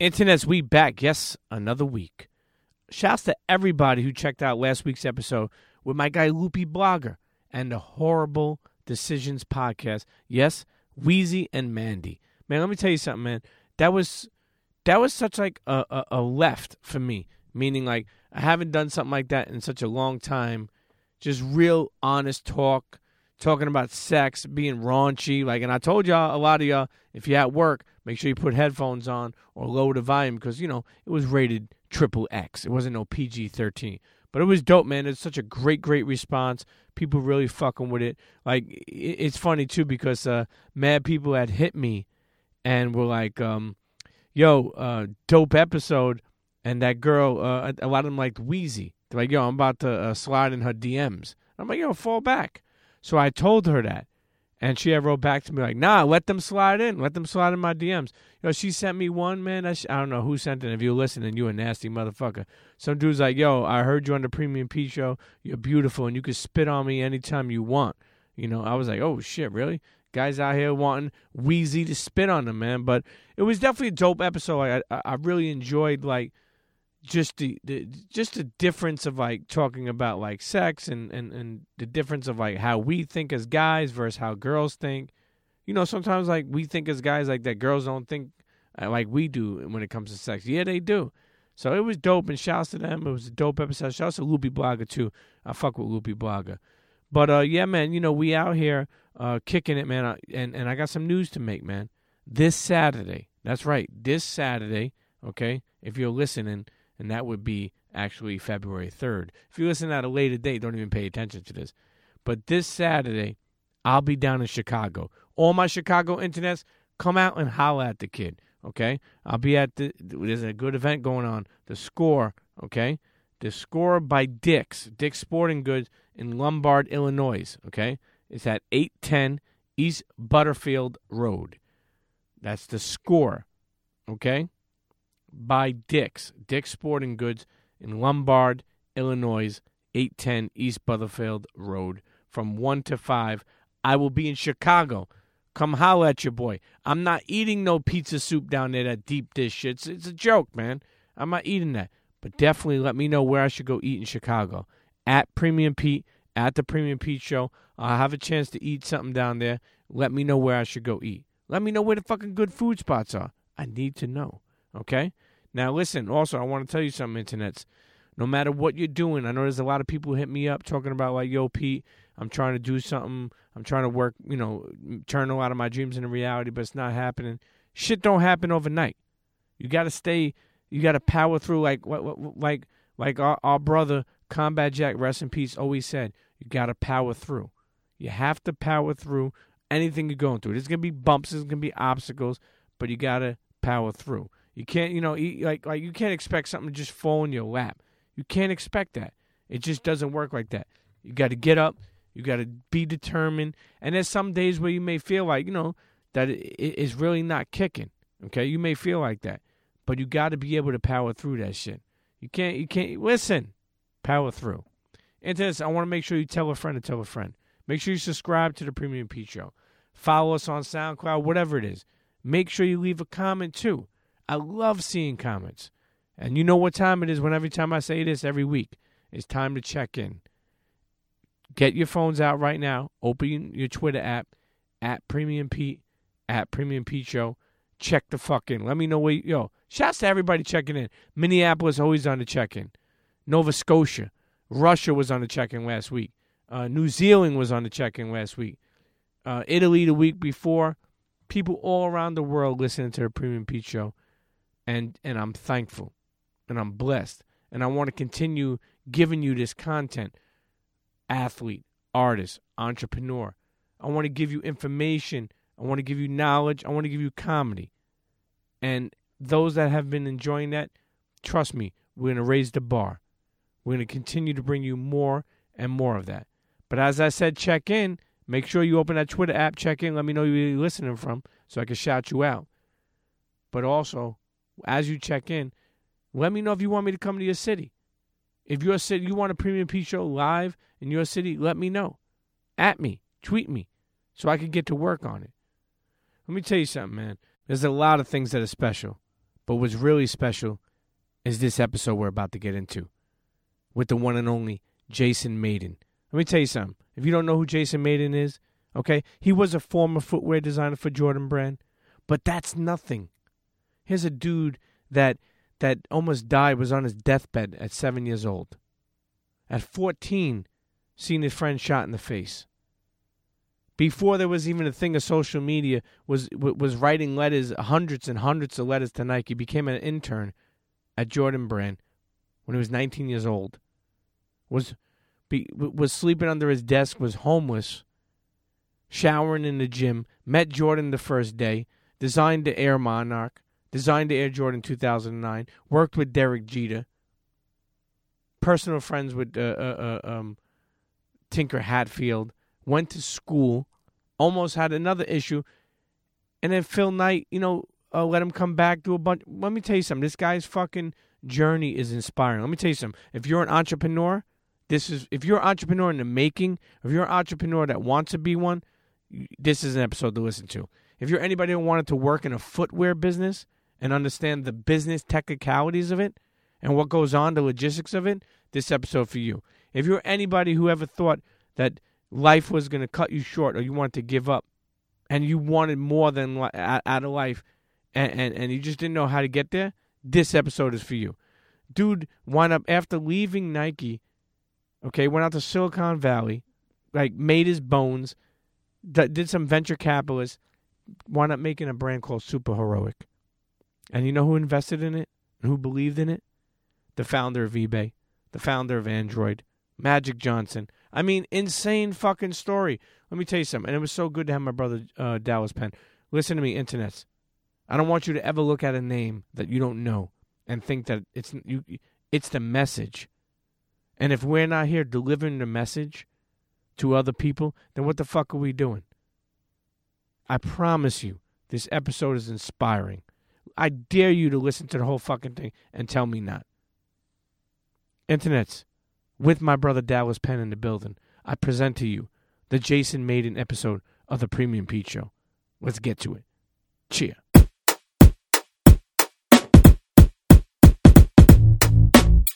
Internet's we back. Yes, another week. Shouts to everybody who checked out last week's episode with my guy Loopy Blogger and the Horrible Decisions podcast. Yes, Wheezy and Mandy. Man, let me tell you something, man. That was such like a left for me. Meaning, like, I haven't done something like that in such a long time. Just real honest talk, talking about sex, being raunchy. Like, and I told y'all, a lot of y'all, if you're at work, make sure you put headphones on or lower the volume because, you know, it was rated XXX. It wasn't no PG-13. But it was dope, man. It's such a great, great response. People really fucking with it. Like, it's funny, too, because mad people had hit me and were like, dope episode. And that girl, a lot of them liked Wheezy. They're like, yo, I'm about to slide in her DMs. I'm like, yo, fall back. So I told her that. And she had wrote back to me like, nah, let them slide in. Let them slide in my DMs. You know, she sent me one, man. I don't know who sent it. If you're listening, you a nasty motherfucker. Some dude's like, yo, I heard you on the Premium Pete Show. You're beautiful, and you can spit on me anytime you want. You know, I was like, oh, shit, really? Guys out here wanting Wheezy to spit on them, man. But it was definitely a dope episode. Like, I really enjoyed, like, just the difference of like talking about like sex and the difference of like how we think as guys versus how girls think. You know, sometimes like we think as guys like that girls don't think like we do when it comes to sex. Yeah, they do. So it was dope, and shouts to them. It was a dope episode. Shouts to Loopy Blogger too. I fuck with Loopy Blogger. But yeah, man, you know, we out here kicking it, man. And I got some news to make, man. This Saturday. That's right. This Saturday, okay? If you're listening. And that would be actually February 3rd. If you listen at a later date, don't even pay attention to this. But this Saturday, I'll be down in Chicago. All my Chicago internets, come out and holler at the kid, okay? I'll be at there's a good event going on, The Score, okay? The Score by Dick's Sporting Goods in Lombard, Illinois, okay? It's at 810 East Butterfield Road. That's The Score, okay? By Dick's Sporting Goods in Lombard, Illinois, 810 East Butterfield Road from 1 to 5. I will be in Chicago. Come holler at your boy. I'm not eating no pizza soup down there, that deep dish shit. It's a joke, man. I'm not eating that. But definitely let me know where I should go eat in Chicago. At Premium Pete, at the Premium Pete Show. I'll have a chance to eat something down there. Let me know where I should go eat. Let me know where the fucking good food spots are. I need to know. Okay? Now, listen, also, I want to tell you something, internets. No matter what you're doing, I know there's a lot of people who hit me up talking about, like, yo, Pete, I'm trying to do something. I'm trying to work, you know, turn a lot of my dreams into reality, but it's not happening. Shit don't happen overnight. You got to stay, you got to power through, like our brother, Combat Jack, rest in peace, always said, you got to power through. You have to power through anything you're going through. There's going to be bumps, there's going to be obstacles, but you got to power through. You can't, you know, like you can't expect something to just fall in your lap. You can't expect that. It just doesn't work like that. You got to get up. You got to be determined. And there's some days where you may feel like, you know, that it's really not kicking. Okay, you may feel like that, but you got to be able to power through that shit. You can't listen. Power through. And this, I want to make sure you tell a friend to tell a friend. Make sure you subscribe to the Premium Pete Show. Follow us on SoundCloud, whatever it is. Make sure you leave a comment too. I love seeing comments. And you know what time it is when every time I say this every week. It's time to check in. Get your phones out right now. Open your Twitter app, @PremiumPete, @PremiumPeteShow. Check the fuck in. Let me know where you... Yo, shouts to everybody checking in. Minneapolis always on the check-in. Nova Scotia. Russia was on the check-in last week. New Zealand was on the check-in last week. Italy the week before. People all around the world listening to the Premium Pete Show. And I'm thankful, and I'm blessed, and I want to continue giving you this content. Athlete, artist, entrepreneur. I want to give you information. I want to give you knowledge. I want to give you comedy. And those that have been enjoying that, trust me, we're going to raise the bar. We're going to continue to bring you more and more of that. But as I said, check in. Make sure you open that Twitter app, check in. Let me know where you're listening from so I can shout you out. But also... as you check in, let me know if you want me to come to your city. If your city, you want a Premium Pete Show live in your city, let me know. At me. Tweet me. So I can get to work on it. Let me tell you something, man. There's a lot of things that are special. But what's really special is this episode we're about to get into with the one and only Jason Mayden. Let me tell you something. If you don't know who Jason Mayden is, okay, he was a former footwear designer for Jordan Brand, but that's nothing. Here's a dude that almost died, was on his deathbed at 7 years old. At 14, seen his friend shot in the face. Before there was even a thing of social media, was writing letters, hundreds and hundreds of letters to Nike. Became an intern at Jordan Brand when he was 19 years old. Was sleeping under his desk, was homeless, showering in the gym, met Jordan the first day, designed the Air Monarch, designed the Air Jordan 2009, worked with Derek Jeter, personal friends with Tinker Hatfield, went to school, almost had another issue, and then Phil Knight, let him come back, do a bunch. Let me tell you something. This guy's fucking journey is inspiring. Let me tell you something. If you're an entrepreneur, if you're an entrepreneur in the making, if you're an entrepreneur that wants to be one, this is an episode to listen to. If you're anybody who wanted to work in a footwear business and understand the business technicalities of it and what goes on, the logistics of it, this episode for you. If you're anybody who ever thought that life was going to cut you short, or you wanted to give up, and you wanted more than out of life, and you just didn't know how to get there, this episode is for you. Dude wound up, after leaving Nike, okay, went out to Silicon Valley, like made his bones, did some venture capitalists, wound up making a brand called Super Heroic. And you know who invested in it and who believed in it? The founder of eBay, the founder of Android, Magic Johnson. I mean, insane fucking story. Let me tell you something. And it was so good to have my brother Dallas Penn. Listen to me, internets. I don't want you to ever look at a name that you don't know and think that it's the message. And if we're not here delivering the message to other people, then what the fuck are we doing? I promise you, this episode is inspiring. I dare you to listen to the whole fucking thing and tell me not. Internets, with my brother Dallas Penn in the building, I present to you the Jason Mayden episode of the Premium Pete Show. Let's get to it. Cheer.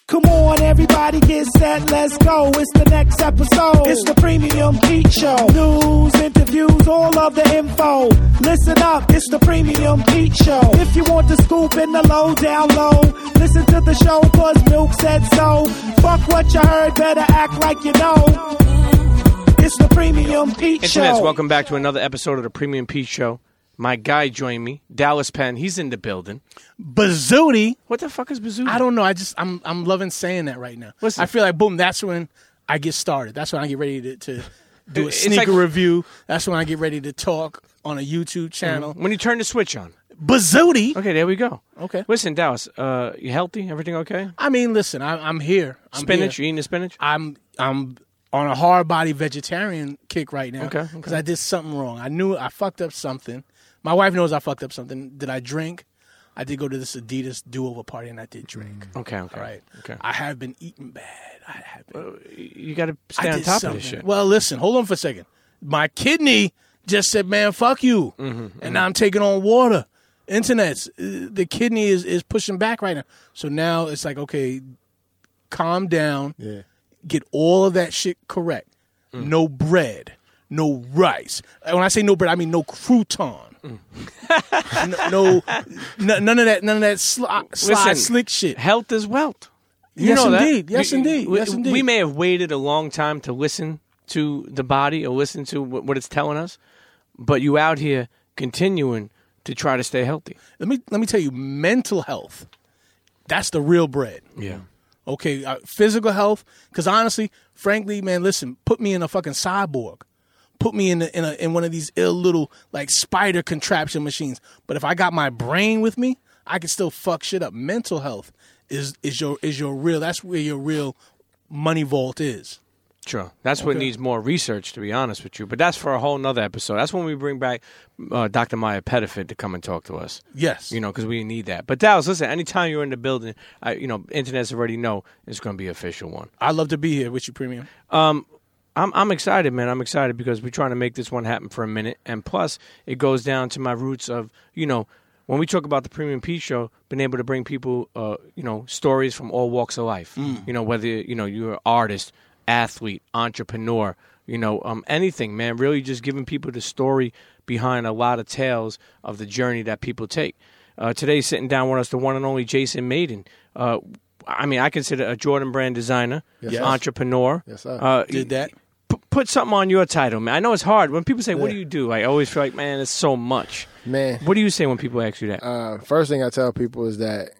Come on, everybody, get set, let's go. It's the next episode. It's the Premium Pete Show. News, interviews, all of the info. Listen up, it's the Premium Pete Show. If you want the scoop and the low, down low, listen to the show, cause Milk said so. Fuck what you heard, better act like you know. It's the Premium Pete Show. Internets, welcome back to another episode of the Premium Pete Show. My guy joined me, Dallas Penn. He's in the building. Bazooty. What the fuck is Bazooty? I don't know. I'm loving saying that right now. Listen. I feel like, boom, that's when I get started. That's when I get ready to do a sneaker review. That's when I get ready to talk on a YouTube channel. When you turn the switch on. Bazooty. Okay, there we go. Okay. Listen, Dallas, you healthy? Everything okay? I mean, listen, I'm here. Spinach? You eating the spinach? I'm on a hard body vegetarian kick right now. Okay. Because I did something wrong. I knew I fucked up something. My wife knows I fucked up something. Did I drink? I did go to this Adidas do-over party, and I did drink. Okay. All right. Okay. I have been eating bad. You got to stay on top of this shit. Well, listen. Hold on for a second. My kidney just said, man, fuck you. And now I'm taking on water. Internets. The kidney is pushing back right now. So now it's like, okay, calm down. Yeah. Get all of that shit correct. No bread. No rice. When I say no bread, I mean no crouton. None of that Listen, slick shit. Health is wealth. Yes, indeed. We may have waited a long time to listen to the body or listen to what it's telling us, but you out here continuing to try to stay healthy. Let me tell you, mental health, that's the real bread. Yeah. Okay, physical health, because honestly, frankly, man, listen, put me in a fucking cyborg. Put me in one of these ill little like spider contraption machines. But if I got my brain with me, I can still fuck shit up. Mental health is your real. That's where your real money vault is. Sure, that's okay. What needs more research, to be honest with you. But that's for a whole nother episode. That's when we bring back Dr. Maya Pettiford to come and talk to us. Yes, because we need that. But Dallas, listen, anytime you're in the building, internets already know it's going to be an official one. I'd love to be here with you, Premium. I'm excited, man. I'm excited because we're trying to make this one happen for a minute. And plus, it goes down to my roots of, when we talk about the Premium Pete Show, been able to bring people, stories from all walks of life. Mm. You know, whether, you're an artist, athlete, entrepreneur, anything, man. Really just giving people the story behind a lot of tales of the journey that people take. Today, sitting down with us, the one and only Jason Mayden. I consider a Jordan Brand designer, yes. Entrepreneur. Yes, sir. Did that. Put something on your title, man. I know it's hard. When people say, what do you do? I always feel like, man, it's so much. Man. What do you say when people ask you that? First thing I tell people is that,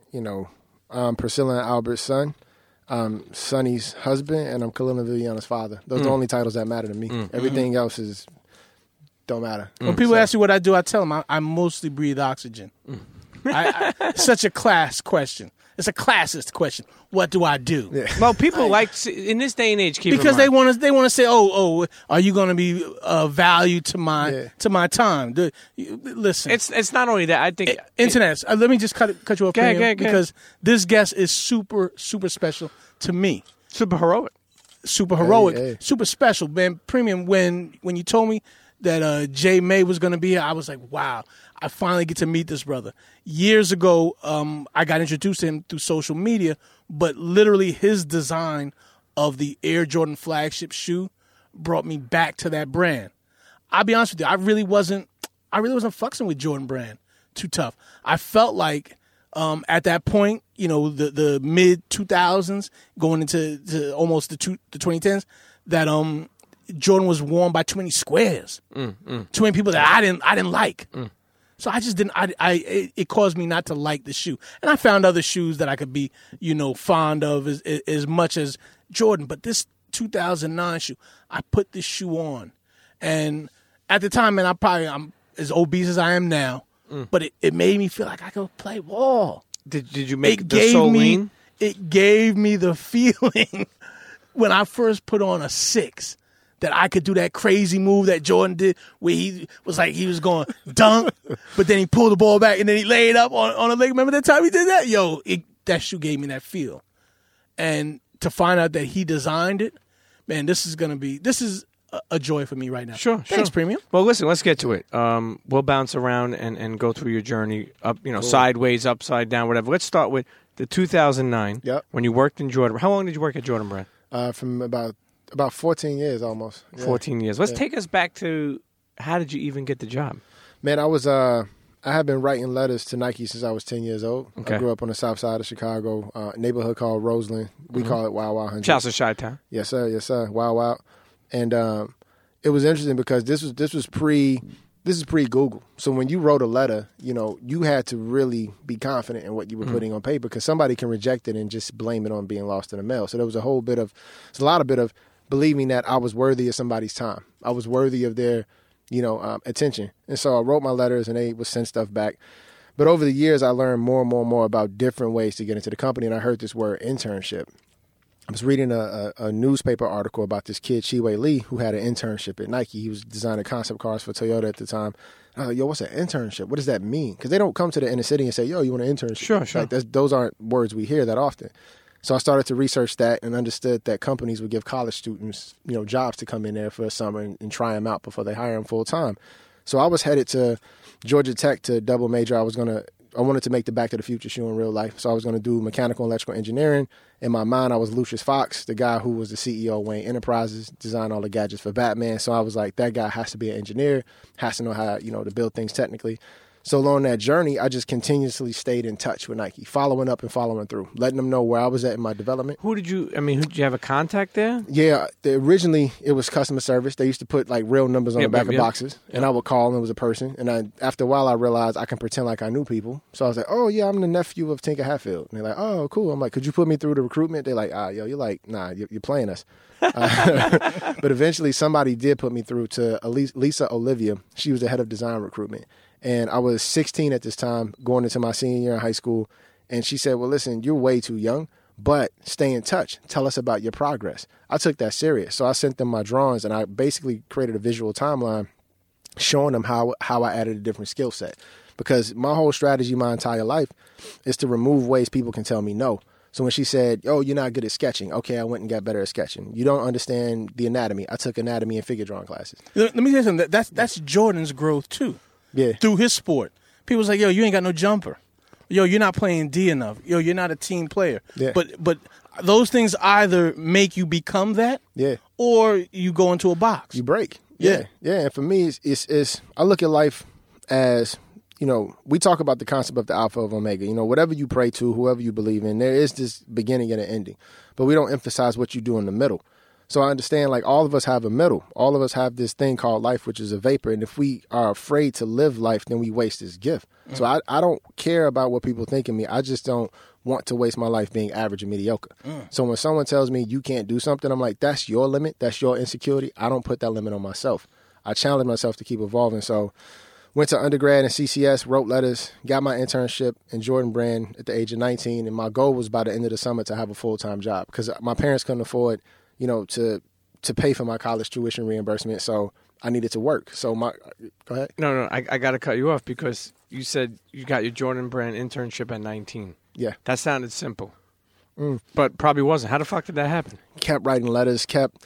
I'm Priscilla and Albert's son, Sonny's husband, and I'm Kalina Viviana's father. Those are the only titles that matter to me. Mm. Everything else is don't matter. When people ask you what I do, I tell them I mostly breathe oxygen. Mm. Such a class question. It's a classist question. What do I do? Yeah. Well, people in this day and age, because they want to say, "Oh, are you going to be value to my time?" Listen, it's not only that. I think internet. Let me just cut you off because this guest is super super special to me. Super heroic, super special, man. Premium. When you told me that Jay May was going to be here, I was like, wow, I finally get to meet this brother. Years ago, I got introduced to him through social media, but literally his design of the Air Jordan flagship shoe brought me back to that brand. I'll be honest with you, I really wasn't fucking with Jordan Brand too tough. I felt like at that point, the mid-2000s going into almost the 2010s, that Jordan was worn by too many squares, too many people that I didn't like. Mm. So I just didn't. It caused me not to like the shoe, and I found other shoes that I could be, fond of as much as Jordan. But this 2009 shoe, I put this shoe on, and at the time, man, I'm as obese as I am now, but it made me feel like I could play ball. Did you make the sole lean? It gave me the feeling when I first put on a 6. That I could do that crazy move that Jordan did where he was like he was going dunk, but then he pulled the ball back and then he laid up on a leg. Remember that time he did that? Yo, that shoe gave me that feel. And to find out that he designed it, man, this is a joy for me right now. Sure. Thanks, Premium. Well, listen, let's get to it. We'll bounce around and go through your journey up, cool. Sideways, upside down, whatever. Let's start with the 2009 when you worked in Jordan. How long did you work at Jordan Brand? From about 14 years almost. Yeah. 14 years. Let's take us back to how did you even get the job? Man, I had been writing letters to Nike since I was 10 years old. Okay. I grew up on the south side of Chicago, neighborhood called Roseland. We call it Wild Wild 100. Shouts to Chi-Town. Yes, sir. Yes, sir. Wild Wild. And it was interesting because this is pre-Google. So when you wrote a letter, you had to really be confident in what you were putting on paper because somebody can reject it and just blame it on being lost in the mail. So there was a lot of believing that I was worthy of somebody's time. I was worthy of their, attention. And so I wrote my letters and they would send stuff back. But over the years, I learned more and more and more about different ways to get into the company. And I heard this word internship. I was reading a newspaper article about this kid, Chiwe Lee, who had an internship at Nike. He was designing concept cars for Toyota at the time. I was like, yo, what's an internship? What does that mean? Because they don't come to the inner city and say, yo, you want an internship? Sure, sure. Like those aren't words we hear that often. So I started to research that and understood that companies would give college students, jobs to come in there for a summer and try them out before they hire them full time. So I was headed to Georgia Tech to double major. I wanted to make the Back to the Future shoe in real life. So I was going to do mechanical and electrical engineering. In my mind, I was Lucius Fox, the guy who was the CEO of Wayne Enterprises, designed all the gadgets for Batman. So I was like, that guy has to be an engineer, has to know how, to build things technically. So along that journey, I just continuously stayed in touch with Nike, following up and following through, letting them know where I was at in my development. Did you have a contact there? Yeah. Originally, it was customer service. They used to put like real numbers on the back of boxes, and I would call and it was a person. And after a while, I realized I can pretend like I knew people. So I was like, oh, yeah, I'm the nephew of Tinker Hatfield. And they're like, oh, cool. I'm like, could you put me through the recruitment? They're like, you're like, nah, you're playing us. But eventually, somebody did put me through to Lisa Olivia. She was the head of design recruitment. And I was 16 at this time, going into my senior year in high school. And she said, well, listen, you're way too young, but stay in touch. Tell us about your progress. I took that serious. So I sent them my drawings, and I basically created a visual timeline showing them how I added a different skill set. Because my whole strategy my entire life is to remove ways people can tell me no. So when she said, oh, you're not good at sketching. Okay, I went and got better at sketching. You don't understand the anatomy. I took anatomy and figure drawing classes. Let me tell you something. That's Jordan's growth, too. Yeah. Through his sport. people's like, yo, you ain't got no jumper. Yo, you're not playing D enough. Yo, you're not a team player. Yeah. But those things either make you become that, yeah, or you go into a box. You break. Yeah. Yeah. And for me, it's I look at life as, you know, we talk about the concept of the Alpha of Omega. You know, whatever you pray to, whoever you believe in, there is this beginning and an ending. But we don't emphasize what you do in the middle. So I understand, like, all of us have a middle. All of us have this thing called life, which is a vapor. And if we are afraid to live life, then we waste this gift. Mm-hmm. So I don't care about what people think of me. I just don't want to waste my life being average and mediocre. Mm. So when someone tells me you can't do something, I'm like, that's your limit. That's your insecurity. I don't put that limit on myself. I challenge myself to keep evolving. So went to undergrad in CCS, wrote letters, got my internship in Jordan Brand at the age of 19. And my goal was by the end of the summer to have a full-time job because my parents couldn't afford, you know, to pay for my college tuition reimbursement. So I needed to work. So go ahead. No, I got to cut you off because you said you got your Jordan Brand internship at 19. Yeah. That sounded simple, but probably wasn't. How the fuck did that happen? Kept writing letters, kept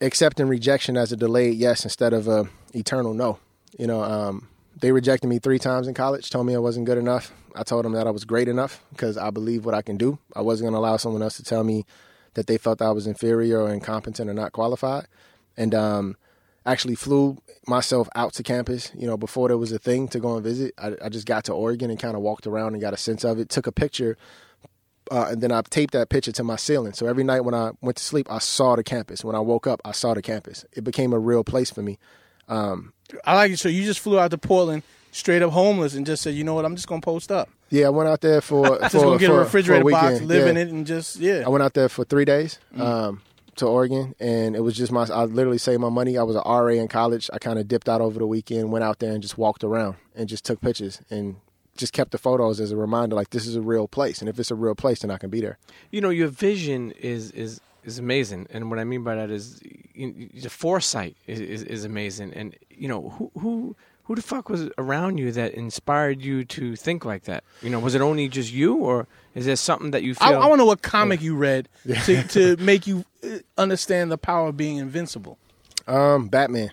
accepting rejection as a delayed yes instead of a eternal no. You know, they rejected me 3 times in college, told me I wasn't good enough. I told them that I was great enough because I believe what I can do. I wasn't going to allow someone else to tell me that they felt I was inferior or incompetent or not qualified. And actually flew myself out to campus, you know, before there was a thing to go and visit. I just got to Oregon and kind of walked around and got a sense of it, took a picture, and then I taped that picture to my ceiling. So every night when I went to sleep, I saw the campus. When I woke up, I saw the campus. It became a real place for me. I like it. So you just flew out to Portland, straight up homeless, and just said, you know what, I'm just going to post up. Yeah, I went out there for just gonna get a refrigerator box, live in it, and just I went out there for 3 days to Oregon, and it was just I literally saved my money. I was an RA in college. I kind of dipped out over the weekend, went out there and just walked around and just took pictures and just kept the photos as a reminder, like, this is a real place, and if it's a real place, then I can be there. You know, your vision is amazing, and what I mean by that is the foresight is amazing, and you know who the fuck was around you that inspired you to think like that? You know, was it only just you, or is there something that you feel? I want to know what comic you read to make you understand the power of being invincible. Batman.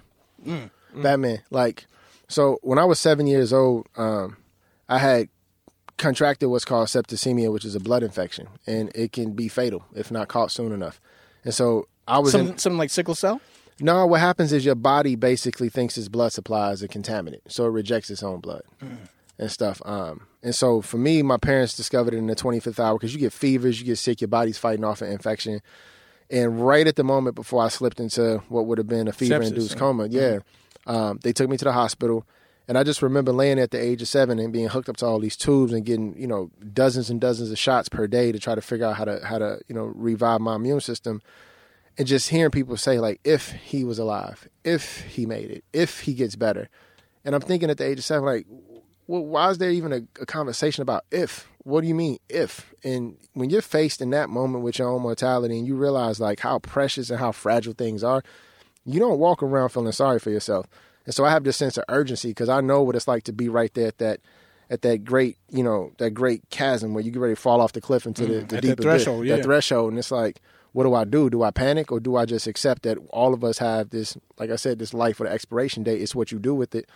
Batman. Like, so when I was 7 years old, I had contracted what's called septicemia, which is a blood infection, and it can be fatal if not caught soon enough. And so I was something like sickle cell? No, what happens is your body basically thinks its blood supply is a contaminant, so it rejects its own blood and stuff. And so for me, my parents discovered it in the 25th hour because you get fevers, you get sick, your body's fighting off an infection. And right at the moment before I slipped into what would have been a fever-induced coma, they took me to the hospital. And I just remember laying at the age of 7 and being hooked up to all these tubes and getting, you know, dozens and dozens of shots per day to try to figure out how to you know, revive my immune system. And just hearing people say, like, if he was alive, if he made it, if he gets better. And I'm thinking at the age of 7, like, well, why is there even a conversation about if? What do you mean if? And when you're faced in that moment with your own mortality and you realize, like, how precious and how fragile things are, you don't walk around feeling sorry for yourself. And so I have this sense of urgency because I know what it's like to be right there at that great, you know, that great chasm where you get ready to fall off the cliff into the deep threshold, that threshold. And it's like, what do I do? Do I panic or do I just accept that all of us have this, like I said, this life with an expiration date? It's what you do with it.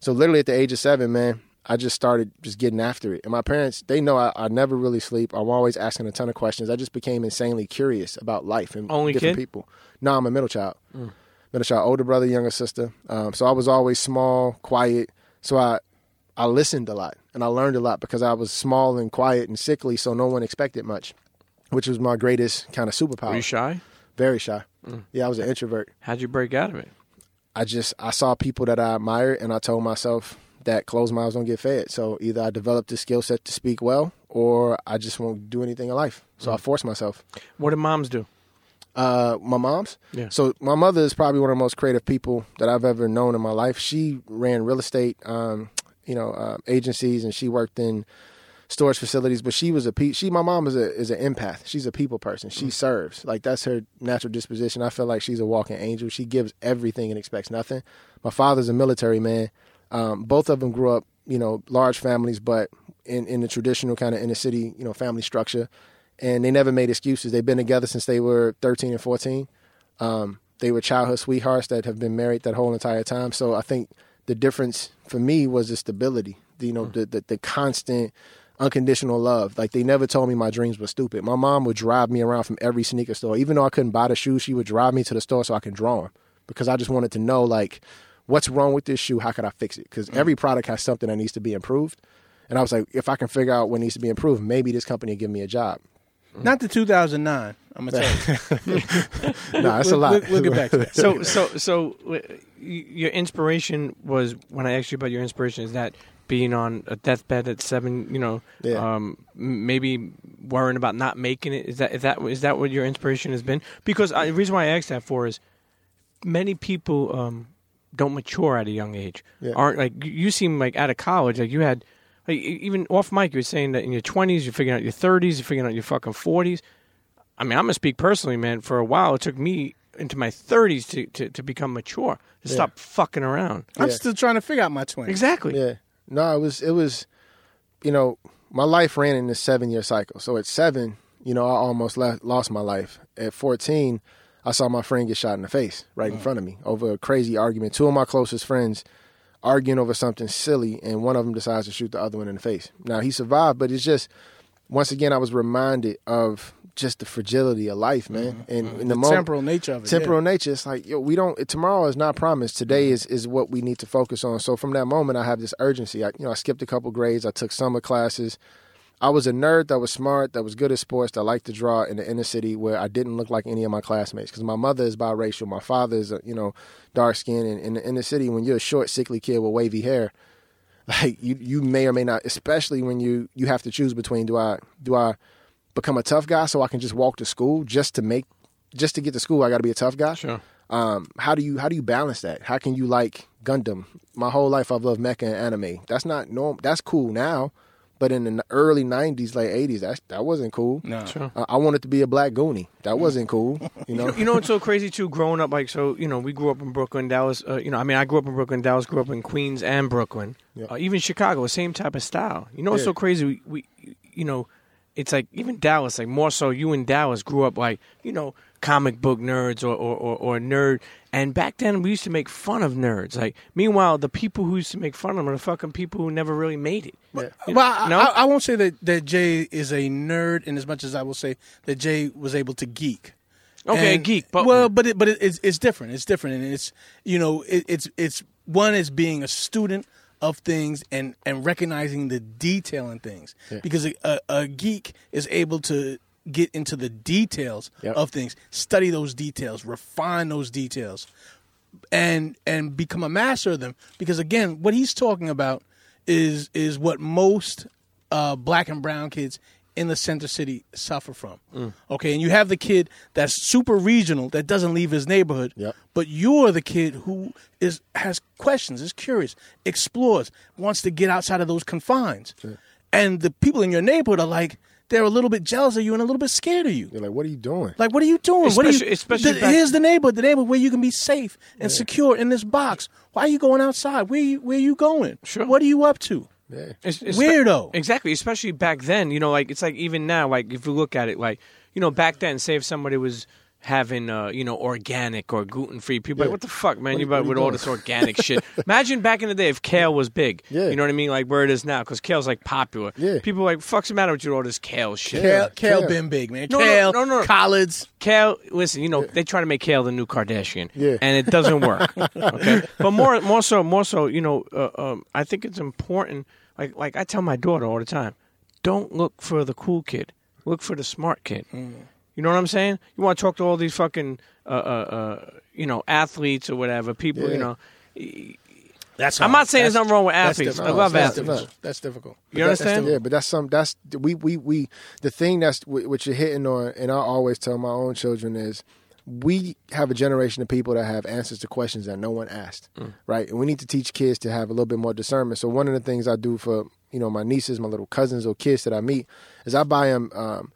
So literally at the age of 7, man, I just started just getting after it. And my parents, they know I never really sleep. I'm always asking a ton of questions. I just became insanely curious about life and people. No, I'm a middle child. Middle child, older brother, younger sister. So I was always small, quiet. So I listened a lot and I learned a lot because I was small and quiet and sickly, so no one expected much, which was my greatest kind of superpower. Were you shy? Very shy. Yeah, I was an introvert. How'd you break out of it? I saw people that I admired, and I told myself that closed mouths don't get fed. So either I developed the skill set to speak well, or I just won't do anything in life. So I forced myself. What did moms do? My mom's? Yeah. So my mother is probably one of the most creative people that I've ever known in my life. She ran real estate agencies, and she worked in storage facilities, but she was my mom is an empath. She's a people person. She serves. Like, that's her natural disposition. I feel like she's a walking angel. She gives everything and expects nothing. My father's a military man. Both of them grew up, you know, large families, but in the traditional kind of inner city, you know, family structure. And they never made excuses. They've been together since they were 13 and 14. They were childhood sweethearts that have been married that whole entire time. So I think the difference for me was the stability, the constant unconditional love. Like, they never told me my dreams were stupid. My mom would drive me around from every sneaker store. Even though I couldn't buy the shoes, she would drive me to the store so I could draw them, because I just wanted to know, like, what's wrong with this shoe? How could I fix it? Because every product has something that needs to be improved. And I was like, if I can figure out what needs to be improved, maybe this company will give me a job. Not the 2009, I'm going to tell you. No, that's a lot. We'll get back to that. So your inspiration was, when I asked you about your inspiration, is that being on a deathbed at 7, maybe worrying about not making it? Is that what your inspiration has been? Because the reason why I asked that for is many people don't mature at a young age. Yeah. Aren't like you seem like out of college, like you had... Like, even off mic, you were saying that in your 20s, you're figuring out your 30s, you're figuring out your fucking 40s. I mean, I'm going to speak personally, man. For a while, it took me into my 30s to become mature, to stop fucking around. I'm still trying to figure out my 20s. Exactly. Yeah. No, it was, my life ran in this 7-year cycle. So at 7, I almost lost my life. At 14, I saw my friend get shot in the face right in front of me over a crazy argument. Two of my closest friends arguing over something silly, and one of them decides to shoot the other one in the face. Now, he survived, but it's just, once again, I was reminded of just the fragility of life, man. Mm-hmm. And in the moment, temporal nature of it. Temporal nature. It's like, tomorrow is not promised. Today is what we need to focus on. So from that moment, I have this urgency. I skipped a couple grades. I took summer classes. I was a nerd that was smart, that was good at sports, that liked to draw in the inner city where I didn't look like any of my classmates, because my mother is biracial. My father is, dark-skinned. And in the inner city, when you're a short, sickly kid with wavy hair, like you may or may not, especially when you have to choose between, do I become a tough guy so I can just walk to school just to get to school, I got to be a tough guy? Sure. How do you balance that? How can you like Gundam? My whole life I've loved mecha and anime. That's not normal. That's cool now. But in the early 90s, late 80s, that wasn't cool. No. Sure. I wanted to be a black Goonie. That wasn't cool. It's so crazy, too, growing up. Like, so, we grew up in Brooklyn, Dallas. I grew up in Brooklyn, Dallas, grew up in Queens and Brooklyn. Yep. Even Chicago, same type of style. It's so crazy. We it's like even Dallas, like more so you in Dallas grew up like, comic book nerds or nerd. And back then, we used to make fun of nerds. Like, meanwhile, the people who used to make fun of them are the fucking people who never really made it. Yeah. I won't say that Jay is a nerd in as much as I will say that Jay was able to geek. Okay, geek. But it's different. It's different, and it's being a student of things and recognizing the detail in things, because a geek is able to get into the details of things, study those details, refine those details, and become a master of them. Because again, what he's talking about is what most black and brown kids in the center city suffer from. Mm. Okay, and you have the kid that's super regional that doesn't leave his neighborhood, but you're the kid who has questions, is curious, explores, wants to get outside of those confines. Sure. And the people in your neighborhood are like, they're a little bit jealous of you and a little bit scared of you. They're like, what are you doing? Here's the neighborhood where you can be safe and secure in this box. Why are you going outside? Where are you going? Sure. What are you up to? Yeah. It's weirdo. Exactly, especially back then. Like it's like even now, like if you look at it, like, back then, say if somebody was having, organic or gluten-free. People are like, what the fuck, man? You're about with all this organic shit. Imagine back in the day if kale was big. Yeah. You know what I mean? Like where it is now, because kale's like popular. Yeah. People are like, fuck's the matter with you all this kale shit? Kale been big, man. No. Collards. Kale, listen, they try to make kale the new Kardashian. Yeah. And it doesn't work. Okay? But more so, I think it's important. Like I tell my daughter all the time, don't look for the cool kid. Look for the smart kid. Mm. You know what I'm saying? You want to talk to all these fucking, athletes or whatever, people, That's hard. I'm not saying there's nothing wrong with athletes. I love athletes. That's difficult. You understand? Yeah, but that's the thing that's what you're hitting on, and I always tell my own children is, we have a generation of people that have answers to questions that no one asked, right? And we need to teach kids to have a little bit more discernment. So one of the things I do for, my nieces, my little cousins or kids that I meet is I buy them,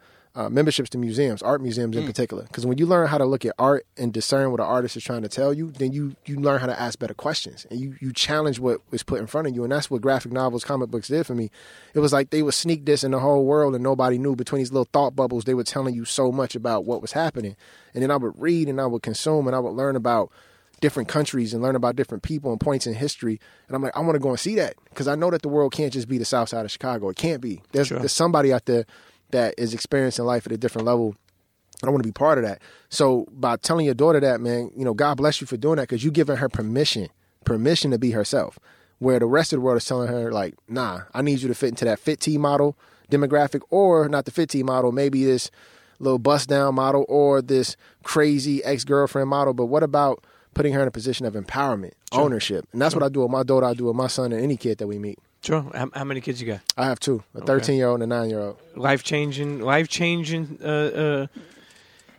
memberships to museums, art museums in particular. Because when you learn how to look at art and discern what an artist is trying to tell you, then you learn how to ask better questions. And you challenge what was put in front of you. And that's what graphic novels, comic books did for me. It was like they would sneak this in the whole world and nobody knew. Between these little thought bubbles, they were telling you so much about what was happening. And then I would read and I would consume and I would learn about different countries and learn about different people and points in history. And I'm like, I want to go and see that, because I know that the world can't just be the South Side of Chicago. It can't be. There's somebody out there that is experiencing life at a different level. I want to be part of that. So by telling your daughter that, man, you know, God bless you for doing that, because you're giving her permission to be herself, where the rest of the world is telling her, like, nah, I need you to fit into that Fit T model demographic, or not the Fit T model, maybe this little bust down model or this crazy ex-girlfriend model. But what about putting her in a position of empowerment, ownership? And that's what I do with my daughter. I do with my son and any kid that we meet. Sure. How many kids you got? I have two, a 13-year-old and a 9-year-old. Life-changing,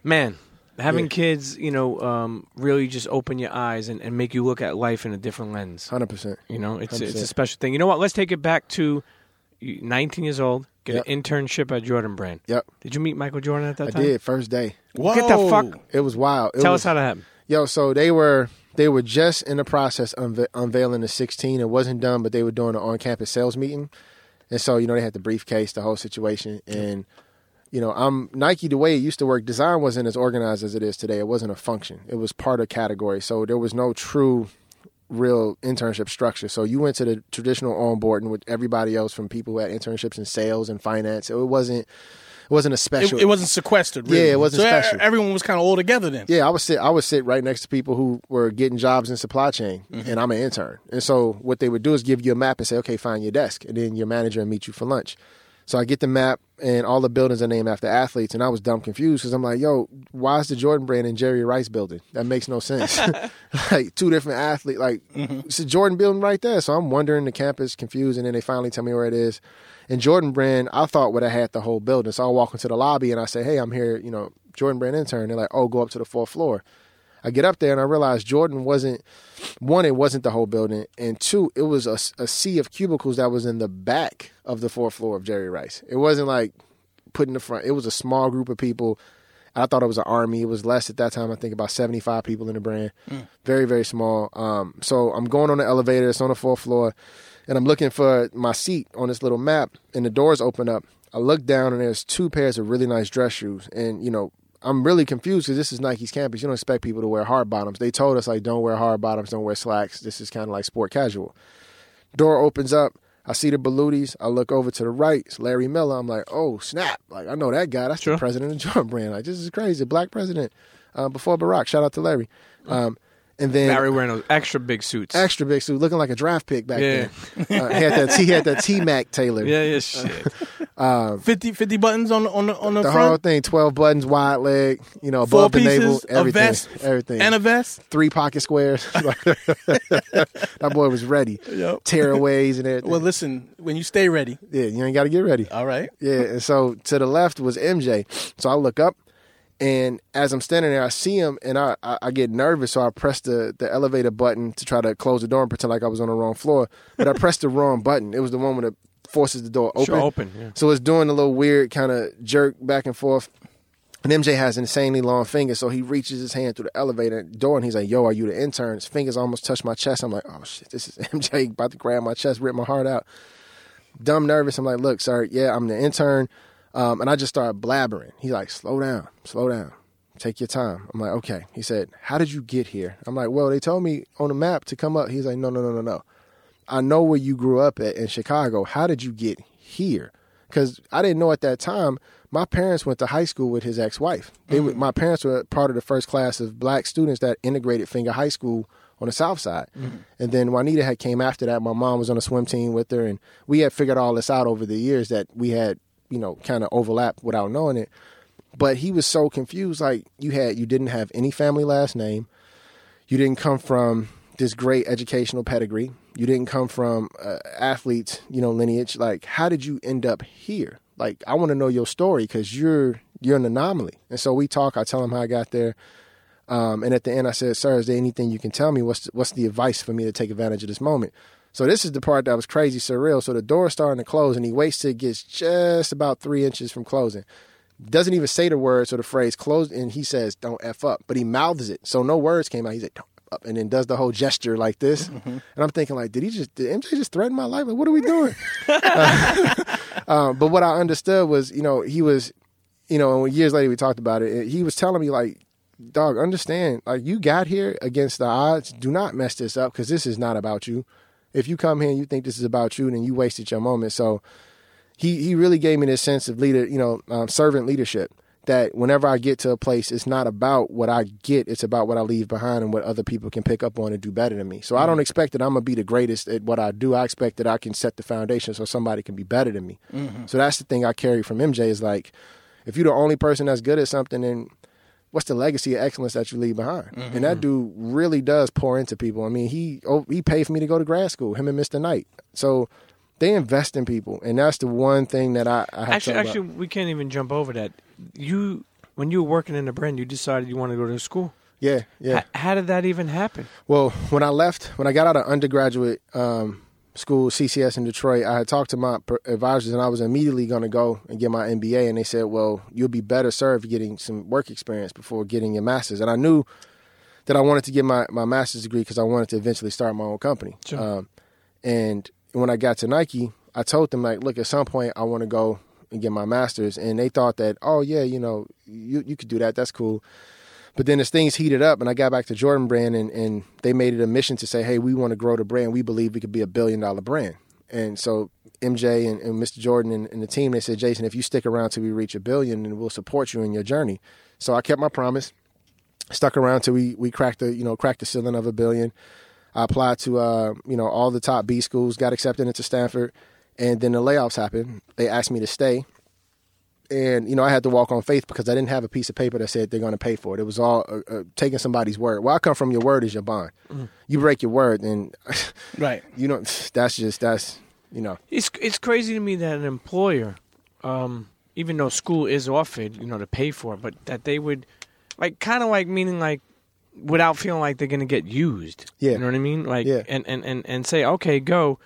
man, having kids, you know, really just open your eyes and make you look at life in a different lens. 100%. You know, it's a special thing. You know what? Let's take it back to 19 years old, get an internship at Jordan Brand. Yep. Did you meet Michael Jordan at that time? I did, first day. Whoa. Get the fuck. It was wild. Tell us how that happened. Yo, so they were just in the process of unveiling the 16. It wasn't done, but they were doing an on-campus sales meeting. And so, you know, they had the briefcase, the whole situation. And, you know, Nike, the way it used to work, design wasn't as organized as it is today. It wasn't a function. It was part of category. So there was no true, real internship structure. So you went to the traditional onboarding with everybody else, from people who had internships in sales and finance. It wasn't a special. It wasn't sequestered, really. Yeah, it wasn't special. Everyone was kind of all together then. Yeah, I would sit right next to people who were getting jobs in supply chain, and I'm an intern. And so what they would do is give you a map and say, okay, find your desk, and then your manager will meet you for lunch. So I get the map, and all the buildings are named after athletes, and I was dumb confused, because I'm like, yo, why is the Jordan Brand in Jerry Rice building? That makes no sense. Like, two different athletes. Like, it's a Jordan building right there. So I'm wandering the campus confused, and then they finally tell me where it is. And Jordan Brand, I thought would have had the whole building. So I walk into the lobby, and I say, hey, I'm here, you know, Jordan Brand intern. They're like, oh, go up to the 4th floor. I get up there, and I realize Jordan wasn't, one, it wasn't the whole building, and two, it was a sea of cubicles that was in the back of the 4th floor of Jerry Rice. It wasn't like put in the front. It was a small group of people. I thought it was an army. It was less at that time. I think about 75 people in the brand. Very, very small. So I'm going on the elevator. It's on the 4th floor, and I'm looking for my seat on this little map, and the doors open up. I look down, and there's two pairs of really nice dress shoes, and, you know, I'm really confused, because this is Nike's campus. You don't expect people to wear hard bottoms. They told us, like, don't wear hard bottoms, don't wear slacks. This is kind of like sport casual. Door opens up. I see the Balooties. I look over to the right. It's Larry Miller. I'm like, oh, snap. Like, I know that guy. That's the president of Jordan Brand. Like, this is crazy. Black president. Before Barack. Shout out to Larry. And then Larry wearing those extra big suit, looking like a draft pick back then. He had that T-Mac Taylor. Yeah, shit. 50 buttons on the front. The whole thing, 12 buttons, wide leg, you know, above the navel, everything, everything, and a vest, 3 pocket squares. That boy was ready. Yep. Tearaways and everything. Well, listen, when you stay ready, you ain't got to get ready. All right. Yeah, and so to the left was MJ. So I look up. And as I'm standing there, I see him, and I get nervous, so I press the elevator button to try to close the door and pretend like I was on the wrong floor. But I pressed the wrong button. It was the one that forces the door open. Sure, open, yeah. So it's doing a little weird kind of jerk back and forth. And MJ has insanely long fingers, so he reaches his hand through the elevator door, and he's like, yo, are you the intern? His fingers almost touch my chest. I'm like, oh, shit, this is MJ about to grab my chest, rip my heart out. Dumb nervous. I'm like, look, sir, yeah, I'm the intern. And I just started blabbering. He's like, slow down. Take your time. I'm like, okay. He said, how did you get here? I'm like, well, they told me on the map to come up. He's like, no. I know where you grew up at in Chicago. How did you get here? Because I didn't know at that time, my parents went to high school with his ex-wife. My parents were part of the first class of black students that integrated Finger High School on the South Side. And then Juanita had came after that. My mom was on a swim team with her. And we had figured all this out over the years that we had, you know, kind of overlap without knowing it. But he was so confused. Like, you didn't have any family last name. You didn't come from this great educational pedigree. You didn't come from athletes, you know, lineage. Like, how did you end up here? Like, I want to know your story, because you're an anomaly. And so we talk. I tell him how I got there. And at the end, I said, sir, is there anything you can tell me? What's the advice for me to take advantage of this moment? So this is the part that was crazy surreal. So the door is starting to close, and he waits till it gets just about 3 inches from closing. Doesn't even say the words or the phrase close, and he says, don't F up. But he mouths it. So no words came out. He said, don't F up, and then does the whole gesture like this. And I'm thinking, like, did MJ just threaten my life? Like, what are we doing? But what I understood was, you know, he was, you know, years later we talked about it. He was telling me, like, dog, understand, like, you got here against the odds. Do not mess this up, because this is not about you. If you come here and you think this is about you, then you wasted your moment. So he really gave me this sense of leader, you know, servant leadership, that whenever I get to a place, it's not about what I get. It's about what I leave behind and what other people can pick up on and do better than me. So I don't expect that I'm going to be the greatest at what I do. I expect that I can set the foundation so somebody can be better than me. Mm-hmm. So that's the thing I carry from MJ is, like, if you're the only person that's good at something, then what's the legacy of excellence that you leave behind? Mm-hmm. And that dude really does pour into people. I mean, he paid for me to go to grad school, him and Mr. Knight. So they invest in people, and that's the one thing that I have to actually, we can't even jump over that. You, when you were working in the brand, you decided you wanted to go to school. Yeah, yeah. How did that even happen? Well, when I left, when I got out of undergraduate school, CCS in Detroit, I had talked to my advisors, and I was immediately going to go and get my MBA, and they said, well, you'll be better served getting some work experience before getting your master's. And I knew that I wanted to get my master's degree because I wanted to eventually start my own company. Sure. And when I got to Nike, I told them, like, look, at some point I want to go and get my master's. And they thought that, oh, yeah, you know, you could do that. That's cool. But then as things heated up, and I got back to Jordan Brand, and they made it a mission to say, hey, we want to grow the brand. We believe we could be $1 billion brand. And so MJ and Mr. Jordan and the team, they said, Jason, if you stick around till we reach $1 billion, then we'll support you in your journey. So I kept my promise, stuck around till we cracked the ceiling of $1 billion. I applied to, all the top B schools, got accepted into Stanford, and then the layoffs happened. They asked me to stay, and, you know, I had to walk on faith because I didn't have a piece of paper that said they're going to pay for it. It was all taking somebody's word. Well, I come from your word is your bond. Mm. You break your word, then right. You know, that's It's crazy to me that an employer, even though school is offered, you know, to pay for it, but that they would, like, kind of like meaning like, without feeling like they're going to get used. Yeah. You know what I mean? Like, yeah. And say, okay, go,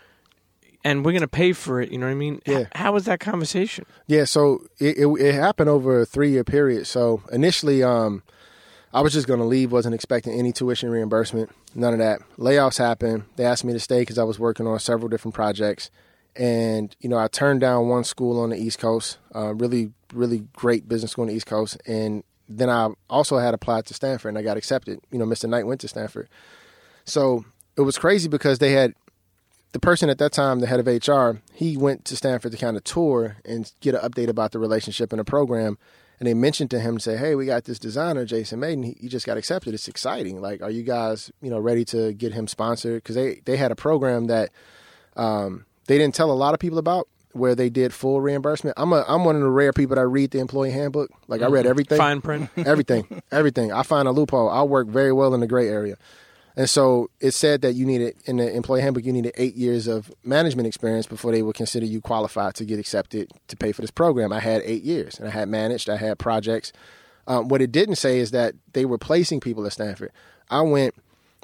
and we're going to pay for it. You know what I mean? Yeah. How was that conversation? Yeah, so it happened over a 3-year period. So initially, I was just going to leave, wasn't expecting any tuition reimbursement, none of that. Layoffs happened. They asked me to stay because I was working on several different projects. And, you know, I turned down one school on the East Coast, really, really great business school on the East Coast, and then I also had applied to Stanford, and I got accepted. You know, Mr. Knight went to Stanford. So it was crazy because they had the person at that time, the head of HR, he went to Stanford to kind of tour and get an update about the relationship and the program. And they mentioned to him, say, hey, we got this designer, Jason Mayden. He just got accepted. It's exciting. Like, are you guys, you know, ready to get him sponsored? Because they had a program that they didn't tell a lot of people about, where they did full reimbursement. I'm one of the rare people that read the employee handbook. Like, I read everything. Fine print. Everything. I find a loophole. I work very well in the gray area. And so it said that you needed, in the employee handbook, you needed 8 years of management experience before they would consider you qualified to get accepted to pay for this program. I had 8 years, and I had managed. I had projects. What it didn't say is that they were placing people at Stanford. I went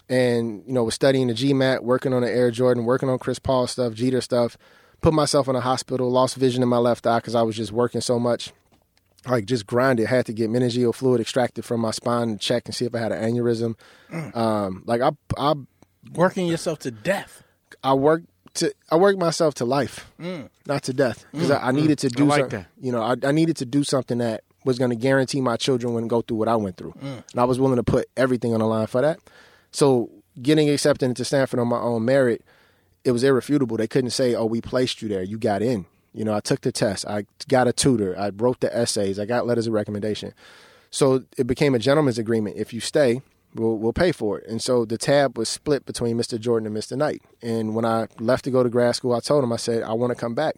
and, you know, was studying the GMAT, working on the Air Jordan, working on Chris Paul stuff, Jeter stuff, put myself in a hospital, lost vision in my left eye because I was just working so much, like, just grinded, had to get meningeal fluid extracted from my spine and check and see if I had an aneurysm. I working yourself to death. I worked myself to life, not to death, because I needed to do something. That. You know, I needed to do something that was going to guarantee my children wouldn't go through what I went through, and I was willing to put everything on the line for that. So getting accepted into Stanford on my own merit, it was irrefutable. They couldn't say, oh, we placed you there. You got in. You know, I took the test. I got a tutor. I wrote the essays. I got letters of recommendation. So it became a gentleman's agreement. If you stay, we'll pay for it. And so the tab was split between Mr. Jordan and Mr. Knight. And when I left to go to grad school, I told him, I said, I want to come back.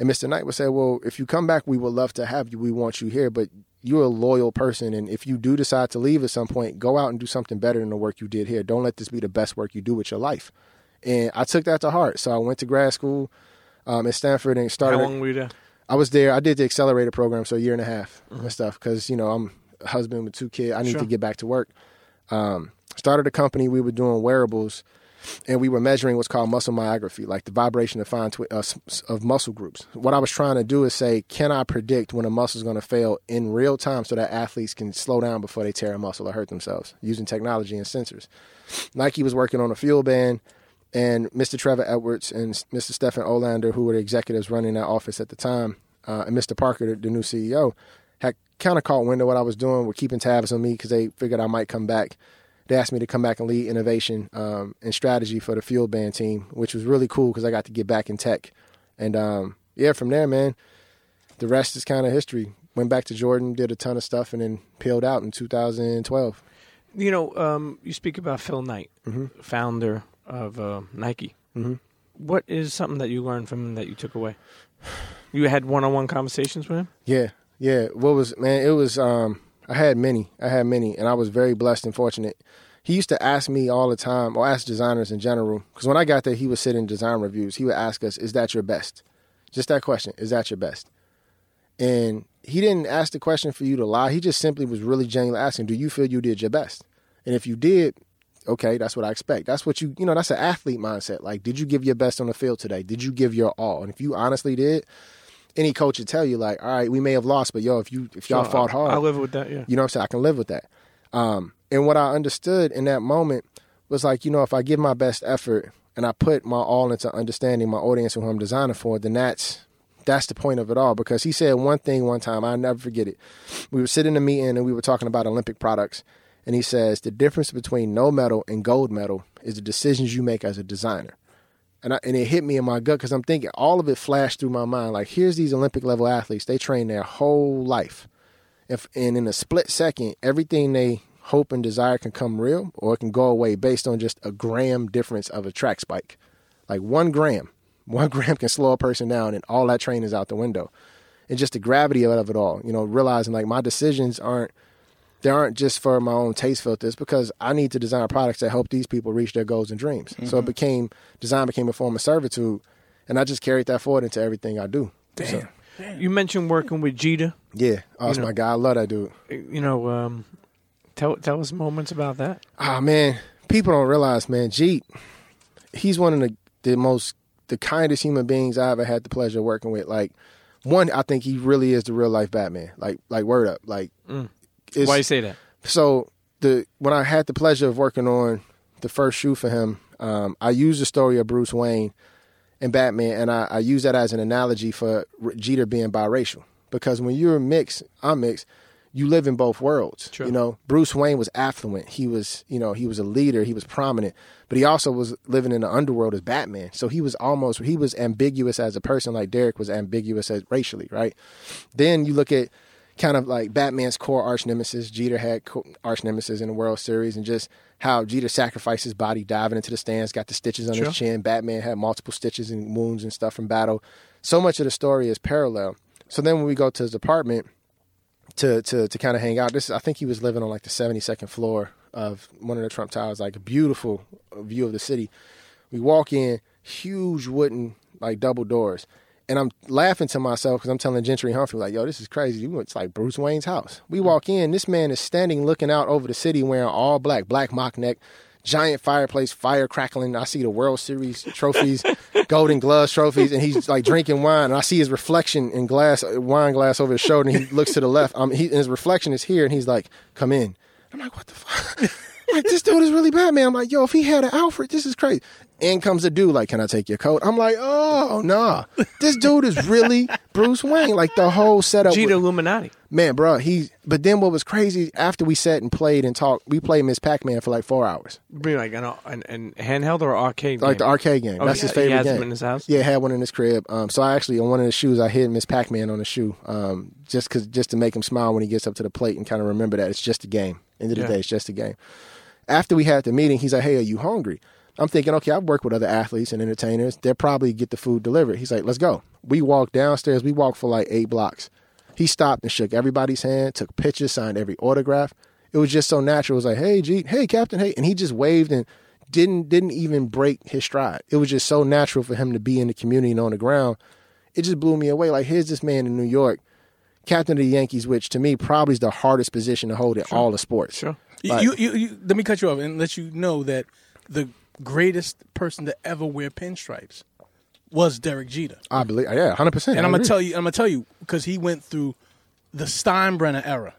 And Mr. Knight would say, well, if you come back, we would love to have you. We want you here, but you're a loyal person. And if you do decide to leave at some point, go out and do something better than the work you did here. Don't let this be the best work you do with your life. And I took that to heart. So I went to grad school at Stanford and started. How long were you there? I was there. I did the accelerator program, so a year and a half and stuff, because, you know, I'm a husband with 2 kids. I need to get back to work. Started a company. We were doing wearables, and we were measuring what's called muscle myography, like the vibration of fine of muscle groups. What I was trying to do is say, can I predict when a muscle is going to fail in real time so that athletes can slow down before they tear a muscle or hurt themselves using technology and sensors? Nike was working on a Fuel Band. And Mr. Trevor Edwards and Mr. Stephen Olander, who were the executives running that office at the time, and Mr. Parker, the new CEO, had kind of caught wind of what I was doing, were keeping tabs on me because they figured I might come back. They asked me to come back and lead innovation and strategy for the Fuel Band team, which was really cool because I got to get back in tech. And yeah, from there, man, the rest is kind of history. Went back to Jordan, did a ton of stuff, and then peeled out in 2012. You know, you speak about Phil Knight, mm-hmm. founder of Nike. Mm-hmm. What is something that you learned from him that you took away? You had one-on-one conversations with him? Yeah. I had many, and I was very blessed and fortunate. He used to ask me all the time, or ask designers in general, because when I got there, he would sit in design reviews. He would ask us, is that your best? Just that question, is that your best? And he didn't ask the question for you to lie. He just simply was really genuinely asking, do you feel you did your best? And if you did, okay, that's what I expect. That's what you, that's an athlete mindset. Like, did you give your best on the field today? Did you give your all? And if you honestly did, any coach would tell you, like, all right, we may have lost, but yo, if y'all fought hard. I live with that, yeah. You know what I'm saying? I can live with that. And what I understood in that moment was like, if I give my best effort and I put my all into understanding my audience and who I'm designing for, then that's the point of it all. Because he said one thing one time, I'll never forget it. We were sitting in a meeting and we were talking about Olympic products. And he says, the difference between no medal and gold medal is the decisions you make as a designer. And it hit me in my gut because I'm thinking, all of it flashed through my mind. Like, here's these Olympic level athletes. They train their whole life. And in a split second, everything they hope and desire can come real or it can go away based on just a gram difference of a track spike. Like one gram can slow a person down and all that training is out the window. And just the gravity of it all, realizing like my decisions aren't just for my own taste filters because I need to design products that help these people reach their goals and dreams. Mm-hmm. So design became a form of servitude, and I just carried that forward into everything I do. Damn. So. You mentioned working with Jeter. Yeah. Oh, that's my guy. I love that dude. Tell us moments about that. Ah, man. People don't realize, man, Jeter, he's one of the kindest human beings I ever had the pleasure of working with. Like, one, I think he really is the real life Batman. Like word up. Like, Why do you say that? So when I had the pleasure of working on the first shoe for him, I used the story of Bruce Wayne and Batman, and I use that as an analogy for Jeter being biracial. Because when you're mixed, I'm mixed, you live in both worlds. True. Bruce Wayne was affluent. He was, he was a leader. He was prominent. But he also was living in the underworld as Batman. So he was ambiguous as a person, like Derek was ambiguous as racially, right? Then you look at kind of like Batman's core arch nemesis. Jeter had arch nemesis in the World Series, and just how Jeter sacrificed his body diving into the stands, got the stitches on his chin. Batman had multiple stitches and wounds and stuff from battle. So much of the story is parallel. So then when we go to his apartment to kind of hang out, I think he was living on like the 72nd floor of one of the Trump Towers, like a beautiful view of the city. We walk in, huge wooden like double doors. And I'm laughing to myself because I'm telling Gentry Humphrey, like, yo, this is crazy. It's like Bruce Wayne's house. We walk in. This man is standing looking out over the city wearing all black mock neck, giant fireplace, fire crackling. I see the World Series trophies, Golden Gloves trophies, and he's like drinking wine. And I see his reflection in wine glass over his shoulder, and he looks to the left. And his reflection is here, and he's like, come in. I'm like, what the fuck? Like, this dude is really Batman. I'm like, yo, if he had an Alfred, this is crazy. In comes a dude like, can I take your coat? I'm like, oh, nah. This dude is really Bruce Wayne. Like, the whole setup. Jeter Illuminati. Man, bro, but then what was crazy, after we sat and played and talked, we played Ms. Pac-Man for like 4 hours. Like an handheld or arcade game? Like the arcade game. Oh, that's his favorite game. He has them in his house? Yeah, had one in his crib. So I actually, on one of his shoes, I hid Ms. Pac-Man on the shoe just to make him smile when he gets up to the plate and kind of remember that it's just a game. End of the day, it's just a game. After we had the meeting, he's like, hey, are you hungry? I'm thinking, okay, I've worked with other athletes and entertainers. They'll probably get the food delivered. He's like, let's go. We walked downstairs. We walked for like 8 blocks. He stopped and shook everybody's hand, took pictures, signed every autograph. It was just so natural. It was like, hey, G, hey, Captain, hey. And he just waved and didn't even break his stride. It was just so natural for him to be in the community and on the ground. It just blew me away. Like, here's this man in New York, captain of the Yankees, which to me probably is the hardest position to hold in all the sports. Sure. Like, let me cut you off and let you know that the greatest person to ever wear pinstripes was Derek Jeter. I believe, yeah, 100%. And I'm gonna tell you, because he went through the Steinbrenner era.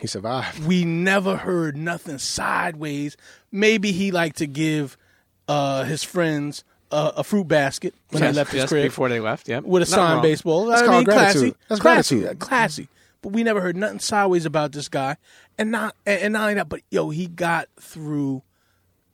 He survived. We never heard nothing sideways. Maybe he liked to give his friends a fruit basket when they left his crib before they left. Yeah, with a signed baseball. That's called gratitude. Classy. but we never heard nothing sideways about this guy. And not only that, but yo, he got through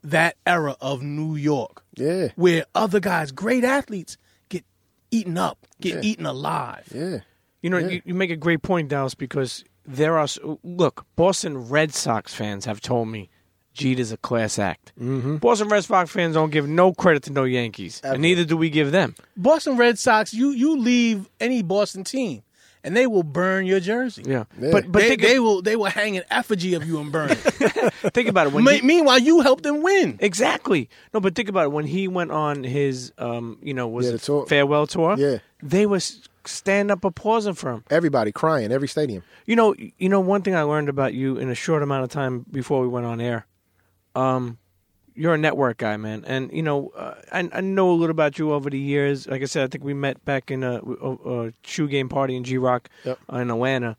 that era of New York, yeah, where other guys, great athletes, get eaten up, get eaten alive. Yeah, you know, you make a great point, Dallas, because there are look, Boston Red Sox fans have told me Jeter's a class act. Mm-hmm. Boston Red Sox fans don't give no credit to no Yankees, absolutely, and neither do we give them. Boston Red Sox, you leave any Boston team, and they will burn your jersey. Yeah, yeah. But they will hang an effigy of you and burn it. Think about it. When meanwhile, you helped them win. Exactly. No, but think about it. When he went on his, farewell tour. Yeah, they were stand up applausing for him. Everybody crying, every stadium. You know one thing I learned about you in a short amount of time before we went on air. You're a network guy, man, and I know a little about you over the years. Like I said, I think we met back in a shoe game party in G-Rock, yep, in Atlanta.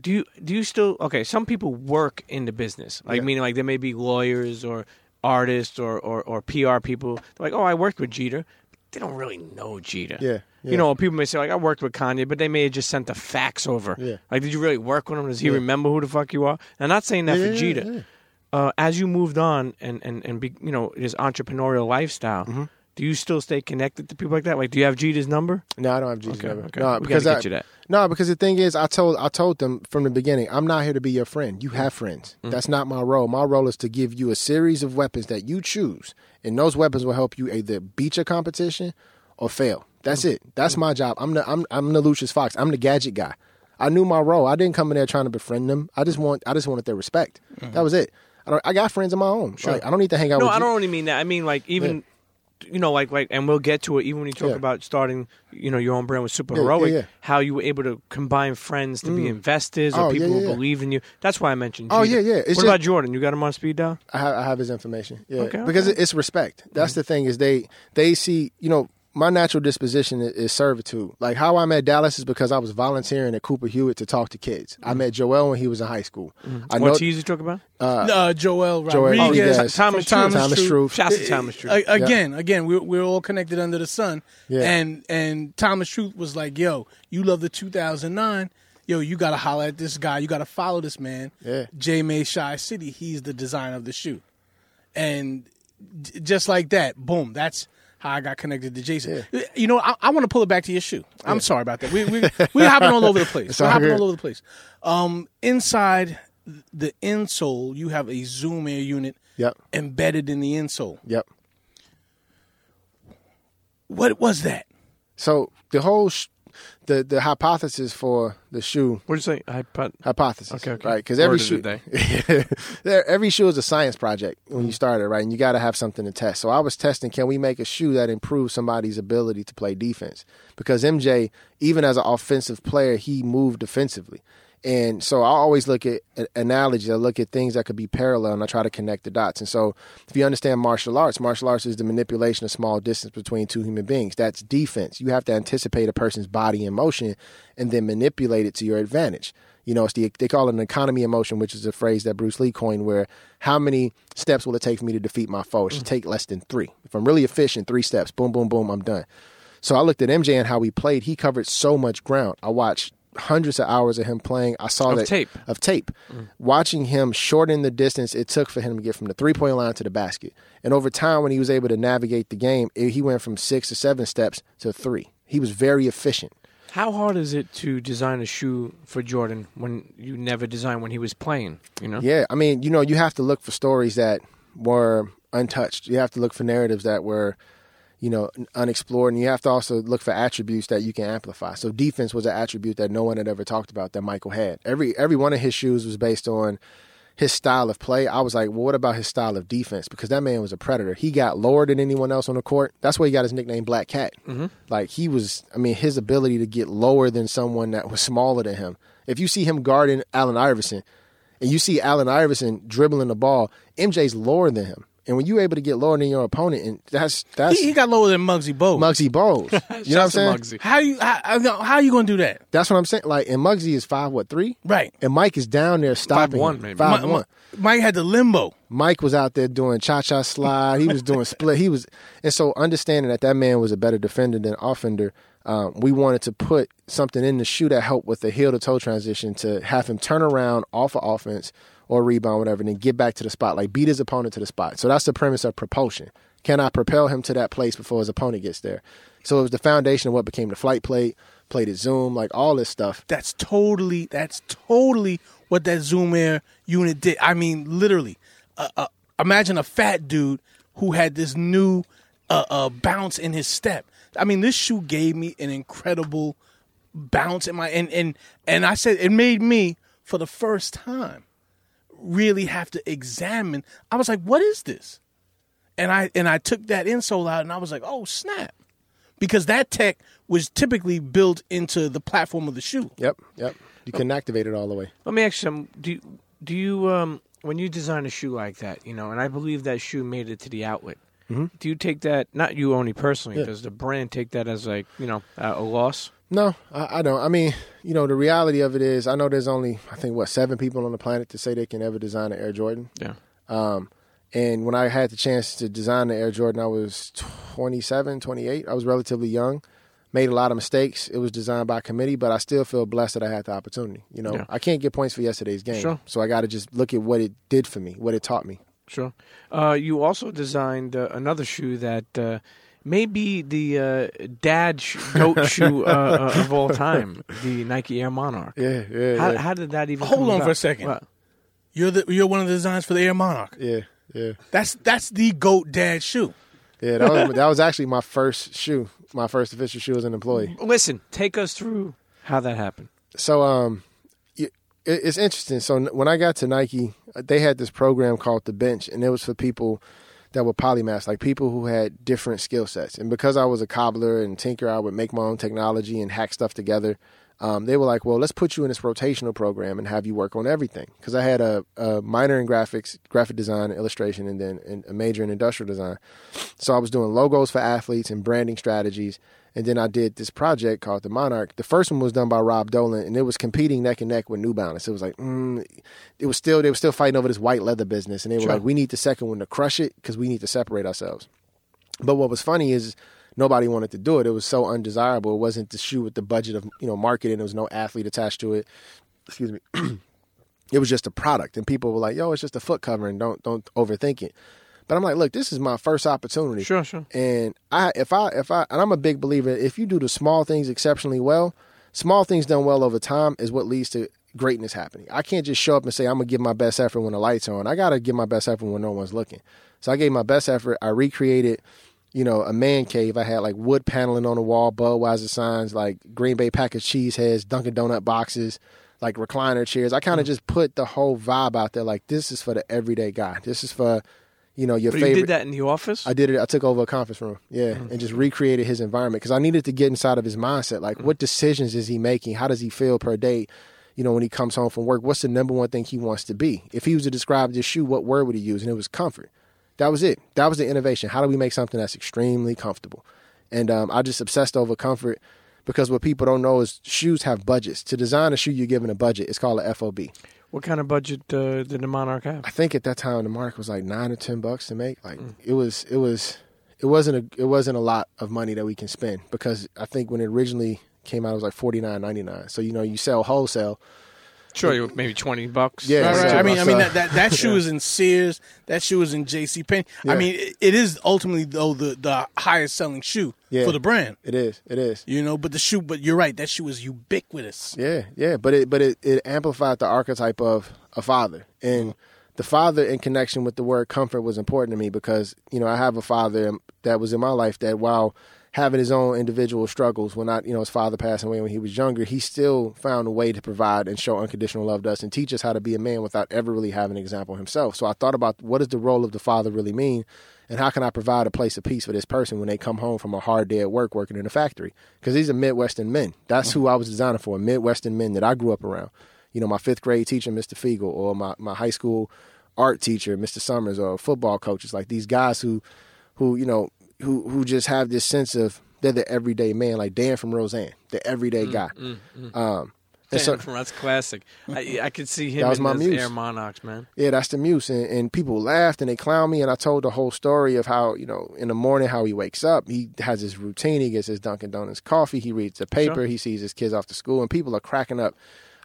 Do you still? Okay, some people work in the business, like, yeah, meaning like there may be lawyers or artists or PR people. They're like, oh, I worked with Jeter. They don't really know Jeter. Yeah, yeah. You know, people may say, like, I worked with Kanye, but they may have just sent the fax over. Yeah. Like, did you really work with him? Does he remember who the fuck you are? And I'm not saying that for Jeter. Yeah. As you moved on and his entrepreneurial lifestyle, mm-hmm, do you still stay connected to people like that? Like, do you have Jeter's number? No, I don't have Jeter's number. Okay. No, because because the thing is, I told them from the beginning, I'm not here to be your friend. You have friends. Mm-hmm. That's not my role. My role is to give you a series of weapons that you choose, and those weapons will help you either beat your competition or fail. That's mm-hmm it. That's mm-hmm my job. I'm the Lucius Fox. I'm the gadget guy. I knew my role. I didn't come in there trying to befriend them. I just wanted their respect. Mm-hmm. That was it. I got friends of my own. Sure. Like, I don't need to hang out with you. No, I don't only mean that. I mean, like, even, and we'll get to it, even when you talk about starting, your own brand with Super Heroic, how you were able to combine friends to be investors or people who believe in you. That's why I mentioned Jeter. Oh, yeah, yeah. It's what about Jordan? You got him on speed dial? I have his information. Yeah. Okay, because it's respect. That's the thing is they see, my natural disposition is servitude. Like, how I'm at Dallas is because I was volunteering at Cooper Hewitt to talk to kids. Mm-hmm. I met Joel when he was in high school. Mm-hmm. What cheese you talking about? Joel Rodriguez. Oh, yes. Thomas Truth. Shout out to Thomas Truth. Again, we're all connected under the sun. Yeah. And Thomas Truth was like, yo, you love the 2009. Yo, you got to holler at this guy. You got to follow this man. Yeah. J. May Shy City. He's the designer of the shoe. And just like that, boom, that's how I got connected to Jason. Yeah. You know, I want to pull it back to your shoe. I'm sorry about that. We're hopping all over the place. Inside the insole, you have a Zoom Air unit embedded in the insole. Yep. What was that? So the whole the hypothesis for the shoe. What did you say? Hypothesis. Okay. Right, because every shoe, every shoe is a science project when you start it, right? And you got to have something to test. So I was testing, can we make a shoe that improves somebody's ability to play defense? Because MJ, even as an offensive player, he moved defensively. And so I always look at analogies. I look at things that could be parallel, and I try to connect the dots. And so if you understand martial arts is the manipulation of small distance between two human beings. That's defense. You have to anticipate a person's body in motion and then manipulate it to your advantage. It's they call it an economy of motion, which is a phrase that Bruce Lee coined, where how many steps will it take for me to defeat my foe? It should take less than three. If I'm really efficient, three steps, boom, boom, boom, I'm done. So I looked at MJ and how he played. He covered so much ground. I watched hundreds of hours of him playing. I saw tape. Watching him shorten the distance it took for him to get from the three-point line to the basket. And over time, when he was able to navigate the game, he went from 6 to 7 steps to 3. He was very efficient. How hard is it to design a shoe for Jordan when you never designed when he was playing? Yeah, I mean, you have to look for stories that were untouched. You have to look for narratives that were unexplored, and you have to also look for attributes that you can amplify. So defense was an attribute that no one had ever talked about that Michael had. Every one of his shoes was based on his style of play. I was like, well, what about his style of defense? Because that man was a predator. He got lower than anyone else on the court. That's where he got his nickname Black Cat. Mm-hmm. Like, he was, his ability to get lower than someone that was smaller than him. If you see him guarding Allen Iverson, and you see Allen Iverson dribbling the ball, MJ's lower than him. And when you're able to get lower than your opponent, and that's he got lower than Muggsy Bogues. You know what I'm saying? Muggsy. How are you going to do that? That's what I'm saying. Like, and Muggsy is 5'3", right? And Mike is down there stopping 5'1", maybe 5'1". Mike had the limbo. Mike was out there doing cha-cha slide. He was doing split. And so understanding that man was a better defender than offender we wanted to put something in the shoe that helped with the heel-to-toe transition to have him turn around off of offense or rebound, whatever, and then get back to the spot, like beat his opponent to the spot. So that's the premise of propulsion. Can I propel him to that place before his opponent gets there? So it was the foundation of what became the flight plate, played at Zoom, like all this stuff. That's totally what that Zoom Air unit did. I mean, literally. Imagine a fat dude who had this new bounce in his step. I mean, this shoe gave me an incredible bounce in my and I said it made me for the first time really have to examine. I was like, what is this? And I took that insole out and I was like, oh snap. Because that tech was typically built into the platform of the shoe. Yep. You couldn't activate it all the way. Let me ask you something. Do you when you design a shoe like that, you know, and I believe that shoe made it to the outlet, mm-hmm. do you take that, not you only personally, yeah. does the brand take that as like, you know, a loss? No, I don't. I mean, you know, the reality of it is I know there's only, I think, 7 people on the planet to say they can ever design an Air Jordan. Yeah. And when I had the chance to design the Air Jordan, I was 27, 28. I was relatively young, made a lot of mistakes. It was designed by committee, but I still feel blessed that I had the opportunity. You know, yeah. I can't get points for yesterday's game. Sure. So I got to just look at what it did for me, what it taught me. Sure. You also designed another shoe that may be the dad goat shoe of all time, the Nike Air Monarch. Yeah. How did that even hold on for a second. What? You're one of the designs for the Air Monarch. Yeah. That's the GOAT dad shoe. Yeah, that was actually my first shoe. My first official shoe as an employee. Listen, take us through how that happened. So it's interesting. So when I got to Nike, they had this program called The Bench, and it was for people that were polymaths, like people who had different skill sets. And because I was a cobbler and tinker, I would make my own technology and hack stuff together. They were like, well, let's put you in this rotational program and have you work on everything. Because I had a minor in graphics, graphic design, and illustration, and then a major in industrial design. So I was doing logos for athletes and branding strategies. And then I did this project called The Monarch. The first one was done by Rob Dolan, and it was competing neck and neck with New Balance. It was like, they were still fighting over this white leather business. And they were like, we need the second one to crush it because we need to separate ourselves. But what was funny is, nobody wanted to do it. It was so undesirable. It wasn't the shoe with the budget of, you know, marketing. There was no athlete attached to it. Excuse me. It was just a product. And people were like, yo, it's just a foot covering. Don't overthink it. But I'm like, look, this is my first opportunity. Sure. And I'm a big believer, if you do the small things exceptionally well, small things done well over time is what leads to greatness happening. I can't just show up and say, I'm going to give my best effort when the lights are on. I got to give my best effort when no one's looking. So I gave my best effort. I recreated, you know, a man cave. I had like wood paneling on the wall, Budweiser signs, like Green Bay pack of cheese heads, Dunkin' Donut boxes, like recliner chairs. I kind of just put the whole vibe out there. Like, this is for the everyday guy. This is for, you know, your favorite. You did that in the office? I did it. I took over a conference room. Yeah. Mm-hmm. And just recreated his environment because I needed to get inside of his mindset. Like, what decisions is he making? How does he feel per day? You know, when he comes home from work, what's the number one thing he wants to be? If he was to describe this shoe, what word would he use? And it was comfort. That was it. That was the innovation. How do we make something that's extremely comfortable? And I just obsessed over comfort because what people don't know is shoes have budgets. To design a shoe, you're given a budget. It's called an FOB. What kind of budget did the Monarch have? I think at that time the Monarch was like $9 or $10 to make. Like it wasn't a lot of money that we can spend because I think when it originally came out, it was like $49.99. So you know you sell wholesale. Sure, maybe $20. Yeah, right. I mean that shoe is in Sears. That shoe is in JCPenney. Yeah. I mean, it is ultimately though the highest selling shoe for the brand. It is. You know, but the shoe. But you're right. That shoe is ubiquitous. Yeah. But it amplified the archetype of a father, and the father in connection with the word comfort was important to me because you know I have a father that was in my life that while having his own individual struggles when not, you know, his father passing away when he was younger, he still found a way to provide and show unconditional love to us and teach us how to be a man without ever really having an example himself. So I thought about what does the role of the father really mean and how can I provide a place of peace for this person when they come home from a hard day at work working in a factory? Because these are Midwestern men. That's who I was designing for, Midwestern men that I grew up around. You know, my fifth grade teacher, Mr. Fiegel, or my high school art teacher, Mr. Summers, or football coaches, like these guys who you know, who just have this sense of they're the everyday man, like Dan from Roseanne, the everyday guy. Santa Claus, classic. I could see him in those Air Monarchs, man. Yeah, that's the muse. And people laughed and they clowned me. And I told the whole story of how, you know, in the morning, how he wakes up. He has his routine. He gets his Dunkin' Donuts coffee. He reads the paper. Sure. He sees his kids off to school. And people are cracking up.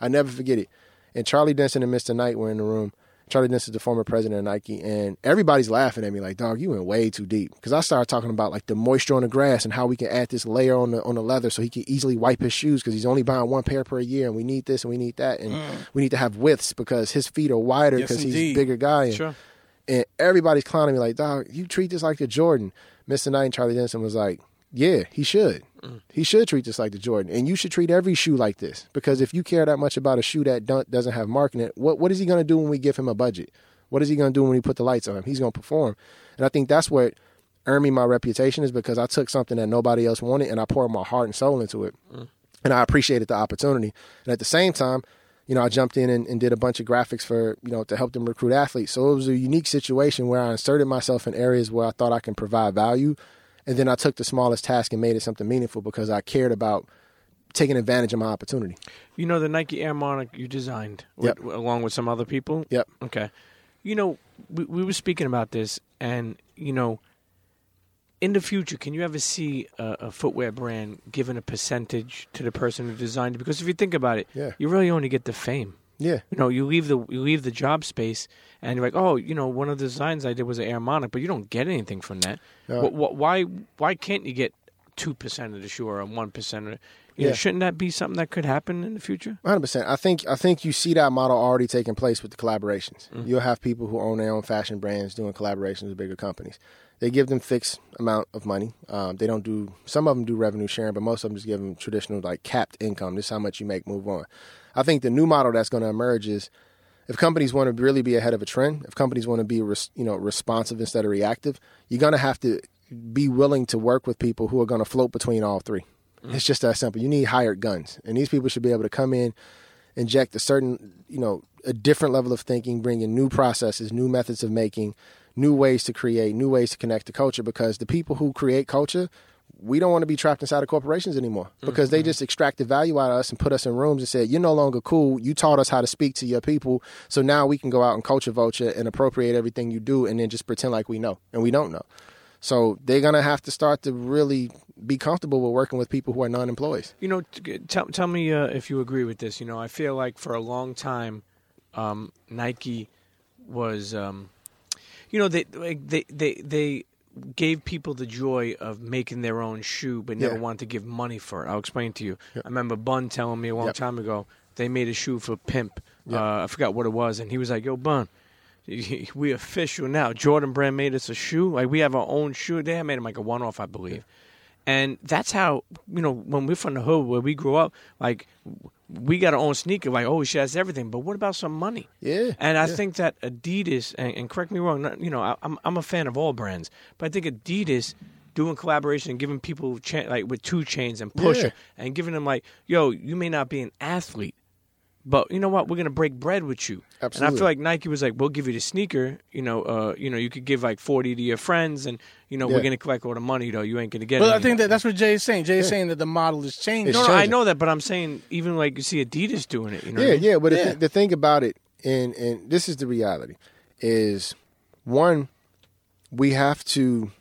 I never forget it. And Charlie Denson and Mr. Knight were in the room. Charlie Denson's the former president of Nike, and everybody's laughing at me like, dog, you went way too deep. Because I started talking about like the moisture on the grass and how we can add this layer on the leather so he can easily wipe his shoes because he's only buying one pair per year, and we need this and we need that, and we need to have widths because his feet are wider because he's a bigger guy. And, sure. And everybody's clowning me like, dog, you treat this like the Jordan. Mr. Knight and Charlie Denson was like, yeah, he should. He should treat this like the Jordan. And you should treat every shoe like this. Because if you care that much about a shoe that doesn't have marketing, what is he going to do when we give him a budget? What is he going to do when we put the lights on him? He's going to perform. And I think that's what earned me my reputation, is because I took something that nobody else wanted and I poured my heart and soul into it. And I appreciated the opportunity. And at the same time, you know, I jumped in and did a bunch of graphics for, you know, to help them recruit athletes. So it was a unique situation where I inserted myself in areas where I thought I can provide value. And then I took the smallest task and made it something meaningful because I cared about taking advantage of my opportunity. You know, the Nike Air Monarch you designed along with some other people? Yep. Okay. You know, we were speaking about this, and, you know, in the future, can you ever see a footwear brand giving a percentage to the person who designed it? Because if you think about it, you really only get the fame. Yeah. You know, you leave the job space and you're like, oh, you know, one of the designs I did was an Air Monarch, but you don't get anything from that. Why can't you get 2% of the shoe or 1% of it? You know, shouldn't that be something that could happen in the future? 100%. I think you see that model already taking place with the collaborations. You'll have people who own their own fashion brands doing collaborations with bigger companies. They give them fixed amount of money. They don't do, some of them do revenue sharing, but most of them just give them traditional, like, capped income. This is how much you make, move on. I think the new model that's going to emerge is, if companies want to really be ahead of a trend, if companies want to be responsive instead of reactive, you're going to have to be willing to work with people who are going to float between all three. It's just that simple. You need hired guns. And these people should be able to come in, inject a certain, you know, a different level of thinking, bring in new processes, new methods of making, new ways to create, new ways to connect to culture, because the people who create culture, we don't want to be trapped inside of corporations anymore, because they just extracted value out of us and put us in rooms and said, you're no longer cool. You taught us how to speak to your people. So now we can go out and culture vulture and appropriate everything you do and then just pretend like we know, and we don't know. So they're going to have to start to really be comfortable with working with people who are non-employees. You know, tell me if you agree with this. You know, I feel like for a long time, Nike was, you know, they gave people the joy of making their own shoe, but never wanted to give money for it. I'll explain to you. Yep. I remember Bun telling me a long time ago, they made a shoe for Pimp. Yep. I forgot what it was. And he was like, yo, Bun, we official now. Jordan Brand made us a shoe. Like, we have our own shoe. They made them like a one-off, I believe. Yeah. And that's how, you know, when we're from the hood where we grew up, like, we got our own sneaker. Like, oh, she has everything. But what about some money? Yeah. And I think that Adidas, and correct me wrong, you know, I'm a fan of all brands, but I think Adidas doing collaboration and giving people, like, with 2 Chainz and Pusha, and giving them, like, yo, you may not be an athlete, but you know what? We're going to break bread with you. Absolutely. And I feel like Nike was like, we'll give you the sneaker. You know, you could give like 40 to your friends, and, you know, we're going to collect all the money, though. You ain't going to get it. But I think that's what Jay is saying. Jay is saying that the model is changing. No, I know that, but I'm saying even like you see Adidas doing it. You know what I mean? But the thing about it, and this is the reality, is one, we have to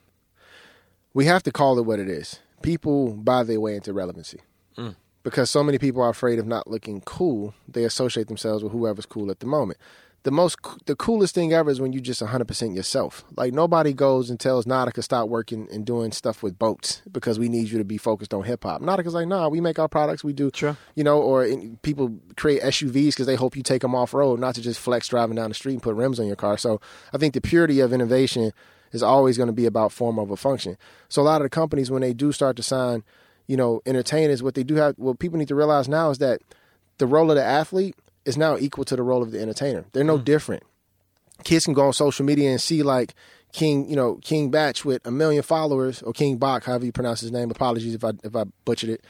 call it what it is. People buy their way into relevancy. Because so many people are afraid of not looking cool, they associate themselves with whoever's cool at the moment. The coolest thing ever is when you just 100% yourself. Like, nobody goes and tells Nautica, stop working and doing stuff with boats because we need you to be focused on hip hop. Nautica's like, nah, we make our products, we do, you know, or people create SUVs because they hope you take them off road, not to just flex driving down the street and put rims on your car. So I think the purity of innovation is always going to be about form over function. So a lot of the companies, when they do start to sign, you know, entertainers, what people need to realize now is that the role of the athlete is now equal to the role of the entertainer. They're no different. Kids can go on social media and see, like, King Batch with 1 million followers, or King Bach, however you pronounce his name. Apologies if I butchered it.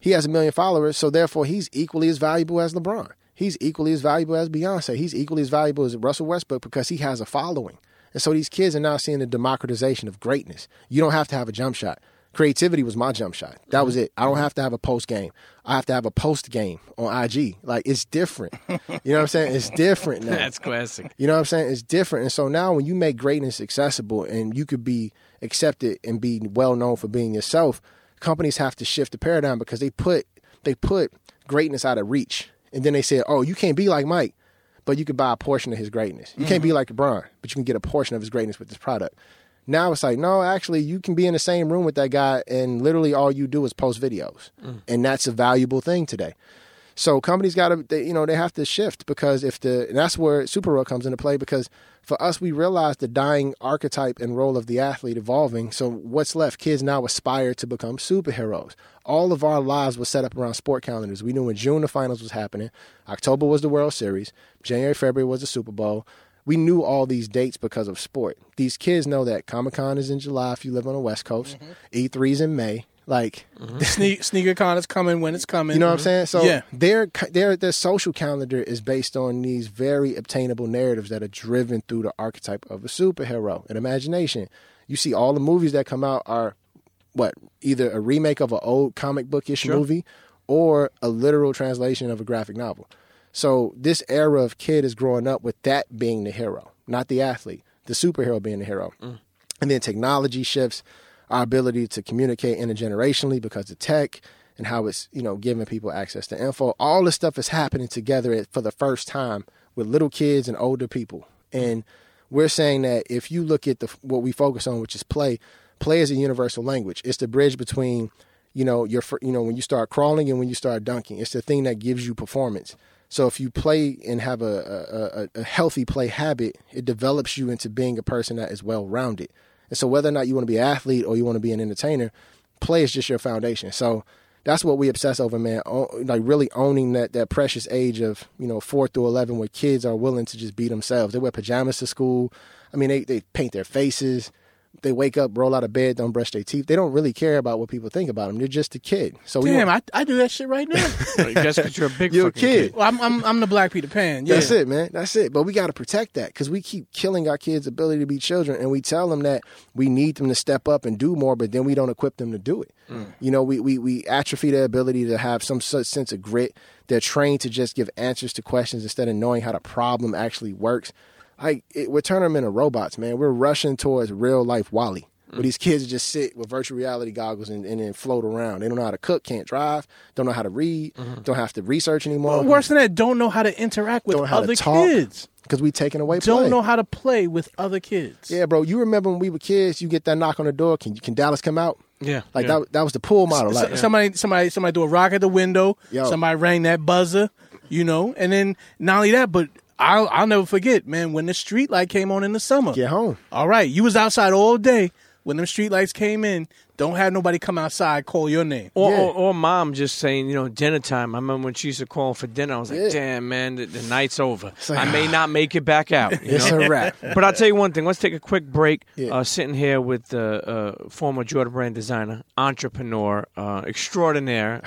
He has 1 million followers, so therefore he's equally as valuable as LeBron. He's equally as valuable as Beyonce. He's equally as valuable as Russell Westbrook because he has a following. And so these kids are now seeing the democratization of greatness. You don't have to have a jump shot. Creativity was my jump shot. That was it. I don't have to have a post game. I have to have a post game on IG. Like, it's different. You know what I'm saying? It's different now. That's classic. You know what I'm saying? It's different. And so now when you make greatness accessible and you could be accepted and be well known for being yourself, companies have to shift the paradigm because they put greatness out of reach. And then they said, oh, you can't be like Mike, but you could buy a portion of his greatness. You can't be like LeBron, but you can get a portion of his greatness with this product. Now it's like, no, actually, you can be in the same room with that guy and literally all you do is post videos. And that's a valuable thing today. So companies got to, they have to shift because and that's where Super Heroic comes into play, because for us, we realized the dying archetype and role of the athlete evolving. So what's left? Kids now aspire to become superheroes. All of our lives were set up around sport calendars. We knew in June the finals was happening. October was the World Series. January, February was the Super Bowl. We knew all these dates because of sport. These kids know that Comic-Con is in July if you live on the West Coast. E3 is in May. Like SneakerCon is coming when it's coming. You know what I'm saying? So their social calendar is based on these very obtainable narratives that are driven through the archetype of a superhero and imagination. You see all the movies that come out are either a remake of an old comic book-ish movie or a literal translation of a graphic novel. So this era of kid is growing up with that being the hero, not the athlete, the superhero being the hero. And then technology shifts our ability to communicate intergenerationally because of tech and how it's, giving people access to info. All this stuff is happening together for the first time with little kids and older people. And we're saying that if you look at what we focus on, which is play is a universal language. It's the bridge between, when you start crawling and when you start dunking. It's the thing that gives you performance. So if you play and have a healthy play habit, it develops you into being a person that is well-rounded. And so whether or not you want to be an athlete or you want to be an entertainer, play is just your foundation. So that's what we obsess over, man, like really owning that precious age of, 4 through 11 where kids are willing to just be themselves. They wear pajamas to school. I mean, they paint their faces. They wake up, roll out of bed, don't brush their teeth. They don't really care about what people think about them. They're just a kid. So I do that shit right now. That's because you're a big fucking kid. Well, I'm the Black Peter Pan. Yeah. That's it, man. That's it. But we got to protect that because we keep killing our kids' ability to be children, and we tell them that we need them to step up and do more, but then we don't equip them to do it. We atrophy their ability to have some such sense of grit. They're trained to just give answers to questions instead of knowing how the problem actually works. We're turning them into robots, man. We're rushing towards real-life WALL-E, where these kids just sit with virtual reality goggles and then float around. They don't know how to cook, can't drive, don't know how to read, don't have to research anymore. Well, worse than that, don't know how to interact with other kids. Because we taking away play. Don't know how to play with other kids. Yeah, bro. You remember when we were kids, you get that knock on the door, can Dallas come out? Yeah. That was the pool model. Somebody threw a rock at the window. Yo. Somebody rang that buzzer, And then not only that, but... I'll never forget, man, when the street light came on in the summer. Get home. All right. You was outside all day. When them street lights came in, don't have nobody come outside, call your name. Or mom just saying, dinner time. I remember when she used to call for dinner. I was like, damn, man, the night's over. I may not make it back out. It's a wrap. But I'll tell you one thing. Let's take a quick break. Yeah. Sitting here with the former Jordan Brand designer, entrepreneur, extraordinaire,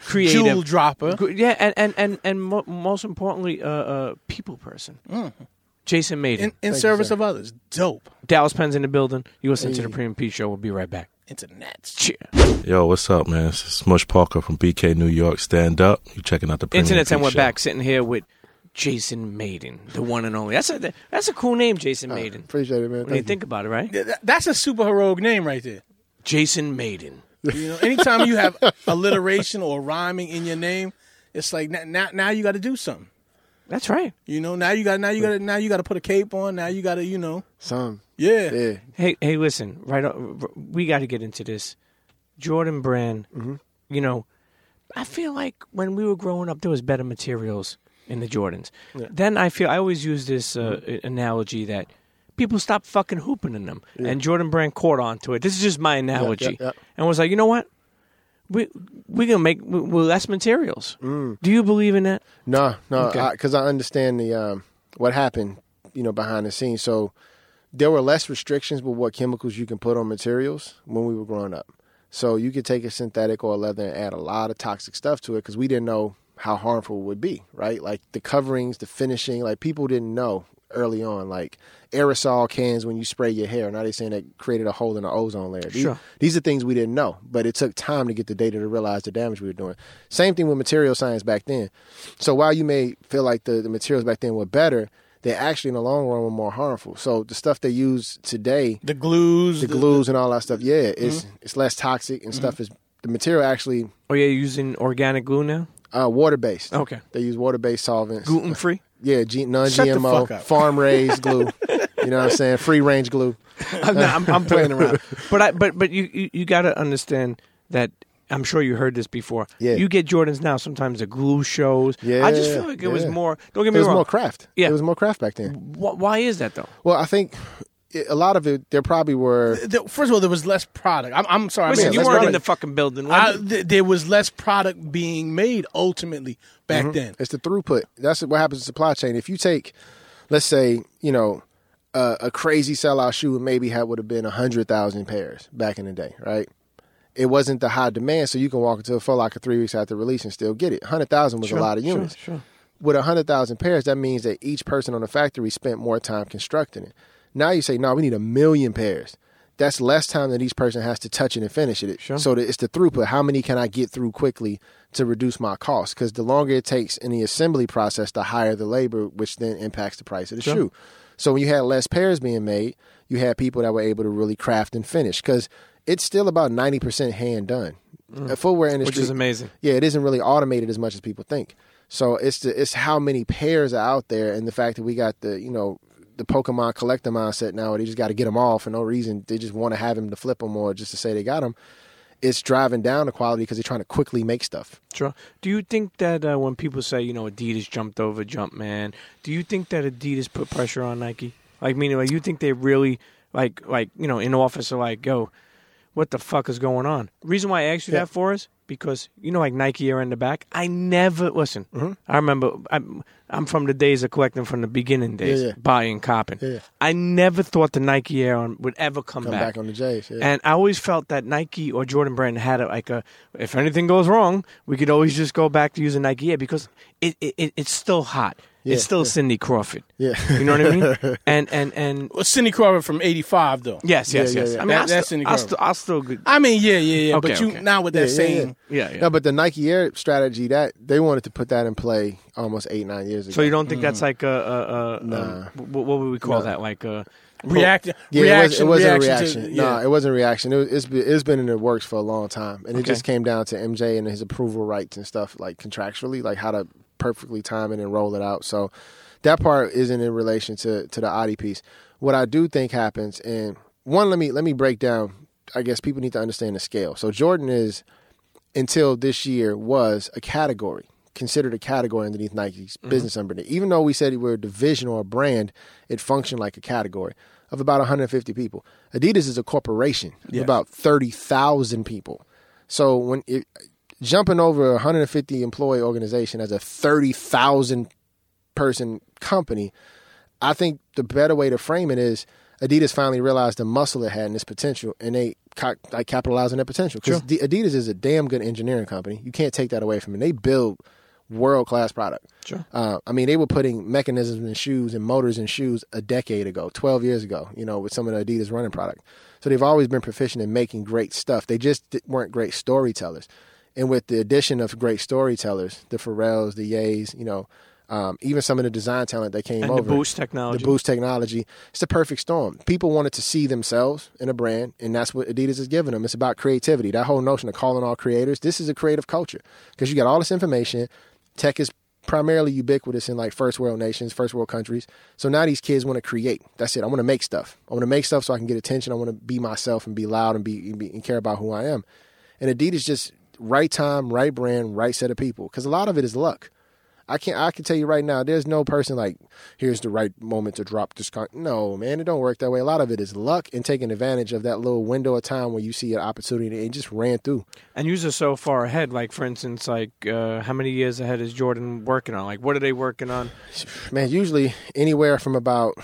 creative. Jewel dropper. Yeah, and most importantly, people person. Jason Mayden. In service of others. Dope. Dallas Penn's in the building. You listen to the Premium Pete Show. We'll be right back. It's a Nets. Cheer. Yo, what's up, man? This is Smush Parker from BK New York. Stand up. You checking out the Premium Pete Show. And we're back sitting here with Jason Mayden, the one and only. That's a cool name, Jason Mayden. Appreciate it, man. When you think about it, right? That's a super heroic name right there. Jason Mayden. Anytime you have alliteration or rhyming in your name, it's like now you got to do something. That's right. Now you got to put a cape on. Now you got to, Some. Yeah. Hey, listen. Right. We got to get into this. Jordan Brand. I feel like when we were growing up, there was better materials in the Jordans. Yeah. Then I always use this analogy that people stopped fucking hooping in them, and Jordan Brand caught on to it. This is just my analogy, and was like, you know what? We're going to make less materials. Do you believe in that? No, because I understand what happened, behind the scenes. So there were less restrictions with what chemicals you can put on materials when we were growing up. So you could take a synthetic or a leather and add a lot of toxic stuff to it because we didn't know how harmful it would be, right? Like the coverings, the finishing, like people didn't know. early on, like aerosol cans when you spray your hair. Now they're saying that created a hole in the ozone layer. Sure. These are things we didn't know, but it took time to get the data to realize the damage we were doing. Same thing with material science back then. So while you may feel like the materials back then were better, they actually in the long run were more harmful. So the stuff they use today, the glues and all that stuff, yeah, it's mm-hmm. it's less toxic and mm-hmm. stuff is the material actually. Oh yeah, you're using organic glue now? Water based. Okay. They use water based solvents. Gluten free? Yeah, non-GMO, farm raised glue. You know what I'm saying? Free range glue. I'm playing around. But you got to understand that. I'm sure you heard this before. Yeah. You get Jordans now sometimes at glue shows. Yeah, I just feel like it was more. Don't get me wrong. It was more craft. Yeah. It was more craft back then. Why is that though? Well, I think a lot of it. There probably were. First of all, there was less product. I'm sorry. Listen, you weren't in the fucking building. There was less product being made ultimately back mm-hmm. then. It's the throughput. That's what happens to supply chain. If you take, let's say, you know, a crazy sellout shoe maybe would have been 100,000 pairs back in the day, right? It wasn't the high demand, so you can walk into a Foot Locker 3 weeks after release and still get it. 100,000 was a lot of units. Sure. With 100,000 pairs, that means that each person on the factory spent more time constructing it. Now you say, no, we need 1 million pairs. That's less time that each person has to touch it and finish it. Sure. So it's the throughput. How many can I get through quickly to reduce my cost? Because the longer it takes in the assembly process, the higher the labor, which then impacts the price of the shoe. So when you had less pairs being made, you had people that were able to really craft and finish. Because it's still about 90% hand done. The footwear industry, which is amazing. Yeah, it isn't really automated as much as people think. So it's how many pairs are out there, and the fact that we got the Pokemon collector mindset now, where they just got to get them all for no reason. They just want to have them to flip them or just to say they got them. It's driving down the quality because they're trying to quickly make stuff. Sure. Do you think that when people say, you know, Adidas jumped over Jumpman, do you think that Adidas put pressure on Nike? Like, meaning, like, you think they really, like you know, in office are like, yo, what the fuck is going on? Reason why I asked you that for is because, you know, like Nike Air in the back, I never, listen, mm-hmm. I remember, I'm from the days of collecting from the beginning days, buying, copping. Yeah. I never thought the Nike Air would ever come back on the J's. Yeah. And I always felt that Nike or Jordan Brand had if anything goes wrong, we could always just go back to using Nike Air because it's still hot. Yeah, it's still Cindy Crawford. Yeah. You know what I mean? And well, Cindy Crawford from 85 though. Yes. Yeah. I mean, that's Cindy Crawford. I still good. I mean, yeah. Okay, but you now with that saying. Yeah. No, but the Nike Air strategy, that they wanted to put that in play almost 8-9 years ago. So you don't think that's like what would we call that? Like a reaction? Yeah, it wasn't a reaction. No, it wasn't a reaction. It's been in the works for a long time, and it just came down to MJ and his approval rights and stuff, like contractually, like how to perfectly time it and roll it out. So that part isn't in relation to the Adi piece. What I do think happens, and one, let me break down, I guess people need to understand the scale. So Jordan is, until this year, was a category, considered a category underneath Nike's business umbrella. Even though we said we were a division or a brand, it functioned like a category of about 150 people. Adidas is a corporation of about 30,000 people. So when it jumping over a 150 employee organization as a 30,000 person company, I think the better way to frame it is Adidas finally realized the muscle it had and its potential, and they capitalized on that potential. Because Adidas is a damn good engineering company. You can't take that away from them. They build world-class product. Sure. I mean, they were putting mechanisms in shoes and motors in shoes a decade ago, 12 years ago, you know, with some of the Adidas running product. So they've always been proficient in making great stuff. They just weren't great storytellers. And with the addition of great storytellers, the Pharrells, the Ye's, you know, even some of the design talent that came over. And the Boost technology. It's the perfect storm. People wanted to see themselves in a brand, and that's what Adidas is giving them. It's about creativity. That whole notion of calling all creators. This is a creative culture because you got all this information. Tech is primarily ubiquitous in like first world nations, first world countries. So now these kids want to create. That's it. I want to make stuff. I want to make stuff so I can get attention. I want to be myself and be loud and be and care about who I am. And Adidas just... right time, right brand, right set of people. Because a lot of it is luck. I can tell you right now, there's no person like, here's the right moment to drop this. No, man, it don't work that way. A lot of it is luck and taking advantage of that little window of time where you see an opportunity and just ran through. And you're so far ahead. Like, for instance, how many years ahead is Jordan working on? Like, what are they working on? Man, usually anywhere from about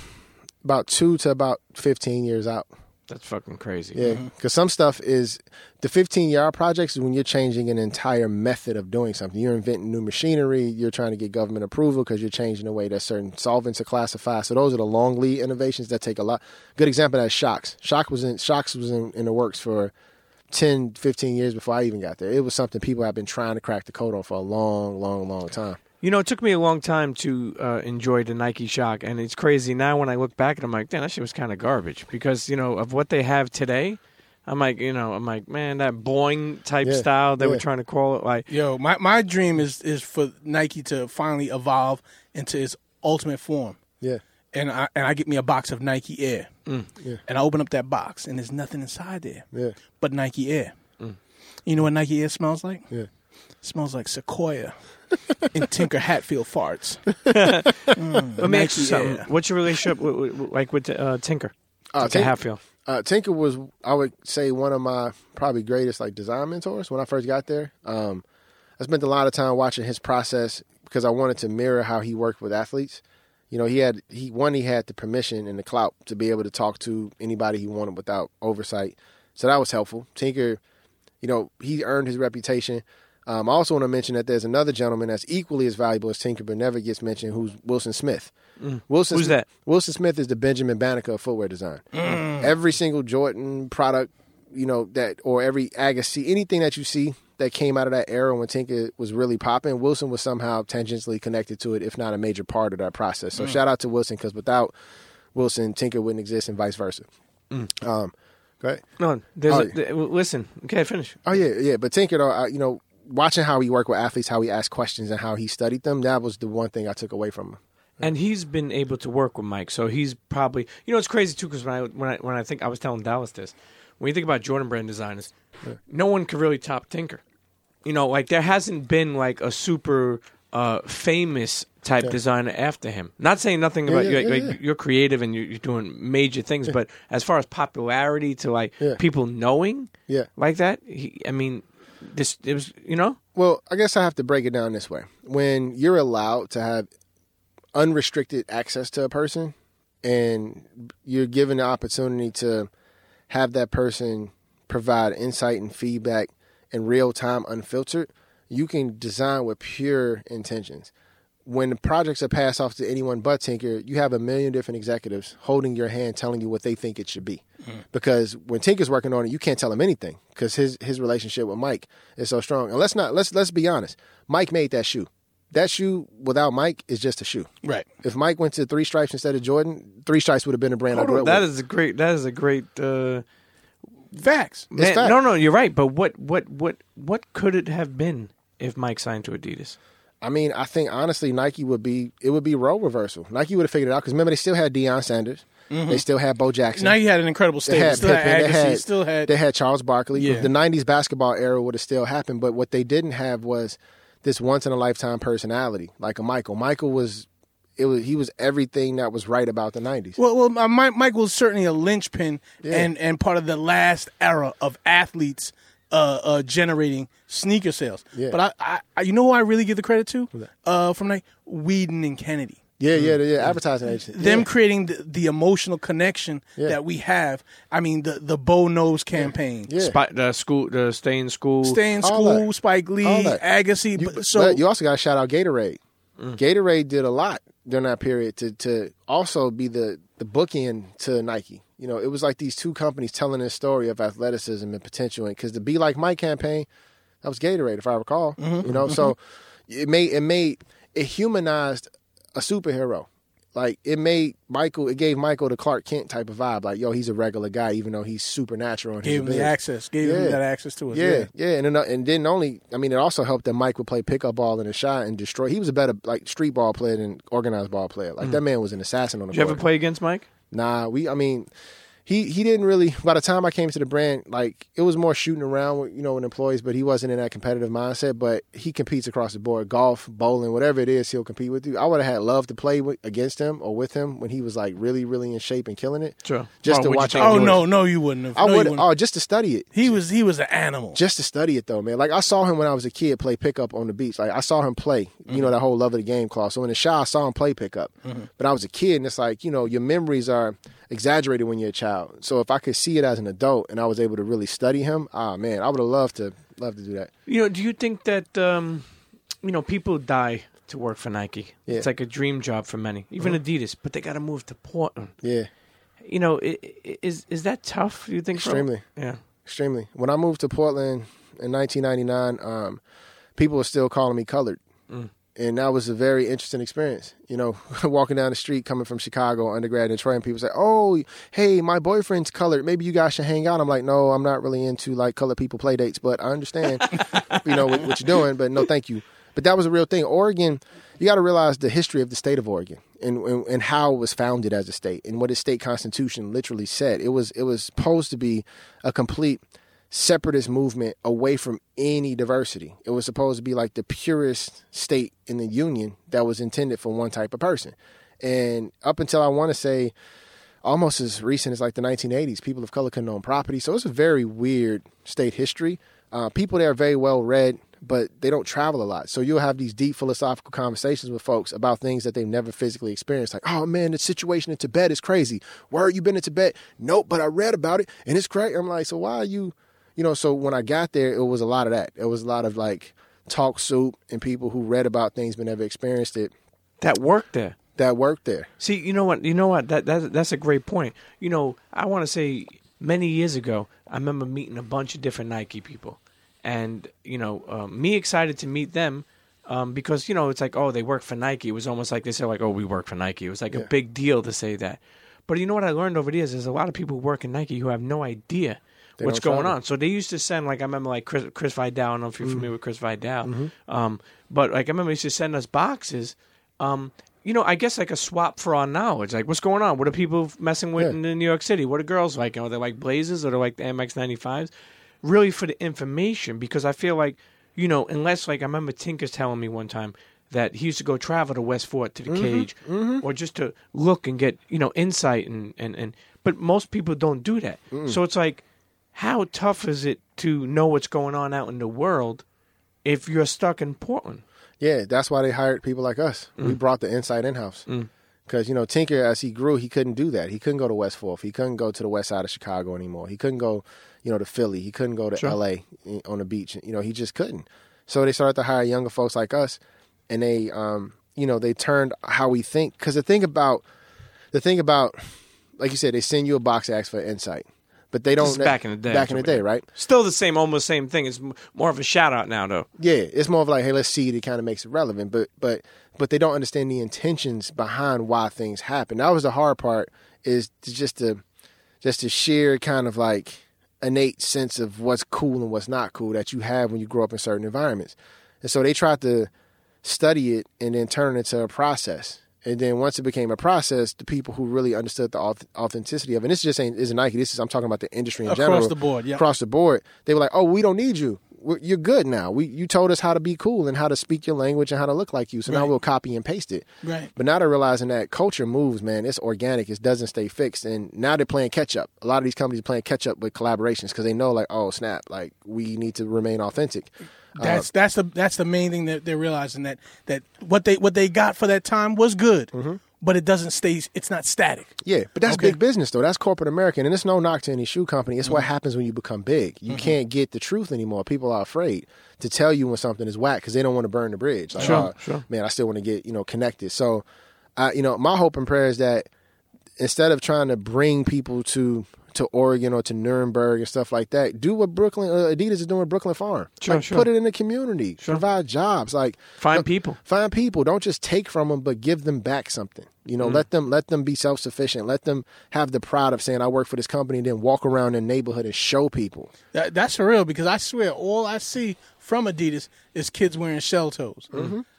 2 to about 15 years out. That's fucking crazy. Yeah, because some stuff is, the 15-yard projects is when you're changing an entire method of doing something. You're inventing new machinery. You're trying to get government approval because you're changing the way that certain solvents are classified. So those are the long lead innovations that take a lot. Good example of that is shocks. Shocks was in the works for 10, 15 years before I even got there. It was something people have been trying to crack the code on for a long, long, long time. You know, it took me a long time to enjoy the Nike Shock, and it's crazy now when I look back and I'm like, damn, that shit was kind of garbage because, you know, of what they have today. I'm like, man, that boing type style they were trying to call it. Like, yo, my dream is for Nike to finally evolve into its ultimate form. Yeah, and I get me a box of Nike Air, and I open up that box and there's nothing inside there. Yeah, but Nike Air. Mm. You know what Nike Air smells like? Yeah, it smells like Sequoia. And Tinker Hatfield farts. Let me ask you something. What's your relationship with Tinker? Hatfield. Tinker was, I would say, one of my probably greatest like design mentors when I first got there. I spent a lot of time watching his process because I wanted to mirror how he worked with athletes. You know, he had the permission and the clout to be able to talk to anybody he wanted without oversight. So that was helpful. Tinker, you know, he earned his reputation. I also want to mention that there's another gentleman that's equally as valuable as Tinker but never gets mentioned, who's Wilson Smith. Mm. Who's that? Wilson Smith is the Benjamin Banneker of footwear design. Mm. Every single Jordan product, you know, that, or every Agassi, anything that you see that came out of that era when Tinker was really popping, Wilson was somehow tangentially connected to it, if not a major part of that process. So shout out to Wilson, because without Wilson, Tinker wouldn't exist and vice versa. Mm. Go ahead. No, listen. Okay, finish. Oh, yeah. But Tinker, though, you know, watching how he worked with athletes, how he asked questions, and how he studied them, that was the one thing I took away from him. And he's been able to work with Mike, so he's probably... You know, it's crazy, too, because when I think... I was telling Dallas this. When you think about Jordan Brand designers, no one could really top Tinker. You know, like, there hasn't been, like, a super famous type designer after him. Not saying nothing about you. Like, you're creative and you're doing major things, but as far as popularity to, like, people knowing like that, it was, you know? Well, I guess I have to break it down this way. When you're allowed to have unrestricted access to a person and you're given the opportunity to have that person provide insight and feedback in real time, unfiltered, you can design with pure intentions. When the projects are passed off to anyone but Tinker, you have a million different executives holding your hand, telling you what they think it should be. Mm. Because when Tinker's working on it, you can't tell him anything because his relationship with Mike is so strong. And let's be honest. Mike made that shoe. That shoe without Mike is just a shoe. Right. If Mike went to Three Stripes instead of Jordan, Three Stripes would have been a brand. That is a great. Facts. Fact. No, you're right. But what could it have been if Mike signed to Adidas? I mean, I think, honestly, Nike would be role reversal. Nike would have figured it out because, remember, they still had Deion Sanders. Mm-hmm. They still had Bo Jackson. Nike had an incredible stable. They had Charles Barkley. Yeah. The 90s basketball era would have still happened, but what they didn't have was this once-in-a-lifetime personality, like a Michael. Michael was everything that was right about the 90s. Well, Michael was certainly a linchpin and part of the last era of athletes generating sneaker sales. Yeah. But I you know who I really give the credit to? From Nike? Whedon and Kennedy. Yeah. Advertising agency. Them creating the emotional connection that we have. I mean, the Bo Knows campaign. Yeah. Stay in School, Spike Lee, Agassi. You also got to shout out Gatorade. Mm. Gatorade did a lot during that period to also be the bookend to Nike. You know, it was like these two companies telling this story of athleticism and potential. And because the Be Like Mike campaign, that was Gatorade, if I recall. Mm-hmm. You know, so it humanized a superhero. Like, it gave Michael the Clark Kent type of vibe. Like, yo, he's a regular guy, even though he's supernatural. And gave him the access. Gave him that access to us. Yeah. And then it also helped that Mike would play pickup ball in a shot and destroy. He was a better, like, street ball player than organized ball player. Like, that man was an assassin on the court. Did you ever play against Mike? Nah, he didn't really. By the time I came to the brand, like, it was more shooting around with, you know, with employees, but he wasn't in that competitive mindset. But he competes across the board, golf, bowling, whatever it is, he'll compete with you. I would have had loved to play against him or with him when he was like really, really in shape and killing it. Sure, just to watch. No, you wouldn't have. I would. Oh, just to study it. He was an animal. Just to study it though, man. Like, I saw him when I was a kid play pickup on the beach. Like, I saw him play. Mm-hmm. You know, that whole love of the game clause. So in the shot, I saw him play pickup. Mm-hmm. But I was a kid, and it's like, you know, your memories are. exaggerated when you're a child. So if I could see it as an adult and I was able to really study him, I would have loved to do that. You know, do you think that people die to work for Nike? Yeah. It's like a dream job for many, even Adidas, but they got to move to Portland. Yeah. You know, is that tough, you think? Extremely. Yeah. Extremely. When I moved to Portland in 1999, people were still calling me colored. Mm. And that was a very interesting experience. You know, walking down the street, coming from Chicago, undergrad in Detroit, and people say, oh, hey, my boyfriend's colored. Maybe you guys should hang out. I'm like, no, I'm not really into, like, colored people play dates, but I understand, what you're doing, but no, thank you. But that was a real thing. Oregon, you got to realize the history of the state of Oregon and how it was founded as a state and what its state constitution literally said. It was supposed to be a complete separatist movement away from any diversity. It was supposed to be like the purest state in the union that was intended for one type of person. And up until, I want to say, almost as recent as like the 1980s, people of color couldn't own property. So it's a very weird state history. People there are very well read, but they don't travel a lot. So you'll have these deep philosophical conversations with folks about things that they've never physically experienced. Like, oh man, the situation in Tibet is crazy. Where have you been in Tibet? Nope, but I read about it and it's crazy. I'm like, so why are you... You know, so when I got there, it was a lot of that. It was a lot of, like, talk soup and people who read about things but never experienced it. That worked there. See, you know what? That's a great point. You know, I want to say many years ago, I remember meeting a bunch of different Nike people. And, me excited to meet them because, it's like, oh, they work for Nike. It was almost like they said, like, oh, we work for Nike. It was like a big deal to say that. But you know what I learned over the years? There's a lot of people who work in Nike who have no idea what's going on. So they used to send, like, I remember, like, Chris Vidal. I don't know if you're familiar with Chris Vidal. Mm-hmm. But, like, I remember he used to send us boxes, I guess like a swap for our knowledge. Like, what's going on? What are people messing with in New York City? What are girls like? Are they like Blazers or they're like the MX-95s? Really for the information, because I feel like, unless, like, I remember Tinker's telling me one time that he used to go travel to West Fort to the cage or just to look and get, insight. And but most people don't do that. Mm. So it's like, how tough is it to know what's going on out in the world if you're stuck in Portland? Yeah, that's why they hired people like us. Mm. We brought the insight in-house. Because, Tinker, as he grew, he couldn't do that. He couldn't go to West Forth. He couldn't go to the west side of Chicago anymore. He couldn't go, to Philly. He couldn't go to L.A. on the beach. He just couldn't. So they started to hire younger folks like us, and they, they turned how we think. Because the thing about, like you said, they send you a box to ask for insight. But they don't. This is back in the day. Back in the day, right? Still the same, almost same thing. It's more of a shout out now, though. Yeah, it's more of like, hey, let's see. It kind of makes it relevant, but they don't understand the intentions behind why things happen. That was the hard part, is just the sheer kind of like innate sense of what's cool and what's not cool that you have when you grow up in certain environments. And so they tried to study it and then turn it into a process. And then once it became a process, the people who really understood the authenticity of it, and this just isn't Nike, I'm talking about the industry in general. Across the board, yeah. Across the board. They were like, oh, we don't need you. You're good now. You told us how to be cool and how to speak your language and how to look like you, so now we'll copy and paste it. Right. But now they're realizing that culture moves, man. It's organic. It doesn't stay fixed. And now they're playing catch-up. A lot of these companies are playing catch-up with collaborations because they know, like, oh, snap, like, we need to remain authentic. That's the main thing that they're realizing, that what they got for that time was good, but it doesn't stay. It's not static. Yeah, but that's big business though. That's corporate American, and it's no knock to any shoe company. It's what happens when you become big. You can't get the truth anymore. People are afraid to tell you when something is whack because they don't want to burn the bridge. Like, man, I still want to get connected. So, my hope and prayer is that instead of trying to bring people to Oregon or to Nuremberg and stuff like that, do what Adidas is doing with Brooklyn Farm. Put it in the community. Provide jobs. Like, find people. Don't just take from them, but give them back something. Let them be self-sufficient. Let them have the pride of saying, I work for this company, and then walk around their neighborhood and show people. That's for real, because I swear, all I see from Adidas is kids wearing shell toes.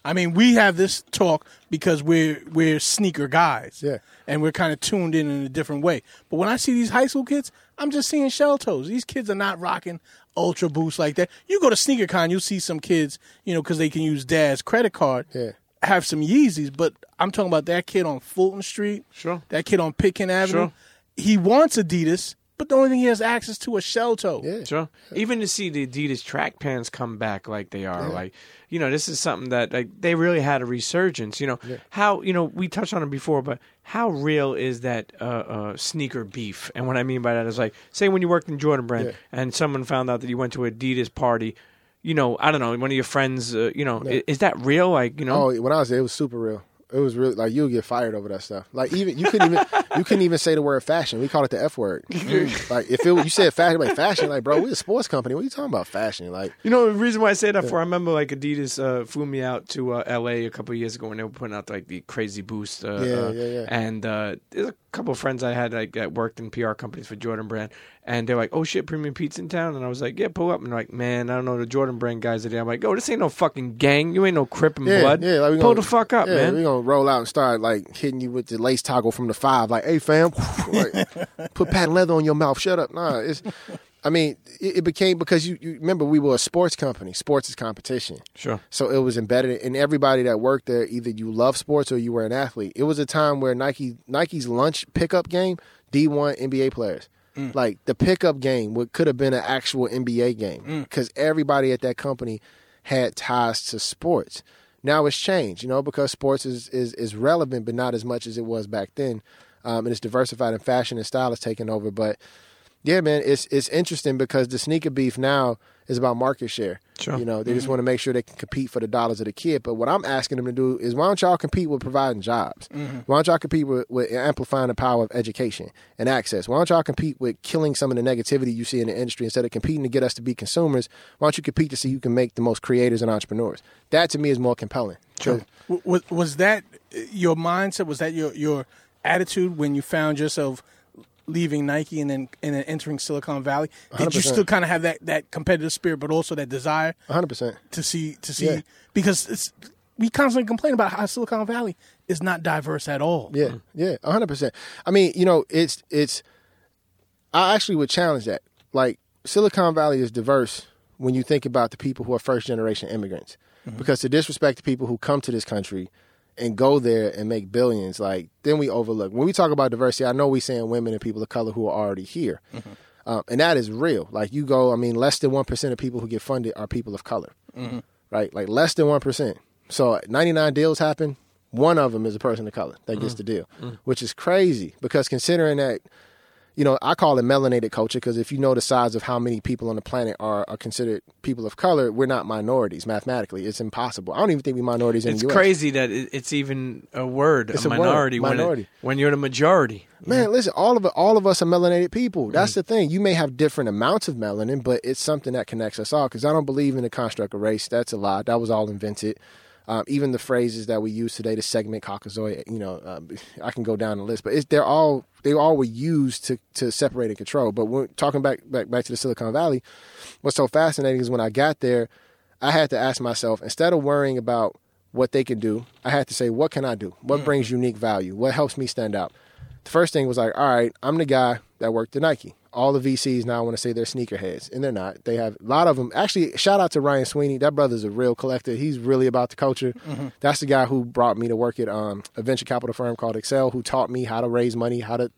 I mean, we have this talk because we're sneaker guys, and we're kind of tuned in a different way. But when I see these high school kids, I'm just seeing shell toes. These kids are not rocking Ultra Boosts like that. You go to SneakerCon, you'll see some kids, because they can use dad's credit card, have some Yeezys. But I'm talking about that kid on Fulton Street, that kid on Pitkin Avenue. He wants Adidas. But the only thing he has access to is shell toe. Yeah. Sure. Even to see the Adidas track pants come back like they are. Yeah. Like, you know, this is something that like they really had a resurgence. You know, how, you know, we touched on it before, but how real is that sneaker beef? And what I mean by that is like, say when you worked in Jordan Brand and someone found out that you went to an Adidas party, you know, I don't know, one of your friends, you know, is that real? Like, you know. Oh, when I was there, it was super real. It was really like you would get fired over that stuff. Like even you couldn't even say the word fashion. We call it the F word. Like if you said fashion, like fashion, like bro, we a sports company. What are you talking about fashion? Like you know the reason why I say that for I remember like Adidas flew me out to L.A. a couple of years ago when they were putting out like the Crazy Boost. And there's a couple of friends I had like that worked in PR companies for Jordan Brand, and they're like, "Oh shit, Premium Pete's in town," and I was like, "Yeah, pull up." And they're like, "Man, I don't know, the Jordan Brand guys are there." I'm like, "Oh, this ain't no fucking gang. You ain't no Crip and blood. Yeah, like pull the fuck up, man." We gonna roll out and start like hitting you with the lace toggle from the five, like, "Hey fam, like, put patent leather on your mouth. Shut up." Nah, it's. I mean, it became because you remember we were a sports company. Sports is competition. Sure. So it was embedded in everybody that worked there. Either you love sports or you were an athlete. It was a time where Nike's lunch pickup game, D1 NBA players. Mm. Like the pickup game could have been an actual NBA game because everybody at that company had ties to sports. Now it's changed, you know, because sports is relevant, but not as much as it was back then. And it's diversified and fashion and style is taking over, but... Yeah, man, it's interesting because the sneaker beef now is about market share. Sure. You know, they just want to make sure they can compete for the dollars of the kid. But what I'm asking them to do is why don't y'all compete with providing jobs? Mm-hmm. Why don't y'all compete with amplifying the power of education and access? Why don't y'all compete with killing some of the negativity you see in the industry instead of competing to get us to be consumers? Why don't you compete to see who can make the most creators and entrepreneurs? That to me is more compelling. Sure. Was that your mindset? Was that your attitude when you found yourself leaving Nike and then entering Silicon Valley? Did 100%. You still kind of have that competitive spirit, but also that desire 100% to see because we constantly complain about how Silicon Valley is not diverse at all. Yeah, 100%. I mean, you know, it's. I actually would challenge that. Like Silicon Valley is diverse when you think about the people who are first generation immigrants, because to disrespect the people who come to this country and go there and make billions, like, then we overlook. When we talk about diversity, I know we saying women and people of color who are already here. Mm-hmm. And that is real. Like, you go, I mean, less than 1% of people who get funded are people of color, right? Like, less than 1%. So 99 deals happen. One of them is a person of color that gets the deal, which is crazy because considering that, you know, I call it melanated culture because if you know the size of how many people on the planet are considered people of color, we're not minorities mathematically. It's impossible. I don't even think we're minorities in the U.S. It's crazy that it's even a word, it's a minority, word, minority. When you're the majority. Man, listen, all of us are melanated people. That's the thing. You may have different amounts of melanin, but it's something that connects us all because I don't believe in the construct of race. That's a lie. That was all invented. Even the phrases that we use today to segment Caucasoid, you know, I can go down the list, but they all were used to separate and control. But when, talking back to the Silicon Valley, what's so fascinating is when I got there, I had to ask myself, instead of worrying about what they can do, I had to say, what can I do? What brings unique value? What helps me stand out? The first thing was like, all right, I'm the guy that worked at Nike. All the VCs now want to say they're sneakerheads, and they're not. They have a lot of them. Actually, shout out to Ryan Sweeney. That brother's a real collector. He's really about the culture. That's the guy who brought me to work at a venture capital firm called Excel, who taught me how to raise money, how to,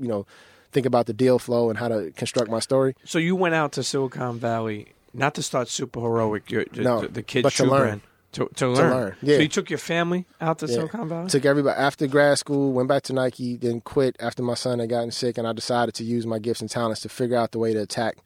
you know, think about the deal flow and how to construct my story. So you went out to Silicon Valley not to start Super Heroic, the kids' shoe brand. To learn. Yeah. So you took your family out to Silicon Valley? Took everybody after grad school, went back to Nike, then quit after my son had gotten sick, and I decided to use my gifts and talents to figure out the way to attack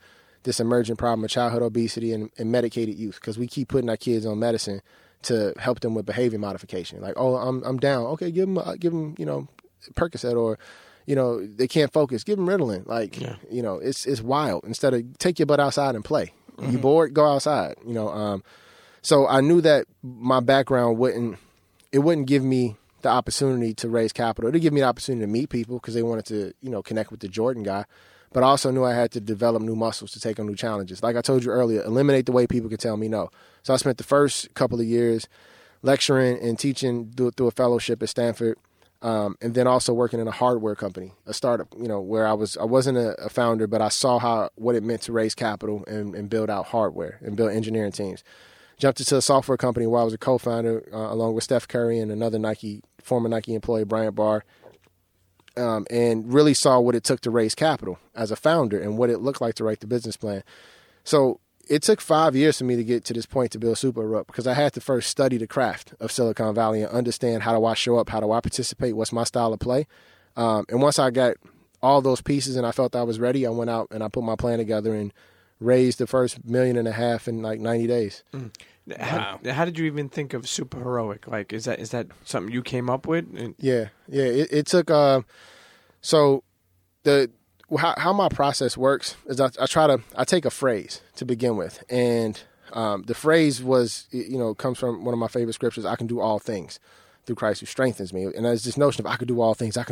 this emerging problem of childhood obesity and medicated youth, because we keep putting our kids on medicine to help them with behavior modification. Like, oh, I'm down. Okay, give them, you know, Percocet, or, you know, they can't focus. Give them Ritalin. Like, you know, it's wild. Instead of take your butt outside and play. You bored? Go outside. You know, so I knew that my background wouldn't give me the opportunity to raise capital. It would give me the opportunity to meet people because they wanted to, you know, connect with the Jordan guy. But I also knew I had to develop new muscles to take on new challenges. Like I told you earlier, eliminate the way people could tell me no. So I spent the first couple of years lecturing and teaching through a fellowship at Stanford, and then also working in a hardware company, a startup, you know, where I wasn't a founder, but I saw what it meant to raise capital and build out hardware and build engineering teams. Jumped into a software company where I was a co-founder along with Steph Curry and another former Nike employee, Bryant Barr. and really saw what it took to raise capital as a founder and what it looked like to write the business plan. So it took 5 years for me to get to this point to build Super Heroic, because I had to first study the craft of Silicon Valley and understand, how do I show up? How do I participate? What's my style of play? And once I got all those pieces and I felt I was ready, I went out and I put my plan together and raised the first $1.5 million in like 90 days. Mm. Wow. How did you even think of Super Heroic? Like, is that something you came up with? Yeah. It took, so the, how my process works is I take a phrase to begin with. And the phrase was, comes from one of my favorite scriptures, I can do all things through Christ who strengthens me. And there's this notion of I could do all things. And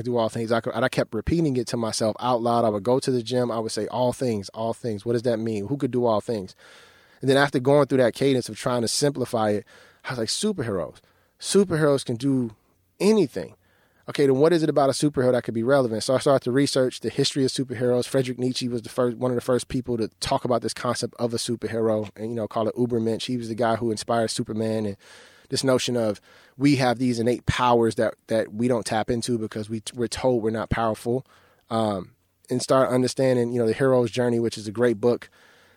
I kept repeating it to myself out loud. I would go to the gym. I would say, all things. What does that mean? Who could do all things? And then after going through that cadence of trying to simplify it, I was like, superheroes. Superheroes can do anything. Okay, then what is it about a superhero that could be relevant? So I started to research the history of superheroes. Friedrich Nietzsche was one of the first people to talk about this concept of a superhero and, call it Ubermensch. He was the guy who inspired Superman and this notion of we have these innate powers that we don't tap into because we're told we're not powerful. And start understanding, The Hero's Journey, which is a great book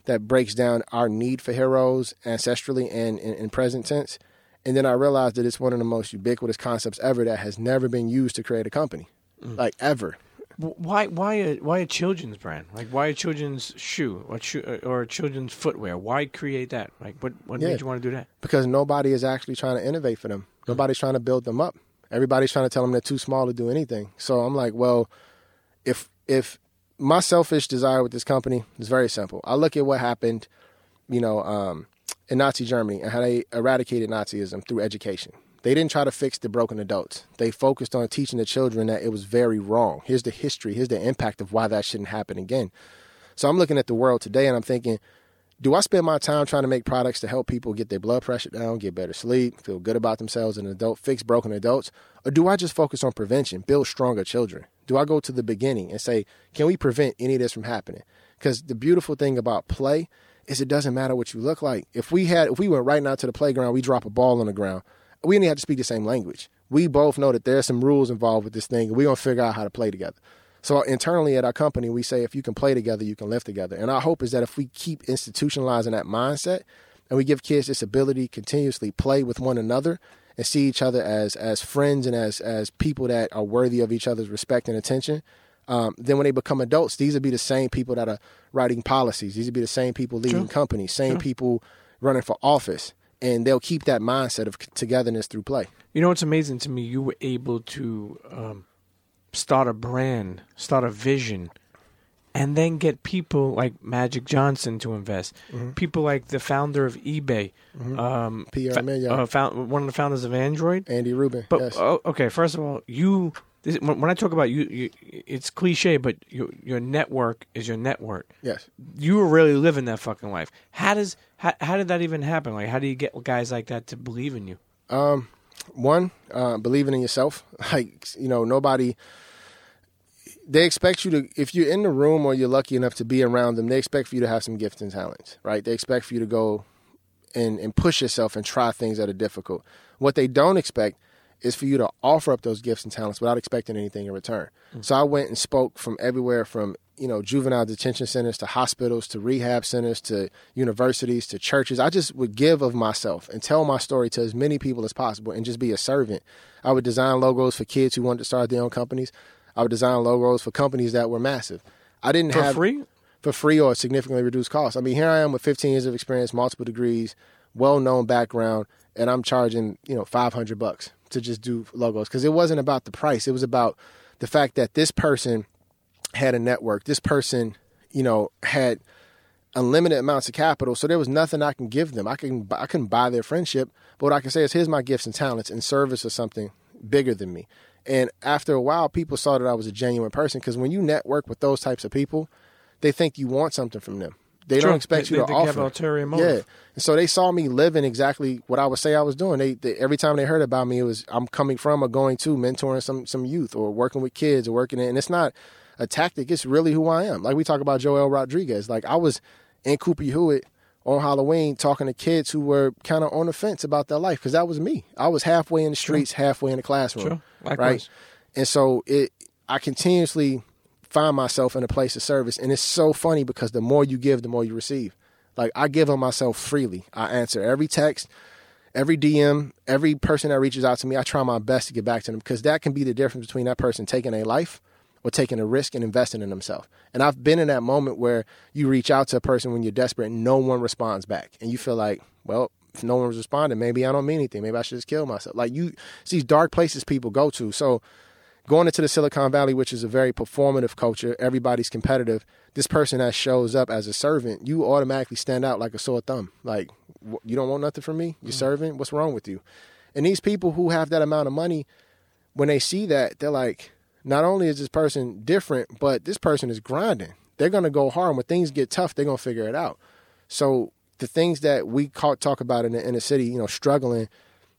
that breaks down our need for heroes ancestrally and in present tense. And then I realized that it's one of the most ubiquitous concepts ever that has never been used to create a company, like ever. Why a children's brand? Like, why a children's shoe or children's footwear? Why create that? Like, what made you want to do that? Because nobody is actually trying to innovate for them. Nobody's trying to build them up. Everybody's trying to tell them they're too small to do anything. So I'm like, well, if my selfish desire with this company is very simple. I look at what happened, in Nazi Germany and how they eradicated Nazism through education. They didn't try to fix the broken adults. They focused on teaching the children that it was very wrong. Here's the history. Here's the impact of why that shouldn't happen again. So I'm looking at the world today and I'm thinking, do I spend my time trying to make products to help people get their blood pressure down, get better sleep, feel good about themselves as an adult, fix broken adults? Or do I just focus on prevention, build stronger children? Do I go to the beginning and say, can we prevent any of this from happening? Because the beautiful thing about play is it doesn't matter what you look like. If we went right now to the playground, we drop a ball on the ground, we didn't have to speak the same language. We both know that there's some rules involved with this thing, and we're going to figure out how to play together. So internally at our company, we say, if you can play together, you can live together. And our hope is that if we keep institutionalizing that mindset and we give kids this ability to continuously play with one another and see each other as friends and as people that are worthy of each other's respect and attention, then when they become adults, these would be the same people that are writing policies. These would be the same people leading companies, same people running for office. And they'll keep that mindset of togetherness through play. It's amazing to me. You were able to start a brand, start a vision, and then get people like Magic Johnson to invest. Mm-hmm. People like the founder of eBay, one of the founders of Android, Andy Rubin. But yes. Okay, first of all, when I talk about you, it's cliche, but your network is your net worth. Yes, you were really living that fucking life. How did that even happen? Like, how do you get guys like that to believe in you? One, believing in yourself. Like, nobody. They expect you to, if you're in the room or you're lucky enough to be around them, they expect for you to have some gifts and talents, right? They expect for you to go and push yourself and try things that are difficult. What they don't expect is for you to offer up those gifts and talents without expecting anything in return. Mm-hmm. So I went and spoke from everywhere from, juvenile detention centers to hospitals to rehab centers to universities to churches. I just would give of myself and tell my story to as many people as possible and just be a servant. I would design logos for kids who wanted to start their own companies. I would design logos for companies that were massive. I didn't have... For free or significantly reduced cost. I mean, here I am with 15 years of experience, multiple degrees, well-known background, and I'm charging, $500 to just do logos, because it wasn't about the price. It was about the fact that this person had a network. This person, had unlimited amounts of capital, so there was nothing I can give them. I couldn't buy their friendship, but what I can say is, here's my gifts and talents in service of something bigger than me. And after a while, people saw that I was a genuine person, because when you network with those types of people, they think you want something from them. They don't expect you to offer. They have ulterior motive. Yeah. And so they saw me living exactly what I would say I was doing. They every time they heard about me, it was I'm coming from or going to mentoring some youth or working with kids or working in. And it's not a tactic. It's really who I am. Like, we talk about Joel Rodriguez. Like, I was in Cooper Hewitt on Halloween talking to kids who were kind of on the fence about their life, because that was me. I was halfway in the streets, halfway in the classroom. Likewise. Right? And so I continuously find myself in a place of service. And it's so funny because the more you give, the more you receive. Like, I give of myself freely. I answer every text, every DM, every person that reaches out to me. I try my best to get back to them, because that can be the difference between that person taking a life or taking a risk and investing in themselves. And I've been in that moment where you reach out to a person when you're desperate and no one responds back. And you feel like, well, if no one's responding, maybe I don't mean anything. Maybe I should just kill myself. Like, you see these dark places people go to. So going into the Silicon Valley, which is a very performative culture, everybody's competitive. This person that shows up as a servant, you automatically stand out like a sore thumb. Like, you don't want nothing from me? You're serving? What's wrong with you? And these people who have that amount of money, when they see that, they're like, not only is this person different, but this person is grinding. They're going to go hard. And when things get tough, they're going to figure it out. So the things that we talk about in the inner city, you know, struggling,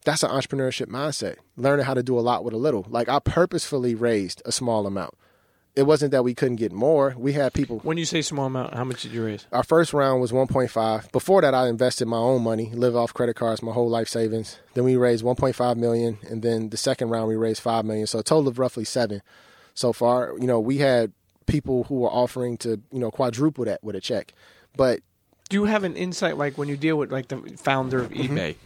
that's an entrepreneurship mindset. Learning how to do a lot with a little. Like, I purposefully raised a small amount. It wasn't that we couldn't get more. We had people. When you say small amount, how much did you raise? Our first round was 1.5. Before that, I invested my own money, live off credit cards, my whole life savings. Then we raised 1.5 million. And then the second round, we raised 5 million. So a total of roughly 7 so far. You know, we had people who were offering to, you know, quadruple that with a check. But do you have an insight, like when you deal with like the founder of eBay,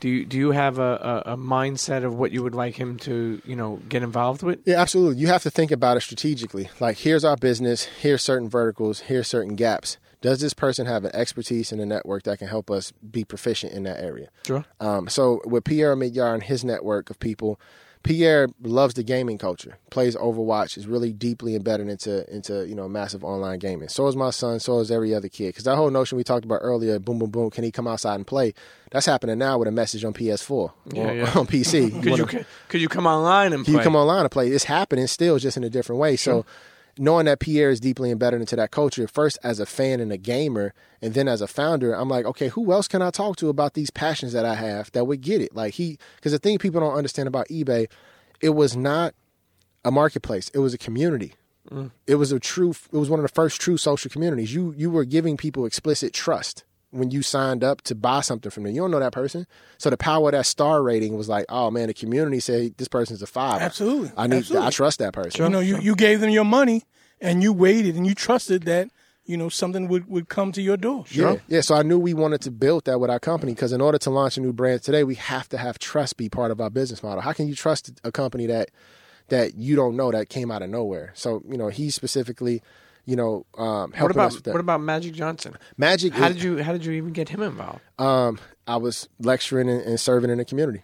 do you have a mindset of what you would like him to, you know, get involved with? Yeah, absolutely. You have to think about it strategically. Like, here's our business, here's certain verticals, here's certain gaps. Does this person have an expertise in a network that can help us be proficient in that area? Sure. So with Pierre Midyar and his network of people, Pierre loves the gaming culture, plays Overwatch, is really deeply embedded into you know, massive online gaming. So is my son, so is every other kid. Because that whole notion we talked about earlier, boom, boom, boom, can he come outside and play? That's happening now with a message on PS4 or on PC. Could you come online and play? You come online and play. It's happening still, just in a different way. Sure. So knowing that Pierre is deeply embedded into that culture, first as a fan and a gamer, and then as a founder, I'm like, okay, who else can I talk to about these passions that I have that would get it? Like, because the thing people don't understand about eBay, it was not a marketplace. It was a community. Mm. It was one of the first true social communities. You were giving people explicit trust when you signed up to buy something from them. You don't know that person. So the power of that star rating was like, oh man, the community said this person's a 5. Absolutely. I trust that person. Sure. You know, you gave them your money and you waited and you trusted that, you know, something would come to your door. Sure. Yeah. So I knew we wanted to build that with our company, because in order to launch a new brand today, we have to have trust be part of our business model. How can you trust a company that you don't know, that came out of nowhere? So, you know, he specifically, you know, helping us with that. What about Magic Johnson? Magic. How did you even get him involved? I was lecturing and serving in the community.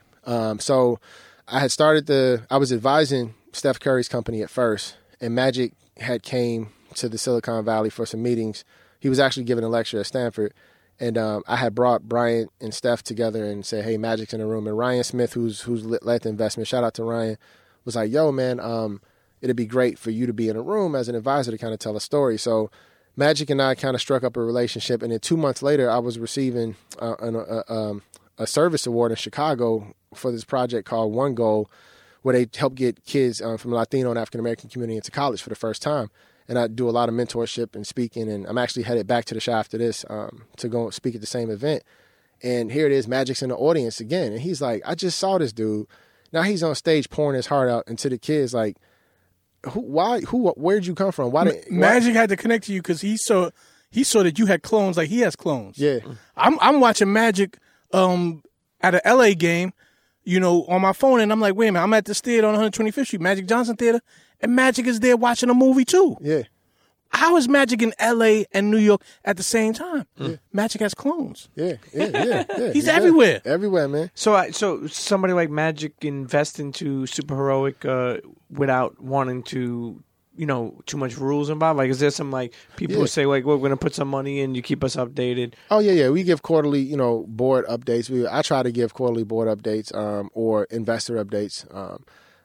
So I had started I was advising Steph Curry's company at first, and Magic had came to the Silicon Valley for some meetings. He was actually giving a lecture at Stanford, and I had brought Brian and Steph together and said, "Hey, Magic's in the room." And Ryan Smith, who's led the investment, shout out to Ryan, was like, "Yo, man, it'd be great for you to be in a room as an advisor to kind of tell a story." So Magic and I kind of struck up a relationship. And then 2 months later, I was receiving a service award in Chicago for this project called One Goal, where they help get kids from the Latino and African-American community into college for the first time. And I do a lot of mentorship and speaking. And I'm actually headed back to the show after this to go speak at the same event. And here it is, Magic's in the audience again. And he's like, "I just saw this dude. Now he's on stage pouring his heart out into the kids, like, where'd you come from? Magic had to connect to you because he saw that you had clones, like he has clones. Yeah. I'm watching Magic at an LA game, you know, on my phone, and I'm like, wait a minute, I'm at this theater on 125th Street, Magic Johnson Theater, and Magic is there watching a movie too. Yeah. How is Magic in LA and New York at the same time? Yeah. Magic has clones. Yeah. He's everywhere. Everywhere, man. So somebody like Magic invests into Super Heroic without wanting to, you know, too much rules involved. Like, is there some like people who say like, well, we're gonna put some money in, you keep us updated? Oh yeah. We give quarterly, you know, board updates. I try to give quarterly board updates or investor updates.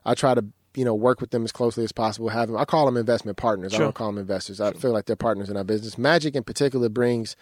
I try to, you know, work with them as closely as possible. Have them. I call them investment partners. Sure. I don't call them investors. I feel like they're partners in our business. Magic in particular brings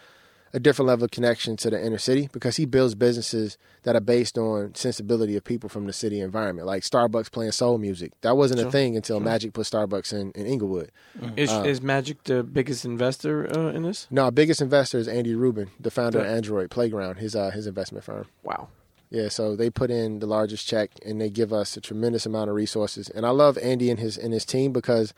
a different level of connection to the inner city because he builds businesses that are based on sensibility of people from the city environment, like Starbucks playing soul music. That wasn't a thing until Magic put Starbucks in Inglewood. Mm-hmm. Is Magic the biggest investor in this? No, biggest investor is Andy Rubin, the founder of Android, Playground, his investment firm. Wow. Yeah, so they put in the largest check, and they give us a tremendous amount of resources. And I love Andy and his team, because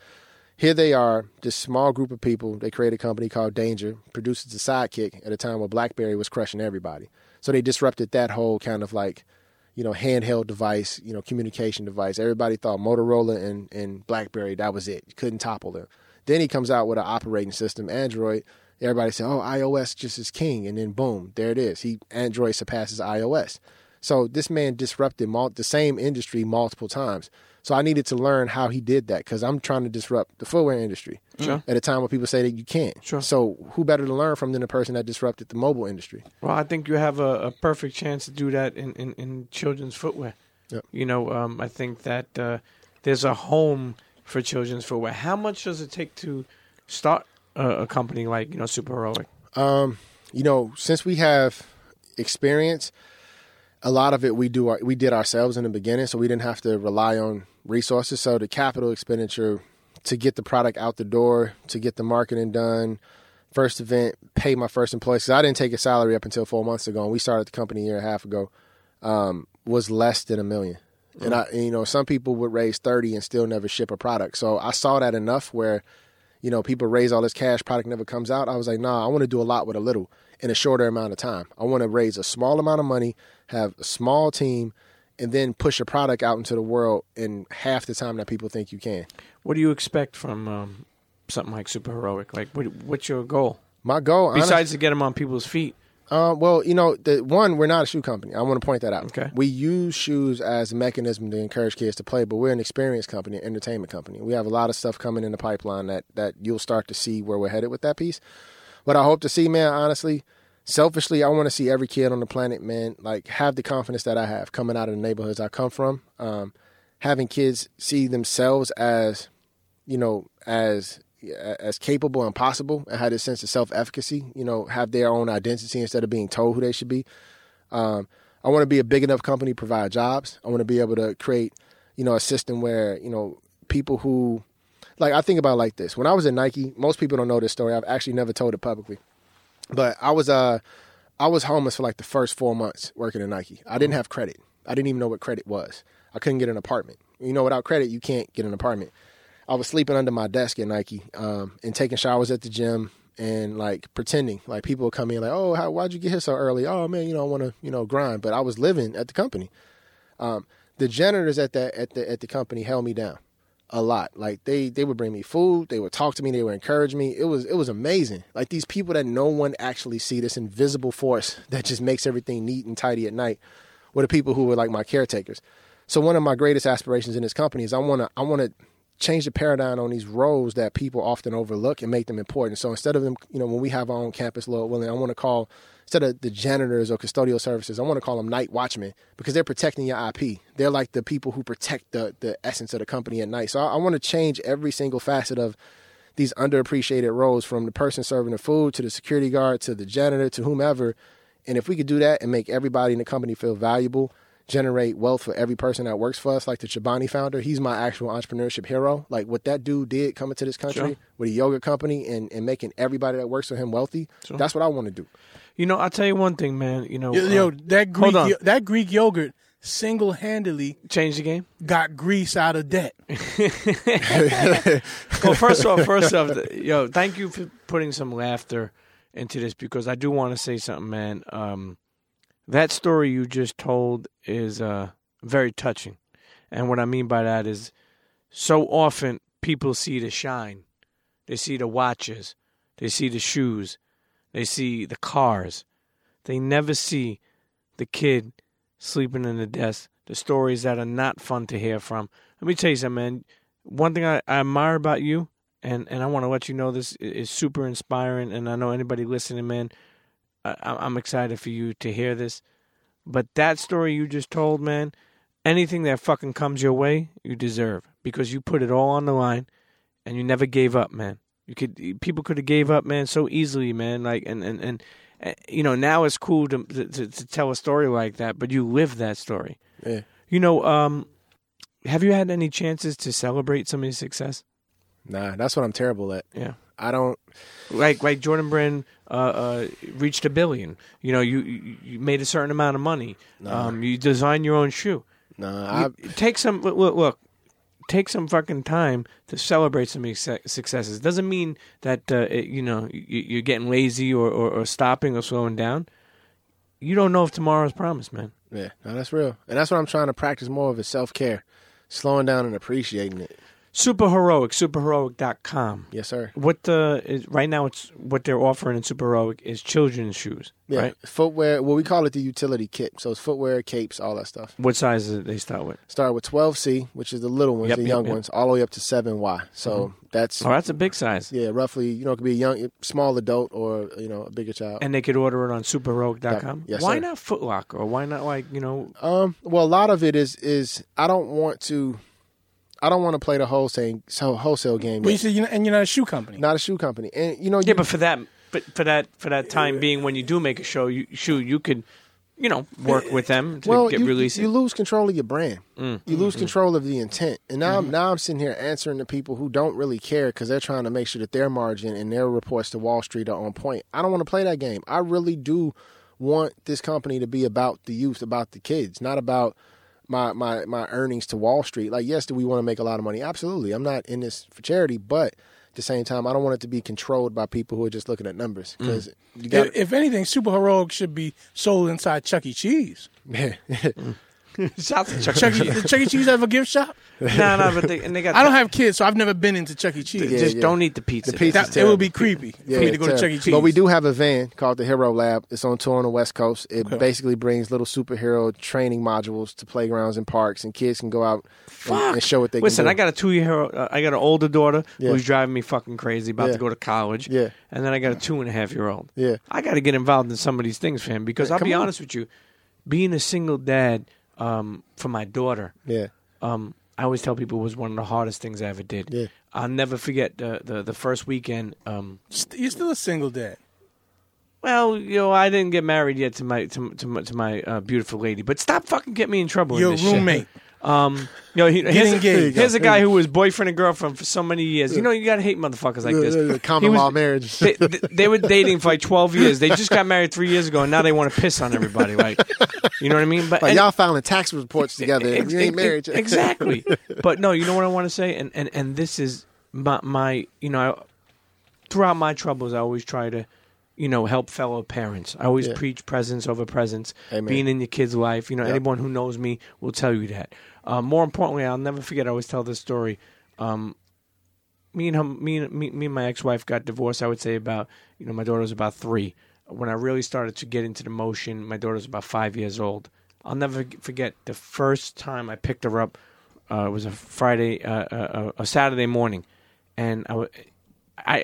here they are, this small group of people. They create a company called Danger, produces the Sidekick at a time where BlackBerry was crushing everybody. So they disrupted that whole kind of like, you know, handheld device, you know, communication device. Everybody thought Motorola and BlackBerry, that was it. You couldn't topple them. Then he comes out with an operating system, Android. Everybody said, oh, iOS just is king. And then boom, there it is. Android surpasses iOS. So this man disrupted the same industry multiple times. So I needed to learn how he did that, because I'm trying to disrupt the footwear industry at a time where people say that you can't. Sure. So who better to learn from than the person that disrupted the mobile industry? Well, I think you have a perfect chance to do that in children's footwear. Yep. You know, I think that there's a home for children's footwear. How much does it take to start a company like, you know, Super Heroic? You know, since we have experience, a lot of it we did ourselves in the beginning, so we didn't have to rely on resources. So the capital expenditure to get the product out the door, to get the marketing done, first event, pay my first employees. I didn't take a salary up until 4 months ago, and we started the company a year and a half ago. Was less than $1 million, and some people would raise 30 and still never ship a product. So I saw that enough where, you know, people raise all this cash, product never comes out. I was like, nah, I want to do a lot with a little in a shorter amount of time. I want to raise a small amount of money, have a small team, and then push a product out into the world in half the time that people think you can. What do you expect from something like Super Heroic? Like, what's your goal? My goal, besides to get them on people's feet. Well, you know, we're not a shoe company. I want to point that out. Okay. We use shoes as a mechanism to encourage kids to play, but we're an experience company, an entertainment company. We have a lot of stuff coming in the pipeline that you'll start to see where we're headed with that piece. What I hope to see, man, honestly, selfishly, I want to see every kid on the planet, man, like have the confidence that I have coming out of the neighborhoods I come from. Having kids see themselves as, you know, as capable and possible, and have this sense of self-efficacy, you know, have their own identity instead of being told who they should be. I want to be a big enough company to provide jobs. I want to be able to create, you know, a system where, you know, people who, like, I think about it like this. When I was at Nike, most people don't know this story. I've actually never told it publicly. But I was homeless for like the first 4 months working at Nike. I didn't have credit. I didn't even know what credit was. I couldn't get an apartment. You know, without credit, you can't get an apartment. I was sleeping under my desk at Nike and taking showers at the gym and like pretending. Like people would come in like, oh, why'd you get here so early? Oh, man, you know, I want to, you know, grind. But I was living at the company. The janitors at the company held me down a lot. Like they would bring me food, they would talk to me, they would encourage me. It was amazing. Like these people that no one actually see, this invisible force that just makes everything neat and tidy at night, were the people who were like my caretakers. So one of my greatest aspirations in this company is I wanna change the paradigm on these roles that people often overlook and make them important. So instead of them, you know, when we have our own campus, Lord willing, I want to call, instead of the janitors or custodial services, I want to call them night watchmen, because they're protecting your IP. They're like the people who protect the essence of the company at night. So I want to change every single facet of these underappreciated roles, from the person serving the food to the security guard to the janitor to whomever. And if we could do that and make everybody in the company feel valuable, generate wealth for every person that works for us, like the Chobani founder, he's my actual entrepreneurship hero. Like what that dude did coming to this country with a yoga company and making everybody that works for him wealthy, that's what I want to do. You know, I'll tell you one thing, man. You know, that Greek yogurt single-handedly changed the game. Got Greece out of debt. Well, first off, yo, thank you for putting some laughter into this, because I do want to say something, man. That story you just told is very touching. And what I mean by that is, so often people see the shine. They see the watches. They see the shoes. They see the cars. They never see the kid sleeping in the desk, the stories that are not fun to hear from. Let me tell you something, man. One thing I admire about you, and I want to let you know this is super inspiring, and I know anybody listening, man, I'm excited for you to hear this. But that story you just told, man, anything that fucking comes your way, you deserve, because you put it all on the line and you never gave up, man. People could have gave up, man, so easily, man. Like, and you know, now it's cool to tell a story like that, but you live that story. Yeah. You know, have you had any chances to celebrate somebody's success? Nah, that's what I'm terrible at. Yeah. I don't like Jordan Brand reached $1 billion. You know, you made a certain amount of money. Nah. You design your own shoe. Nah, take some fucking time to celebrate some successes. Doesn't mean that you're getting lazy or stopping or slowing down. You don't know if tomorrow's promised, man. Yeah, no, that's real, and that's what I'm trying to practice more of is self-care, slowing down and appreciating it. Super Heroic, superheroic.com. Yes, sir. What right now? It's what they're offering in Super Heroic is children's shoes, yeah, right? Footwear. Well, we call it the utility kit. So it's footwear, capes, all that stuff. What size do they start with? Start with 12C, which is the little ones, the young ones, all the way up to 7Y. So that's a big size. Yeah, roughly. You know, it could be a young, small adult, or a bigger child. And they could order it on superheroic.com. Yes, why not Foot Locker, or why not ? Well, a lot of it is I don't want to play the wholesale game. But you said, and you're not a shoe company. Not a shoe company, and but for that time being, when you do make a shoe, you could, work with them to get released. You lose control of your brand. You lose control of the intent, and now I'm sitting here answering to people who don't really care because they're trying to make sure that their margin and their reports to Wall Street are on point. I don't want to play that game. I really do want this company to be about the youth, about the kids, not about my earnings to Wall Street. Like, yes, do we want to make a lot of money? Absolutely. I'm not in this for charity, but at the same time, I don't want it to be controlled by people who are just looking at numbers. Because if anything, Super Heroic should be sold inside Chuck E. Cheese. Yeah. Shout to Chuck E. Cheese. Does Chuck E. Cheese have a gift shop? No, but they got. I don't have kids, so I've never been into Chuck E. Cheese. Just don't eat the pizza. It would be creepy for me to go to Chuck E. Cheese. But we do have a van called the Hero Lab. It's on tour on the West Coast. It basically brings little superhero training modules to playgrounds and parks, and kids can go out and show what they can do. Listen, I got a 2-year-old. I got an older daughter who's driving me fucking crazy, about to go to college. Yeah. And then I got a 2.5-year-old. Yeah. I got to get involved in some of these things for him because I'll be honest with you, being a single dad. For my daughter, I always tell people it was one of the hardest things I ever did. Yeah. I'll never forget the first weekend. You're still a single dad. Well, I didn't get married yet to my beautiful lady. But stop fucking getting me in trouble. Your roommate. Shit. Here's a guy who was boyfriend and girlfriend for so many years. You know, you gotta hate motherfuckers like this. Common law marriage. They were dating for like 12 years. They just got married 3 years ago, and now they want to piss on everybody. Like. You know what I mean? But y'all filing tax reports together. You ain't married yet. Exactly. But no, you know what I want to say? And this is my throughout my troubles, I always try to, help fellow parents. I always preach presence over presence, being in your kid's life. Anyone who knows me will tell you that. More importantly, I'll never forget, I always tell this story. Me and my ex-wife got divorced, I would say about, my daughter was about 3. When I really started to get into the motion, my daughter was about 5 years old. I'll never forget the first time I picked her up. It was a Saturday morning, and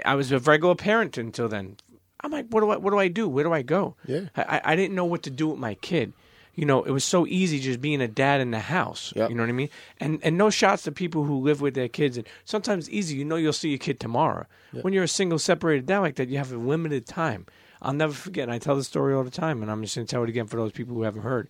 I was a regular parent until then. I'm like, what do I do? Where do I go? Yeah, I didn't know what to do with my kid. It was so easy just being a dad in the house. Yep. You know what I mean? And no shots to people who live with their kids. And sometimes easy. You'll see your kid tomorrow. Yep. When you're a single, separated dad like that, you have a limited time. I'll never forget, and I tell this story all the time, and I'm just going to tell it again for those people who haven't heard.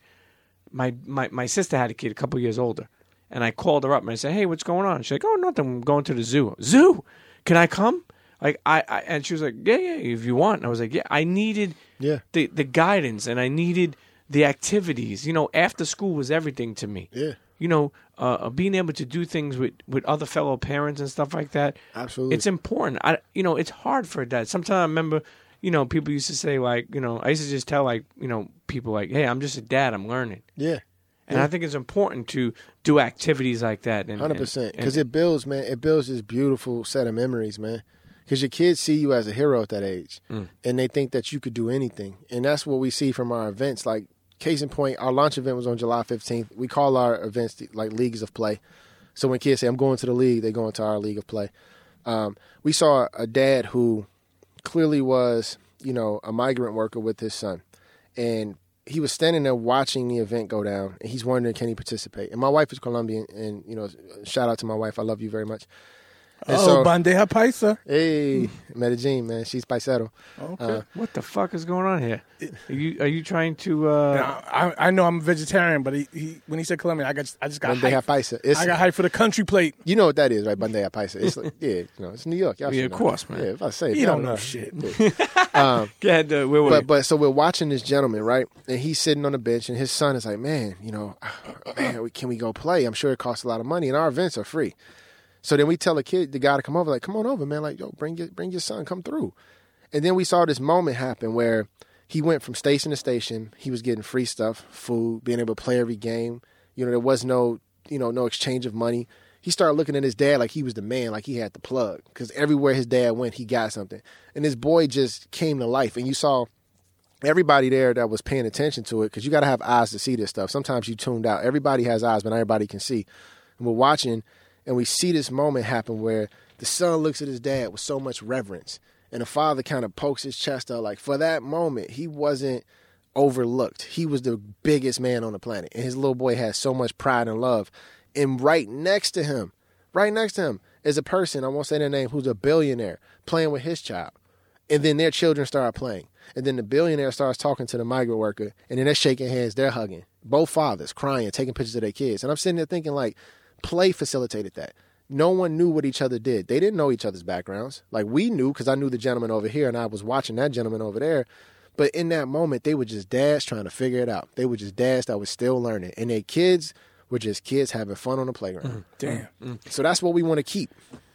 My sister had a kid a couple years older, and I called her up, and I said, hey, what's going on? She's like, oh, nothing, I'm going to the zoo. Zoo? Can I come? Like and she was like, yeah, if you want. And I was like, yeah, I needed the guidance, and I needed the activities. After school was everything to me. Yeah. Being able to do things with other fellow parents and stuff like that. Absolutely. It's important. It's hard for a dad. Sometimes I remember... people used to say, I used to just tell, people, hey, I'm just a dad. I'm learning. Yeah. And I think it's important to do activities like that. 100%. Because it builds, man. It builds this beautiful set of memories, man. Because your kids see you as a hero at that age. And they think that you could do anything. And that's what we see from our events. Like, case in point, our launch event was on July 15th. We call our events, leagues of play. So when kids say, I'm going to the league, they go into our league of play. We saw a dad who... clearly was, a migrant worker with his son. And he was standing there watching the event go down. And he's wondering, can he participate? And my wife is Colombian. And, shout out to my wife. I love you very much. And bandeja paisa. Hey, Medellin, man. She's paisero. Okay. What the fuck is going on here? Are you trying to... I know I'm a vegetarian, but he when he said Colombian, I just got hyped. Bandeja paisa. I got hyped for the country plate. You know what that is, right? Bandeja paisa. It's like, yeah, you know, it's New York. Y'all of course, man. Yeah, if I say it, you don't know shit. Go ahead. So we're watching this gentleman, right? And he's sitting on the bench, and his son is like, man, can we go play? I'm sure it costs a lot of money, and our events are free. So then we tell the guy to come over, like, come on over, man. Like, yo, bring your son, come through. And then we saw this moment happen where he went from station to station. He was getting free stuff, food, being able to play every game. You know, there was no, you know, no exchange of money. He started looking at his dad like he was the man, like he had the plug. Because everywhere his dad went, he got something. And this boy just came to life. And you saw everybody there that was paying attention to it, because you got to have eyes to see this stuff. Sometimes you tuned out. Everybody has eyes, but not everybody can see. And we're watching, and we see this moment happen where the son looks at his dad with so much reverence, and the father kind of pokes his chest out, like, for that moment, he wasn't overlooked. He was the biggest man on the planet, and his little boy has so much pride and love. And right next to him is a person, I won't say their name, who's a billionaire playing with his child. And then their children start playing. And then the billionaire starts talking to the migrant worker, and then they're shaking hands, they're hugging. Both fathers crying, taking pictures of their kids. And I'm sitting there thinking, like, play facilitated that. No one knew what each other did. They didn't know each other's backgrounds. Like, we knew, because I knew the gentleman over here and I was watching that gentleman over there. But in that moment, they were just dads trying to figure it out. They were just dads that was still learning. And their kids were just kids having fun on the playground. Damn. So that's what we want to keep.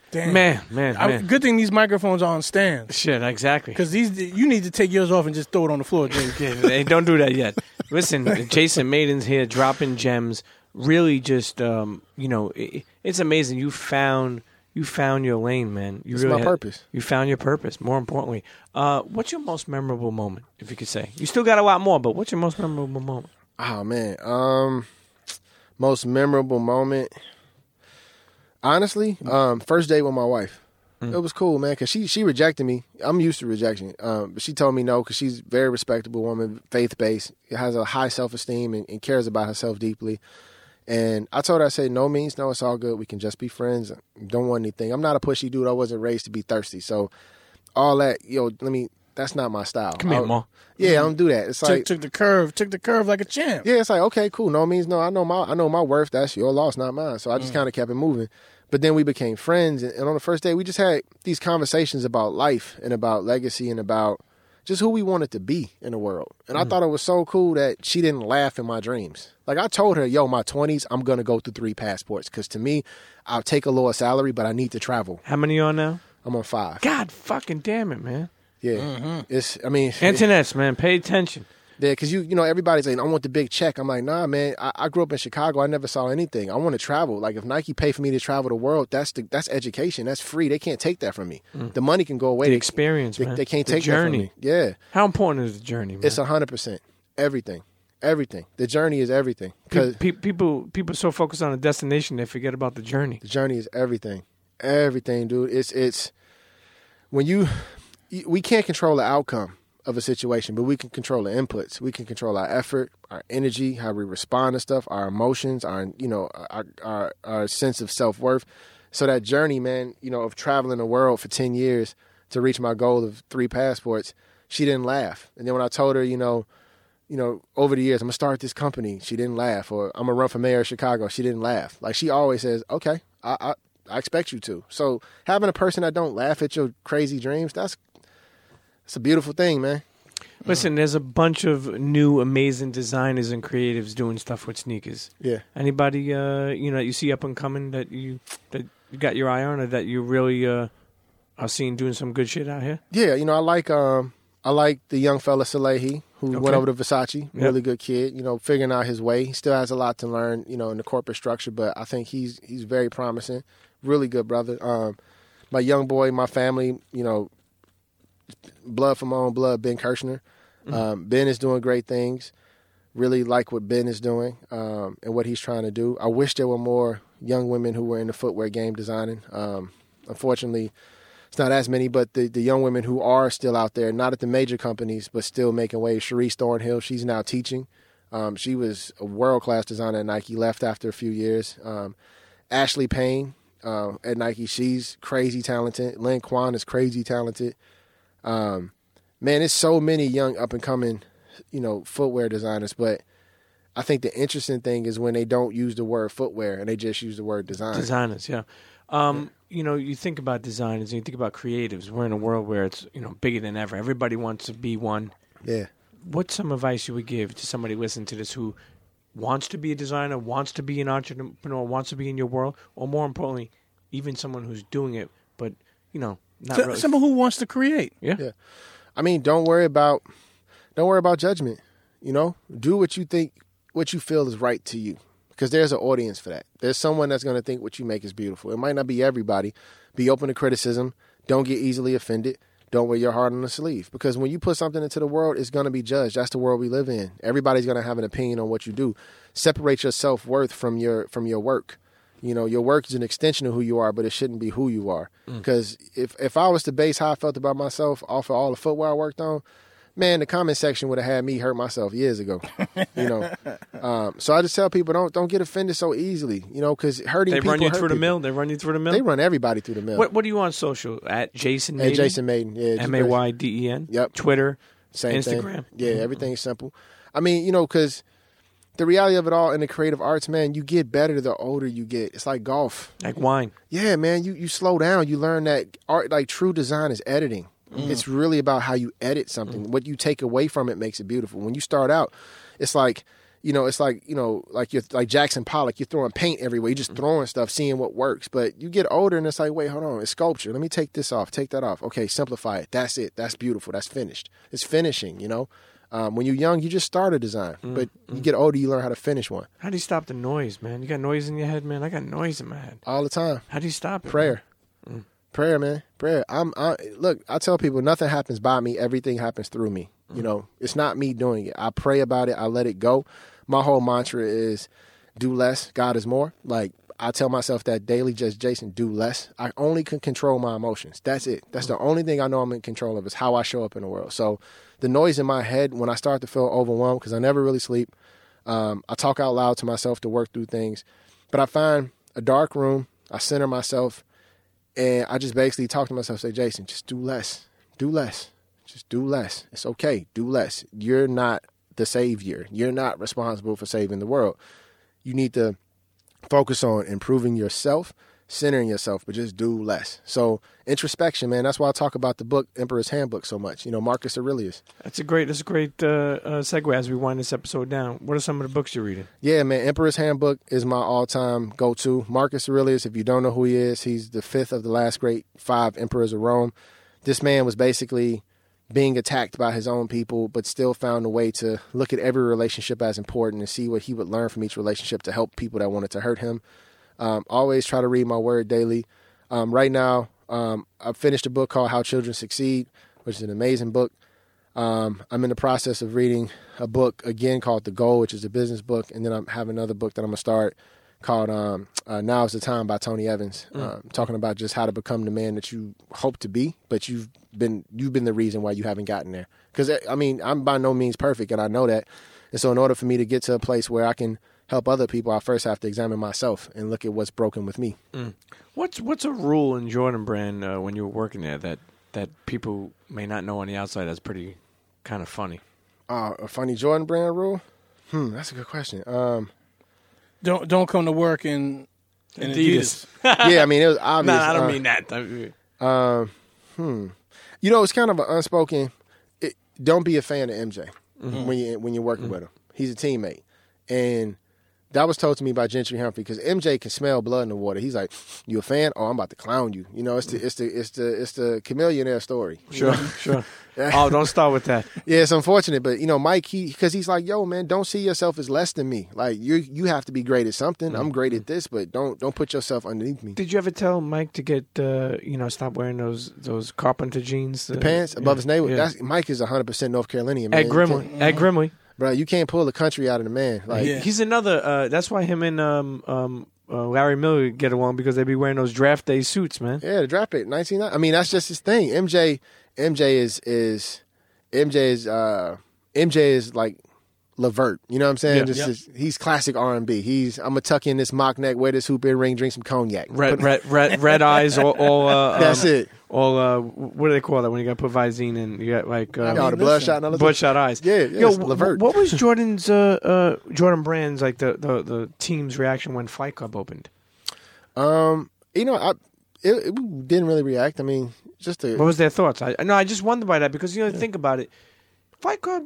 Damn. Man. Good thing these microphones are on stands. Shit, exactly. Because you need to take yours off and just throw it on the floor. Hey, don't do that yet. Listen, Jason Mayden's here dropping gems. Really, just you know, it's amazing. You found your lane, man. Purpose. You found your purpose. More importantly, what's your most memorable moment, if you could say? You still got a lot more, but what's your most memorable moment? Oh man, most memorable moment. Honestly, first date with my wife. It was cool, man, because she rejected me. I'm used to rejection. But she told me no, because she's a very respectable woman, faith-based, has a high self-esteem and cares about herself deeply. And I told her, I said, no means no, it's all good. We can just be friends. Don't want anything. I'm not a pushy dude. I wasn't raised to be thirsty. So all that, that's not my style. Come here, Ma. Yeah, I don't do that. It's like took the curve like a champ. Yeah, it's like, okay, cool. No means no. I know my worth. That's your loss, not mine. So I just kind of kept it moving. But then we became friends, and on the first day, we just had these conversations about life and about legacy and about just who we wanted to be in the world. And I thought it was so cool that she didn't laugh in my dreams. Like, I told her, yo, my 20s, I'm going to go through 3 passports, because to me, I'll take a lower salary, but I need to travel. How many are you on now? I'm on 5. God fucking damn it, man. Yeah. Mm-hmm. Internets, man, pay attention. Yeah, because you know, everybody's like, I want the big check. I'm like, nah, man, I grew up in Chicago. I never saw anything. I want to travel. Like, if Nike pay for me to travel the world, that's education. That's free. They can't take that from me. The money can go away. The experience, man. They can't take that from me. Yeah. How important is the journey, man? It's 100%. Everything. The journey is everything. Because people are so focused on the destination, they forget about the journey. The journey is everything. Everything, dude. It's when we can't control the outcome of a situation, but we can control the inputs. We can control our effort, our energy, how we respond to stuff, our emotions, our sense of self-worth. So that journey, man, you know, of traveling the world for 10 years to reach my goal of 3 passports, she didn't laugh. And then when I told her, you know, over the years, I'm gonna start this company, she didn't laugh. Or I'm gonna run for mayor of Chicago, she didn't laugh. Like, she always says, okay, I expect you to. So having a person that don't laugh at your crazy dreams, it's a beautiful thing, man. Listen, there's a bunch of new amazing designers and creatives doing stuff with sneakers. Yeah. Anybody, you see up and coming that you got your eye on, or that you really are seeing doing some good shit out here? Yeah, you know, I like the young fella Salehi, who went over to Versace. Yep. Really good kid. You know, figuring out his way. He still has a lot to learn, you know, in the corporate structure, but I think he's very promising. Really good brother. My young boy, my family, you know, blood for my own blood, Ben Kirshner. Ben is doing great things. Really like what Ben is doing and what he's trying to do. I wish there were more young women who were in the footwear game designing. Unfortunately, it's not as many, but the young women who are still out there, not at the major companies, but still making waves. Sharice Thornhill, she's now teaching. She was a world-class designer at Nike, left after a few years. Ashley Payne, at Nike. She's crazy talented. Lin Quan is crazy talented. Man, there's so many young up and coming, you know, footwear designers. But I think the interesting thing is when they don't use the word footwear and they just use the word design. Designers, yeah. You know, you think about designers and you think about creatives. We're in a world where it's, you know, bigger than ever. Everybody wants to be one. Yeah. What's some advice you would give to somebody listening to this who wants to be a designer, wants to be an entrepreneur, wants to be in your world, or more importantly, even someone who's doing it, but, you know, not really. Someone who wants to create. Yeah. Yeah. I mean, don't worry about judgment, you know? Do what you think, what you feel is right to you, because there's an audience for that. There's someone that's going to think what you make is beautiful. It might not be everybody. Be open to criticism. Don't get easily offended. Don't wear your heart on the sleeve, because when you put something into the world, it's going to be judged. That's the world we live in. Everybody's going to have an opinion on what you do. Separate your self-worth from your work. You know, your work is an extension of who you are, but it shouldn't be who you are. Because if I was to base how I felt about myself off of all the footwear I worked on, man, the comment section would have had me hurt myself years ago. You know, so I just tell people don't get offended so easily. You know, because hurting people. They run you through the mill. They run everybody through the mill. What are you on social at? Jason Mayden. At Jason Mayden. Yeah. MAYDEN. Yep. Twitter. Same Instagram. Thing. Yeah, everything's simple. I mean, you know, because the reality of it all in the creative arts, man, you get better the older you get. It's like golf, like wine. Yeah, man, you slow down. You learn that art, like true design, is editing. It's really about how you edit something. What you take away from it makes it beautiful. When you start out, it's like you're like Jackson Pollock. You're throwing paint everywhere. You're just throwing stuff, seeing what works. But you get older, and it's like, wait, hold on. It's sculpture. Let me take this off. Take that off. Okay, simplify it. That's it. That's beautiful. That's finished. It's finishing, you know. When you're young, you just start a design. But you get older, you learn how to finish one. How do you stop the noise, man? You got noise in your head, man? I got noise in my head. All the time. How do you stop it? Prayer. Prayer, man. Prayer. I tell people nothing happens by me. Everything happens through me. You know, it's not me doing it. I pray about it. I let it go. My whole mantra is do less. God is more. Like I tell myself that daily, just Jason, do less. I only can control my emotions. That's it. That's the only thing I know I'm in control of is how I show up in the world. So the noise in my head when I start to feel overwhelmed, because I never really sleep, I talk out loud to myself to work through things. But I find a dark room. I center myself. And I just basically talk to myself, say, Jason, just do less. Do less. Just do less. It's okay. Do less. You're not the savior. You're not responsible for saving the world. You need to focus on improving yourself, centering yourself, but just do less. So introspection, man. That's why I talk about the book, Emperor's Handbook, so much. You know, Marcus Aurelius. That's a great segue as we wind this episode down. What are some of the books you're reading? Yeah, man. Emperor's Handbook is my all-time go-to. Marcus Aurelius, if you don't know who he is, he's the fifth of the last great five emperors of Rome. This man was basically being attacked by his own people, but still found a way to look at every relationship as important and see what he would learn from each relationship to help people that wanted to hurt him. Always try to read my word daily. Right now, I've finished a book called How Children Succeed, which is an amazing book. I'm in the process of reading a book again called The Goal, which is a business book. And then I have another book that I'm going to start called Now's the Time by Tony Evans, talking about just how to become the man that you hope to be, but you've been the reason why you haven't gotten there. Because, I mean, I'm by no means perfect, and I know that. And so in order for me to get to a place where I can help other people, I first have to examine myself and look at what's broken with me. What's a rule in Jordan Brand when you were working there that people may not know on the outside that's pretty kind of funny? A funny Jordan Brand rule? That's a good question. Don't come to work in Adidas. Yeah, I mean, it was obvious. No, I don't mean that. You know, it's kind of an unspoken, don't be a fan of MJ when you're working with him. He's a teammate. And that was told to me by Gentry Humphrey, because MJ can smell blood in the water. He's like, "You a fan? Oh, I'm about to clown you." You know, it's the chameleonaire story. Sure, sure. Oh, don't start with that. Yeah, it's unfortunate, but you know, Mike, he's like, "Yo, man, don't see yourself as less than me. Like you have to be great at something. I'm great at this, but don't put yourself underneath me." Did you ever tell Mike to get stop wearing those carpenter jeans, the pants above his navel? Yeah. Mike is 100% North Carolinian, man. At Grimley. Bro, you can't pull the country out of the man. Like he's another. That's why him and Larry Miller get along, because they be wearing those draft day suits, man. Yeah, the draft day 1990. I mean, that's just his thing. MJ is like Levert. You know what I'm saying? Yeah, he's classic R&B. He's, I'm going to tuck in this mock neck, wear this hoop in ring, drink some cognac. Red eyes, all that's it. All, what do they call that when you got to put Visine in? You got like... the bloodshot eyes. Yeah, yo, Levert. What was Jordan's, Jordan Brand's, like the team's reaction when Fight Club opened? It didn't really react. I mean, just what was their thoughts? I just wondered by that because, think about it. Fight Club,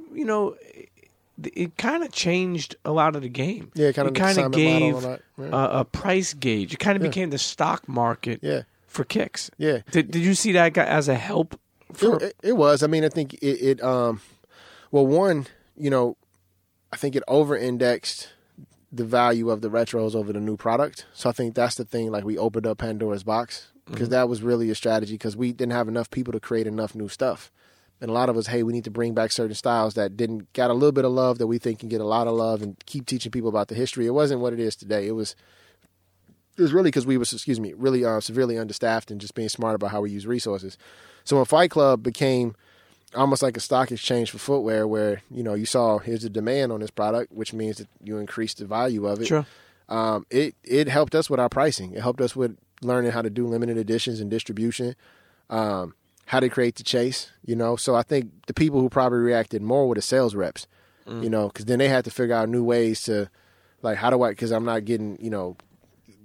it kind of changed a lot of the game. Yeah, it kind of gave a price gauge. It kind of became the stock market for kicks. Yeah. Did you see that as a help? It was. I mean, I think I think it over-indexed the value of the retros over the new product. So I think that's the thing, like we opened up Pandora's box because that was really a strategy because we didn't have enough people to create enough new stuff. And a lot of us, hey, we need to bring back certain styles that got a little bit of love that we think can get a lot of love and keep teaching people about the history. It wasn't what it is today. It was really because we were, severely understaffed and just being smart about how we use resources. So when Fight Club became almost like a stock exchange for footwear where, you saw here's the demand on this product, which means that you increase the value of it. Sure. It helped us with our pricing. It helped us with learning how to do limited editions and distribution. How to create the chase, So I think the people who probably reacted more were the sales reps, because then they had to figure out new ways to, like, how do I, because I'm not getting,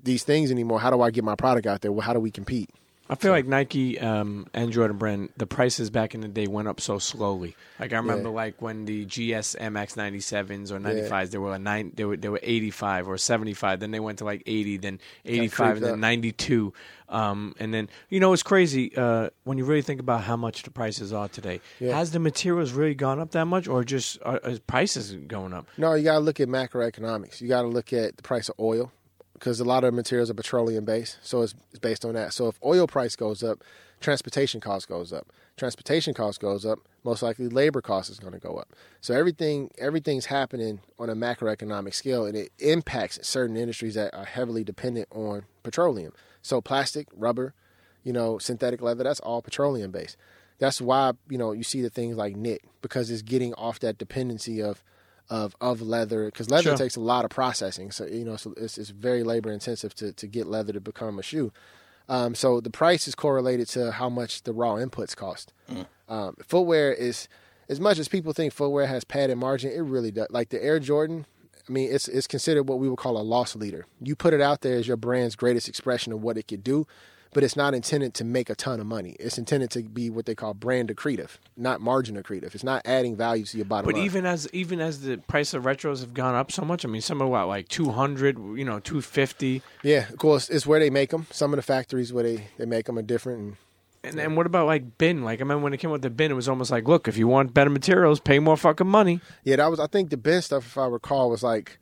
these things anymore. How do I get my product out there? Well, how do we compete? I feel like Nike and Jordan Brand, the prices back in the day went up so slowly. Like I remember, when the GS MX 97s or 95s, they were they were 85 or 75. Then they went to like 80, then 85, and then 92. And then it's crazy when you really think about how much the prices are today. Yeah. Has the materials really gone up that much, or just are prices going up? No, you got to look at macroeconomics. You got to look at the price of oil. Because a lot of materials are petroleum-based, so it's based on that. So if oil price goes up, transportation cost goes up. Transportation cost goes up, most likely labor cost is going to go up. So everything's happening on a macroeconomic scale, and it impacts certain industries that are heavily dependent on petroleum. So plastic, rubber, synthetic leather, that's all petroleum-based. That's why, you see the things like knit, because it's getting off that dependency of leather, because leather takes a lot of processing. So, it's very labor intensive to get leather to become a shoe. So the price is correlated to how much the raw inputs cost. Footwear is, as much as people think footwear has padded margin, it really does. Like the Air Jordan, I mean, it's considered what we would call a loss leader. You put it out there as your brand's greatest expression of what it could do, but it's not intended to make a ton of money. It's intended to be what they call brand accretive, not margin accretive. It's not adding value to your bottom line. But even as the price of retros have gone up so much, I mean, some are what, like 200, 250. Yeah, of course, it's where they make them. Some of the factories where they make them are different. And what about like bin? Like I remember when it came out with the bin, it was almost like, look, if you want better materials, pay more fucking money. Yeah, that was. I think the bin stuff, if I recall, was like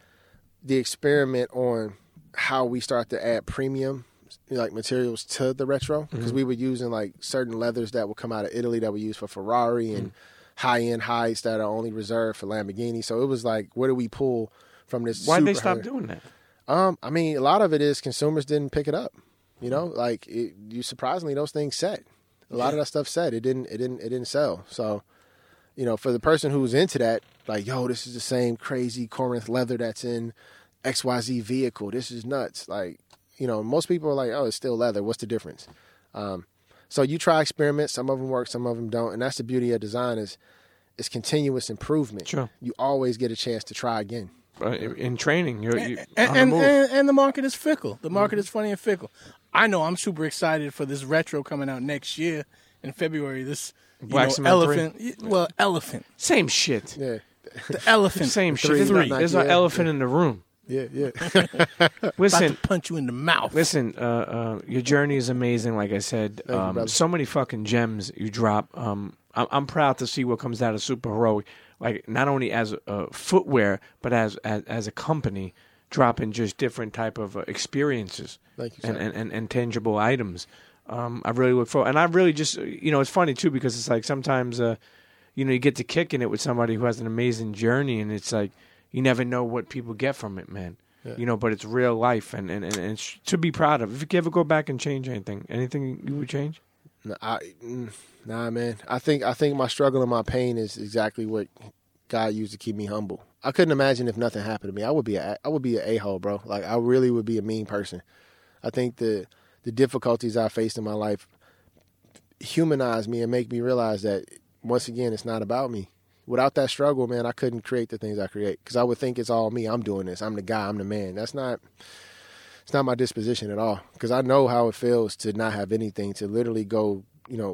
the experiment on how we start to add premium like materials to the retro, because we were using like certain leathers that would come out of Italy that we use for Ferrari and high-end hides that are only reserved for Lamborghini. So it was like, where do we pull from this? Why did they stop doing that? I mean, a lot of it is consumers didn't pick it up. Surprisingly, those things set. A lot of that stuff set. It didn't sell. So, for the person who's into that, like, yo, this is the same crazy Corinth leather that's in XYZ vehicle. This is nuts. Like, most people are like, oh, it's still leather. What's the difference? So you try experiments. Some of them work, some of them don't. And that's the beauty of design is continuous improvement. Sure. You always get a chance to try again. In training. And the market is fickle. The market is funny and fickle. I know I'm super excited for this retro coming out next year in February. This elephant. 3. Well, elephant. Same shit. Yeah. The elephant. Same shit. 3. There's an elephant in the room. Yeah. Listen, about to punch you in the mouth. Listen, your journey is amazing. Like I said, so many fucking gems you drop. I'm proud to see what comes out of Super Heroic. Like not only as footwear, but as a company, dropping just different type of experiences. Thank you, and tangible items. I really look forward, and I really just it's funny too because it's like sometimes you get to kicking it with somebody who has an amazing journey, and it's like. You never know what people get from it, man. Yeah. But it's real life, and it's to be proud of. If you could ever go back and change anything you would change? Nah, man. I think my struggle and my pain is exactly what God used to keep me humble. I couldn't imagine if nothing happened to me. I would be an a-hole, bro. Like, I really would be a mean person. I think the difficulties I faced in my life humanize me and make me realize that, once again, it's not about me. Without that struggle, man, I couldn't create the things I create, because I would think it's all me. I'm doing this. I'm the guy. I'm the man. It's not my disposition at all, because I know how it feels to not have anything, to literally go,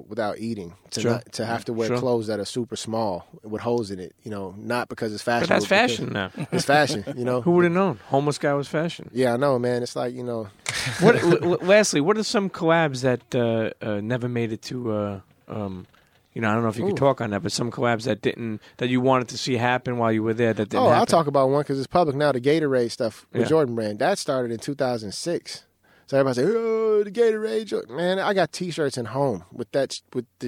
without eating, to have to wear clothes that are super small with holes in it, not because it's fashion. But that's fashion now. It's fashion, Who would have known? Homeless guy was fashion. Yeah, I know, man. It's like, Lastly, what are some collabs that never made it to, I don't know if you could talk on that, but some collabs that you wanted to see happen while you were there that didn't happen? Oh, I'll talk about one because it's public now, the Gatorade stuff with Jordan Brand. That started in 2006. So everybody say, oh, the Gatorade. Man, I got T-shirts at home with the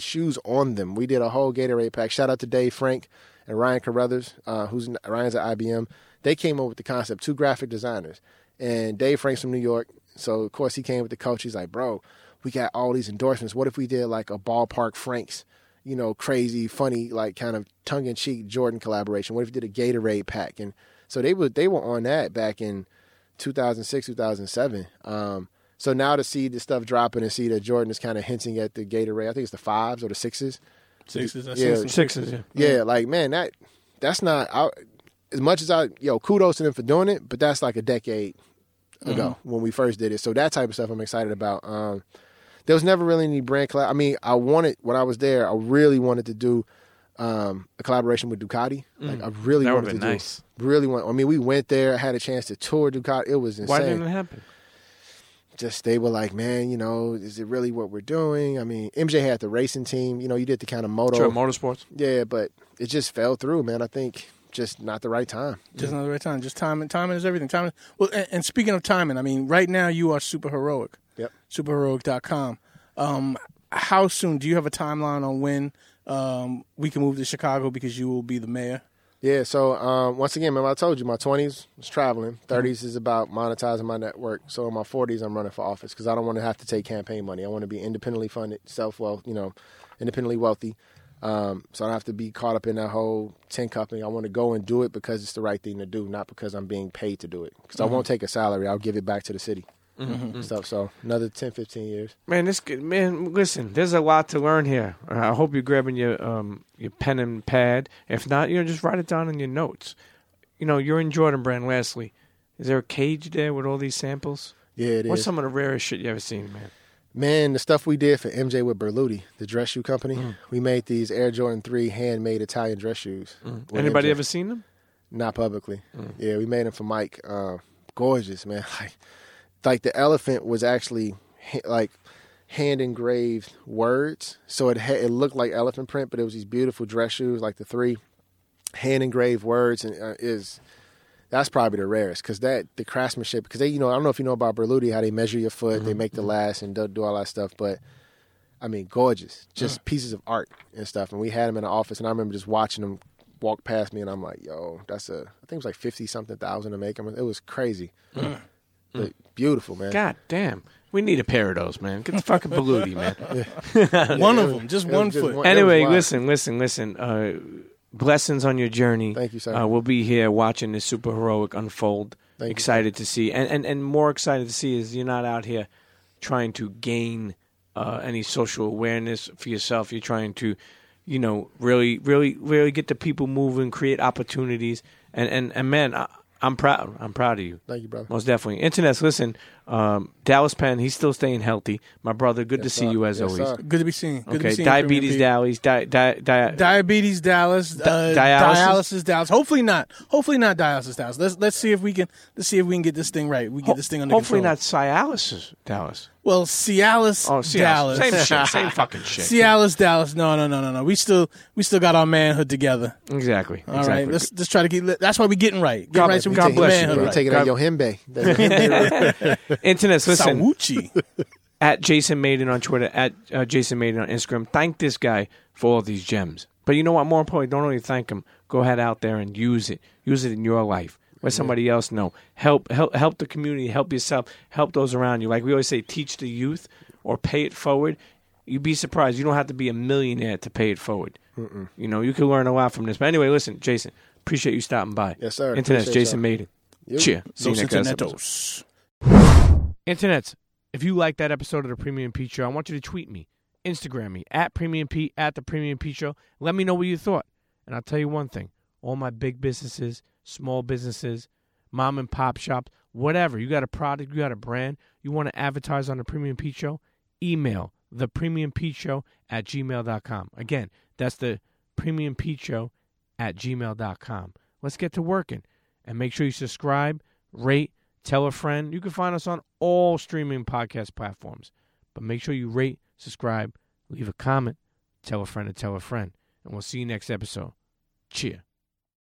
shoes on them. We did a whole Gatorade pack. Shout out to Dave Frank and Ryan Carruthers, Ryan's at IBM. They came up with the concept, two graphic designers. And Dave Frank's from New York, so, of course, he came with the coach. He's like, bro, we got all these endorsements. What if we did, like, a Ballpark Franks, crazy, funny, like, kind of tongue-in-cheek Jordan collaboration? What if we did a Gatorade pack? And so they were on that back in 2006, 2007. So now to see the stuff dropping and see that Jordan is kind of hinting at the Gatorade, I think it's the 5s or the 6s. Sixes. Yeah, like, man, that's not, as much as kudos to them for doing it, but that's like a decade ago when we first did it. So that type of stuff I'm excited about. There was never really any brand collab. I mean, when I was there, I really wanted to do a collaboration with Ducati. Like, I really that wanted to nice. Do really want. I mean, we went there. I had a chance to tour Ducati. It was insane. Why didn't it happen? Just they were like, man, is it really what we're doing? I mean, MJ had the racing team. You did the kind of motorsports. Yeah, but it just fell through, man. I think just not the right time. Not the right time. Just timing is everything. Timing. Well, and speaking of timing, I mean, right now you are Super Heroic. Yep. Superheroic.com. How soon do you have a timeline on when we can move to Chicago because you will be the mayor? Yeah, so once again, remember I told you, my 20s was traveling. 30s is about monetizing my network. So in my 40s, I'm running for office because I don't want to have to take campaign money. I want to be independently funded, self-wealth, independently wealthy. So I don't have to be caught up in that whole tin company. I want to go and do it because it's the right thing to do, not because I'm being paid to do it. Because I won't take a salary. I'll give it back to the city. Mm-hmm. Stuff. So another 10, 15 years. Man, listen, there's a lot to learn here. I hope you're grabbing your pen and pad. If not, just write it down in your notes. You're in Jordan Brand, lastly. Is there a cage there with all these samples? Yeah, it is. What's some of the rarest shit you ever seen, man? Man, the stuff we did for MJ with Berluti, the dress shoe company, we made these Air Jordan 3 handmade Italian dress shoes. Anybody ever seen them? Not publicly. Yeah, we made them for Mike. Gorgeous, man. Like the elephant was actually like hand engraved words, so it looked like elephant print, but it was these beautiful dress shoes, like the 3 hand engraved words, and that's probably the rarest because the craftsmanship. Because I don't know if you know about Berluti, how they measure your foot, they make the last and do all that stuff, but I mean, gorgeous, just pieces of art and stuff. And we had them in the office, and I remember just watching them walk past me, and I'm like, yo, I think it was like 50-something thousand to make them. It was crazy. But beautiful, man. God damn. We need a pair of those, man. Get the fucking Berluti, man. One of them. Just one foot. Anyway, listen. Blessings on your journey. Thank you, sir. We'll be here watching this Super Heroic unfold. Excited to see. And more excited to see is you're not out here trying to gain any social awareness for yourself. You're trying to, really, really, really get the people moving, create opportunities. And man, I'm proud. I'm proud of you. Thank you, brother. Most definitely. Internets, listen, Dallas Penn, he's still staying healthy. My brother, good to see you as always. Sir. Good to be seen. Okay, Diabetes Dallas. Diabetes Dallas. Dialysis Dallas. Hopefully not Dialysis Dallas. Let's see if we can. Let's see if we can get this thing right. We get this thing under control. Hopefully not Cialis Dallas. Well, Cialis Dallas. Same shit. Same fucking shit. Cialis Dallas. No. We still got our manhood together. Exactly. All right. Let's try to get. That's why we're getting right. Get God, right. So we God bless you. We're taking out your hembe. Internet, listen. Sawuchi. At Jason Mayden on Twitter. At Jason Mayden on Instagram. Thank this guy for all these gems. But you know what? More importantly, don't only thank him. Go ahead out there and use it. Use it in your life. Let somebody else know. Help the community. Help yourself. Help those around you. Like we always say, teach the youth or pay it forward. You'd be surprised. You don't have to be a millionaire to pay it forward. Mm-mm. You know, you can learn a lot from this. But anyway, listen, Jason, appreciate you stopping by. Yes, sir. Internet's Jason Mayden. Yep. Cheer. See you next time. Internets, if you like that episode of the Premium Pete Show, I want you to tweet me, Instagram me, at Premium Pete, at the Premium Pete Show. Let me know what you thought. And I'll tell you one thing. All my big businesses, small businesses, mom and pop shops, whatever. You got a product, you got a brand, you want to advertise on the Premium Pete Show, email thepremiumpeteshow@gmail.com. Again, that's thepremiumpeteshow@gmail.com. Let's get to working. And make sure you subscribe, rate, tell a friend. You can find us on all streaming podcast platforms. But make sure you rate, subscribe, leave a comment, tell a friend to tell a friend. And we'll see you next episode. Cheer.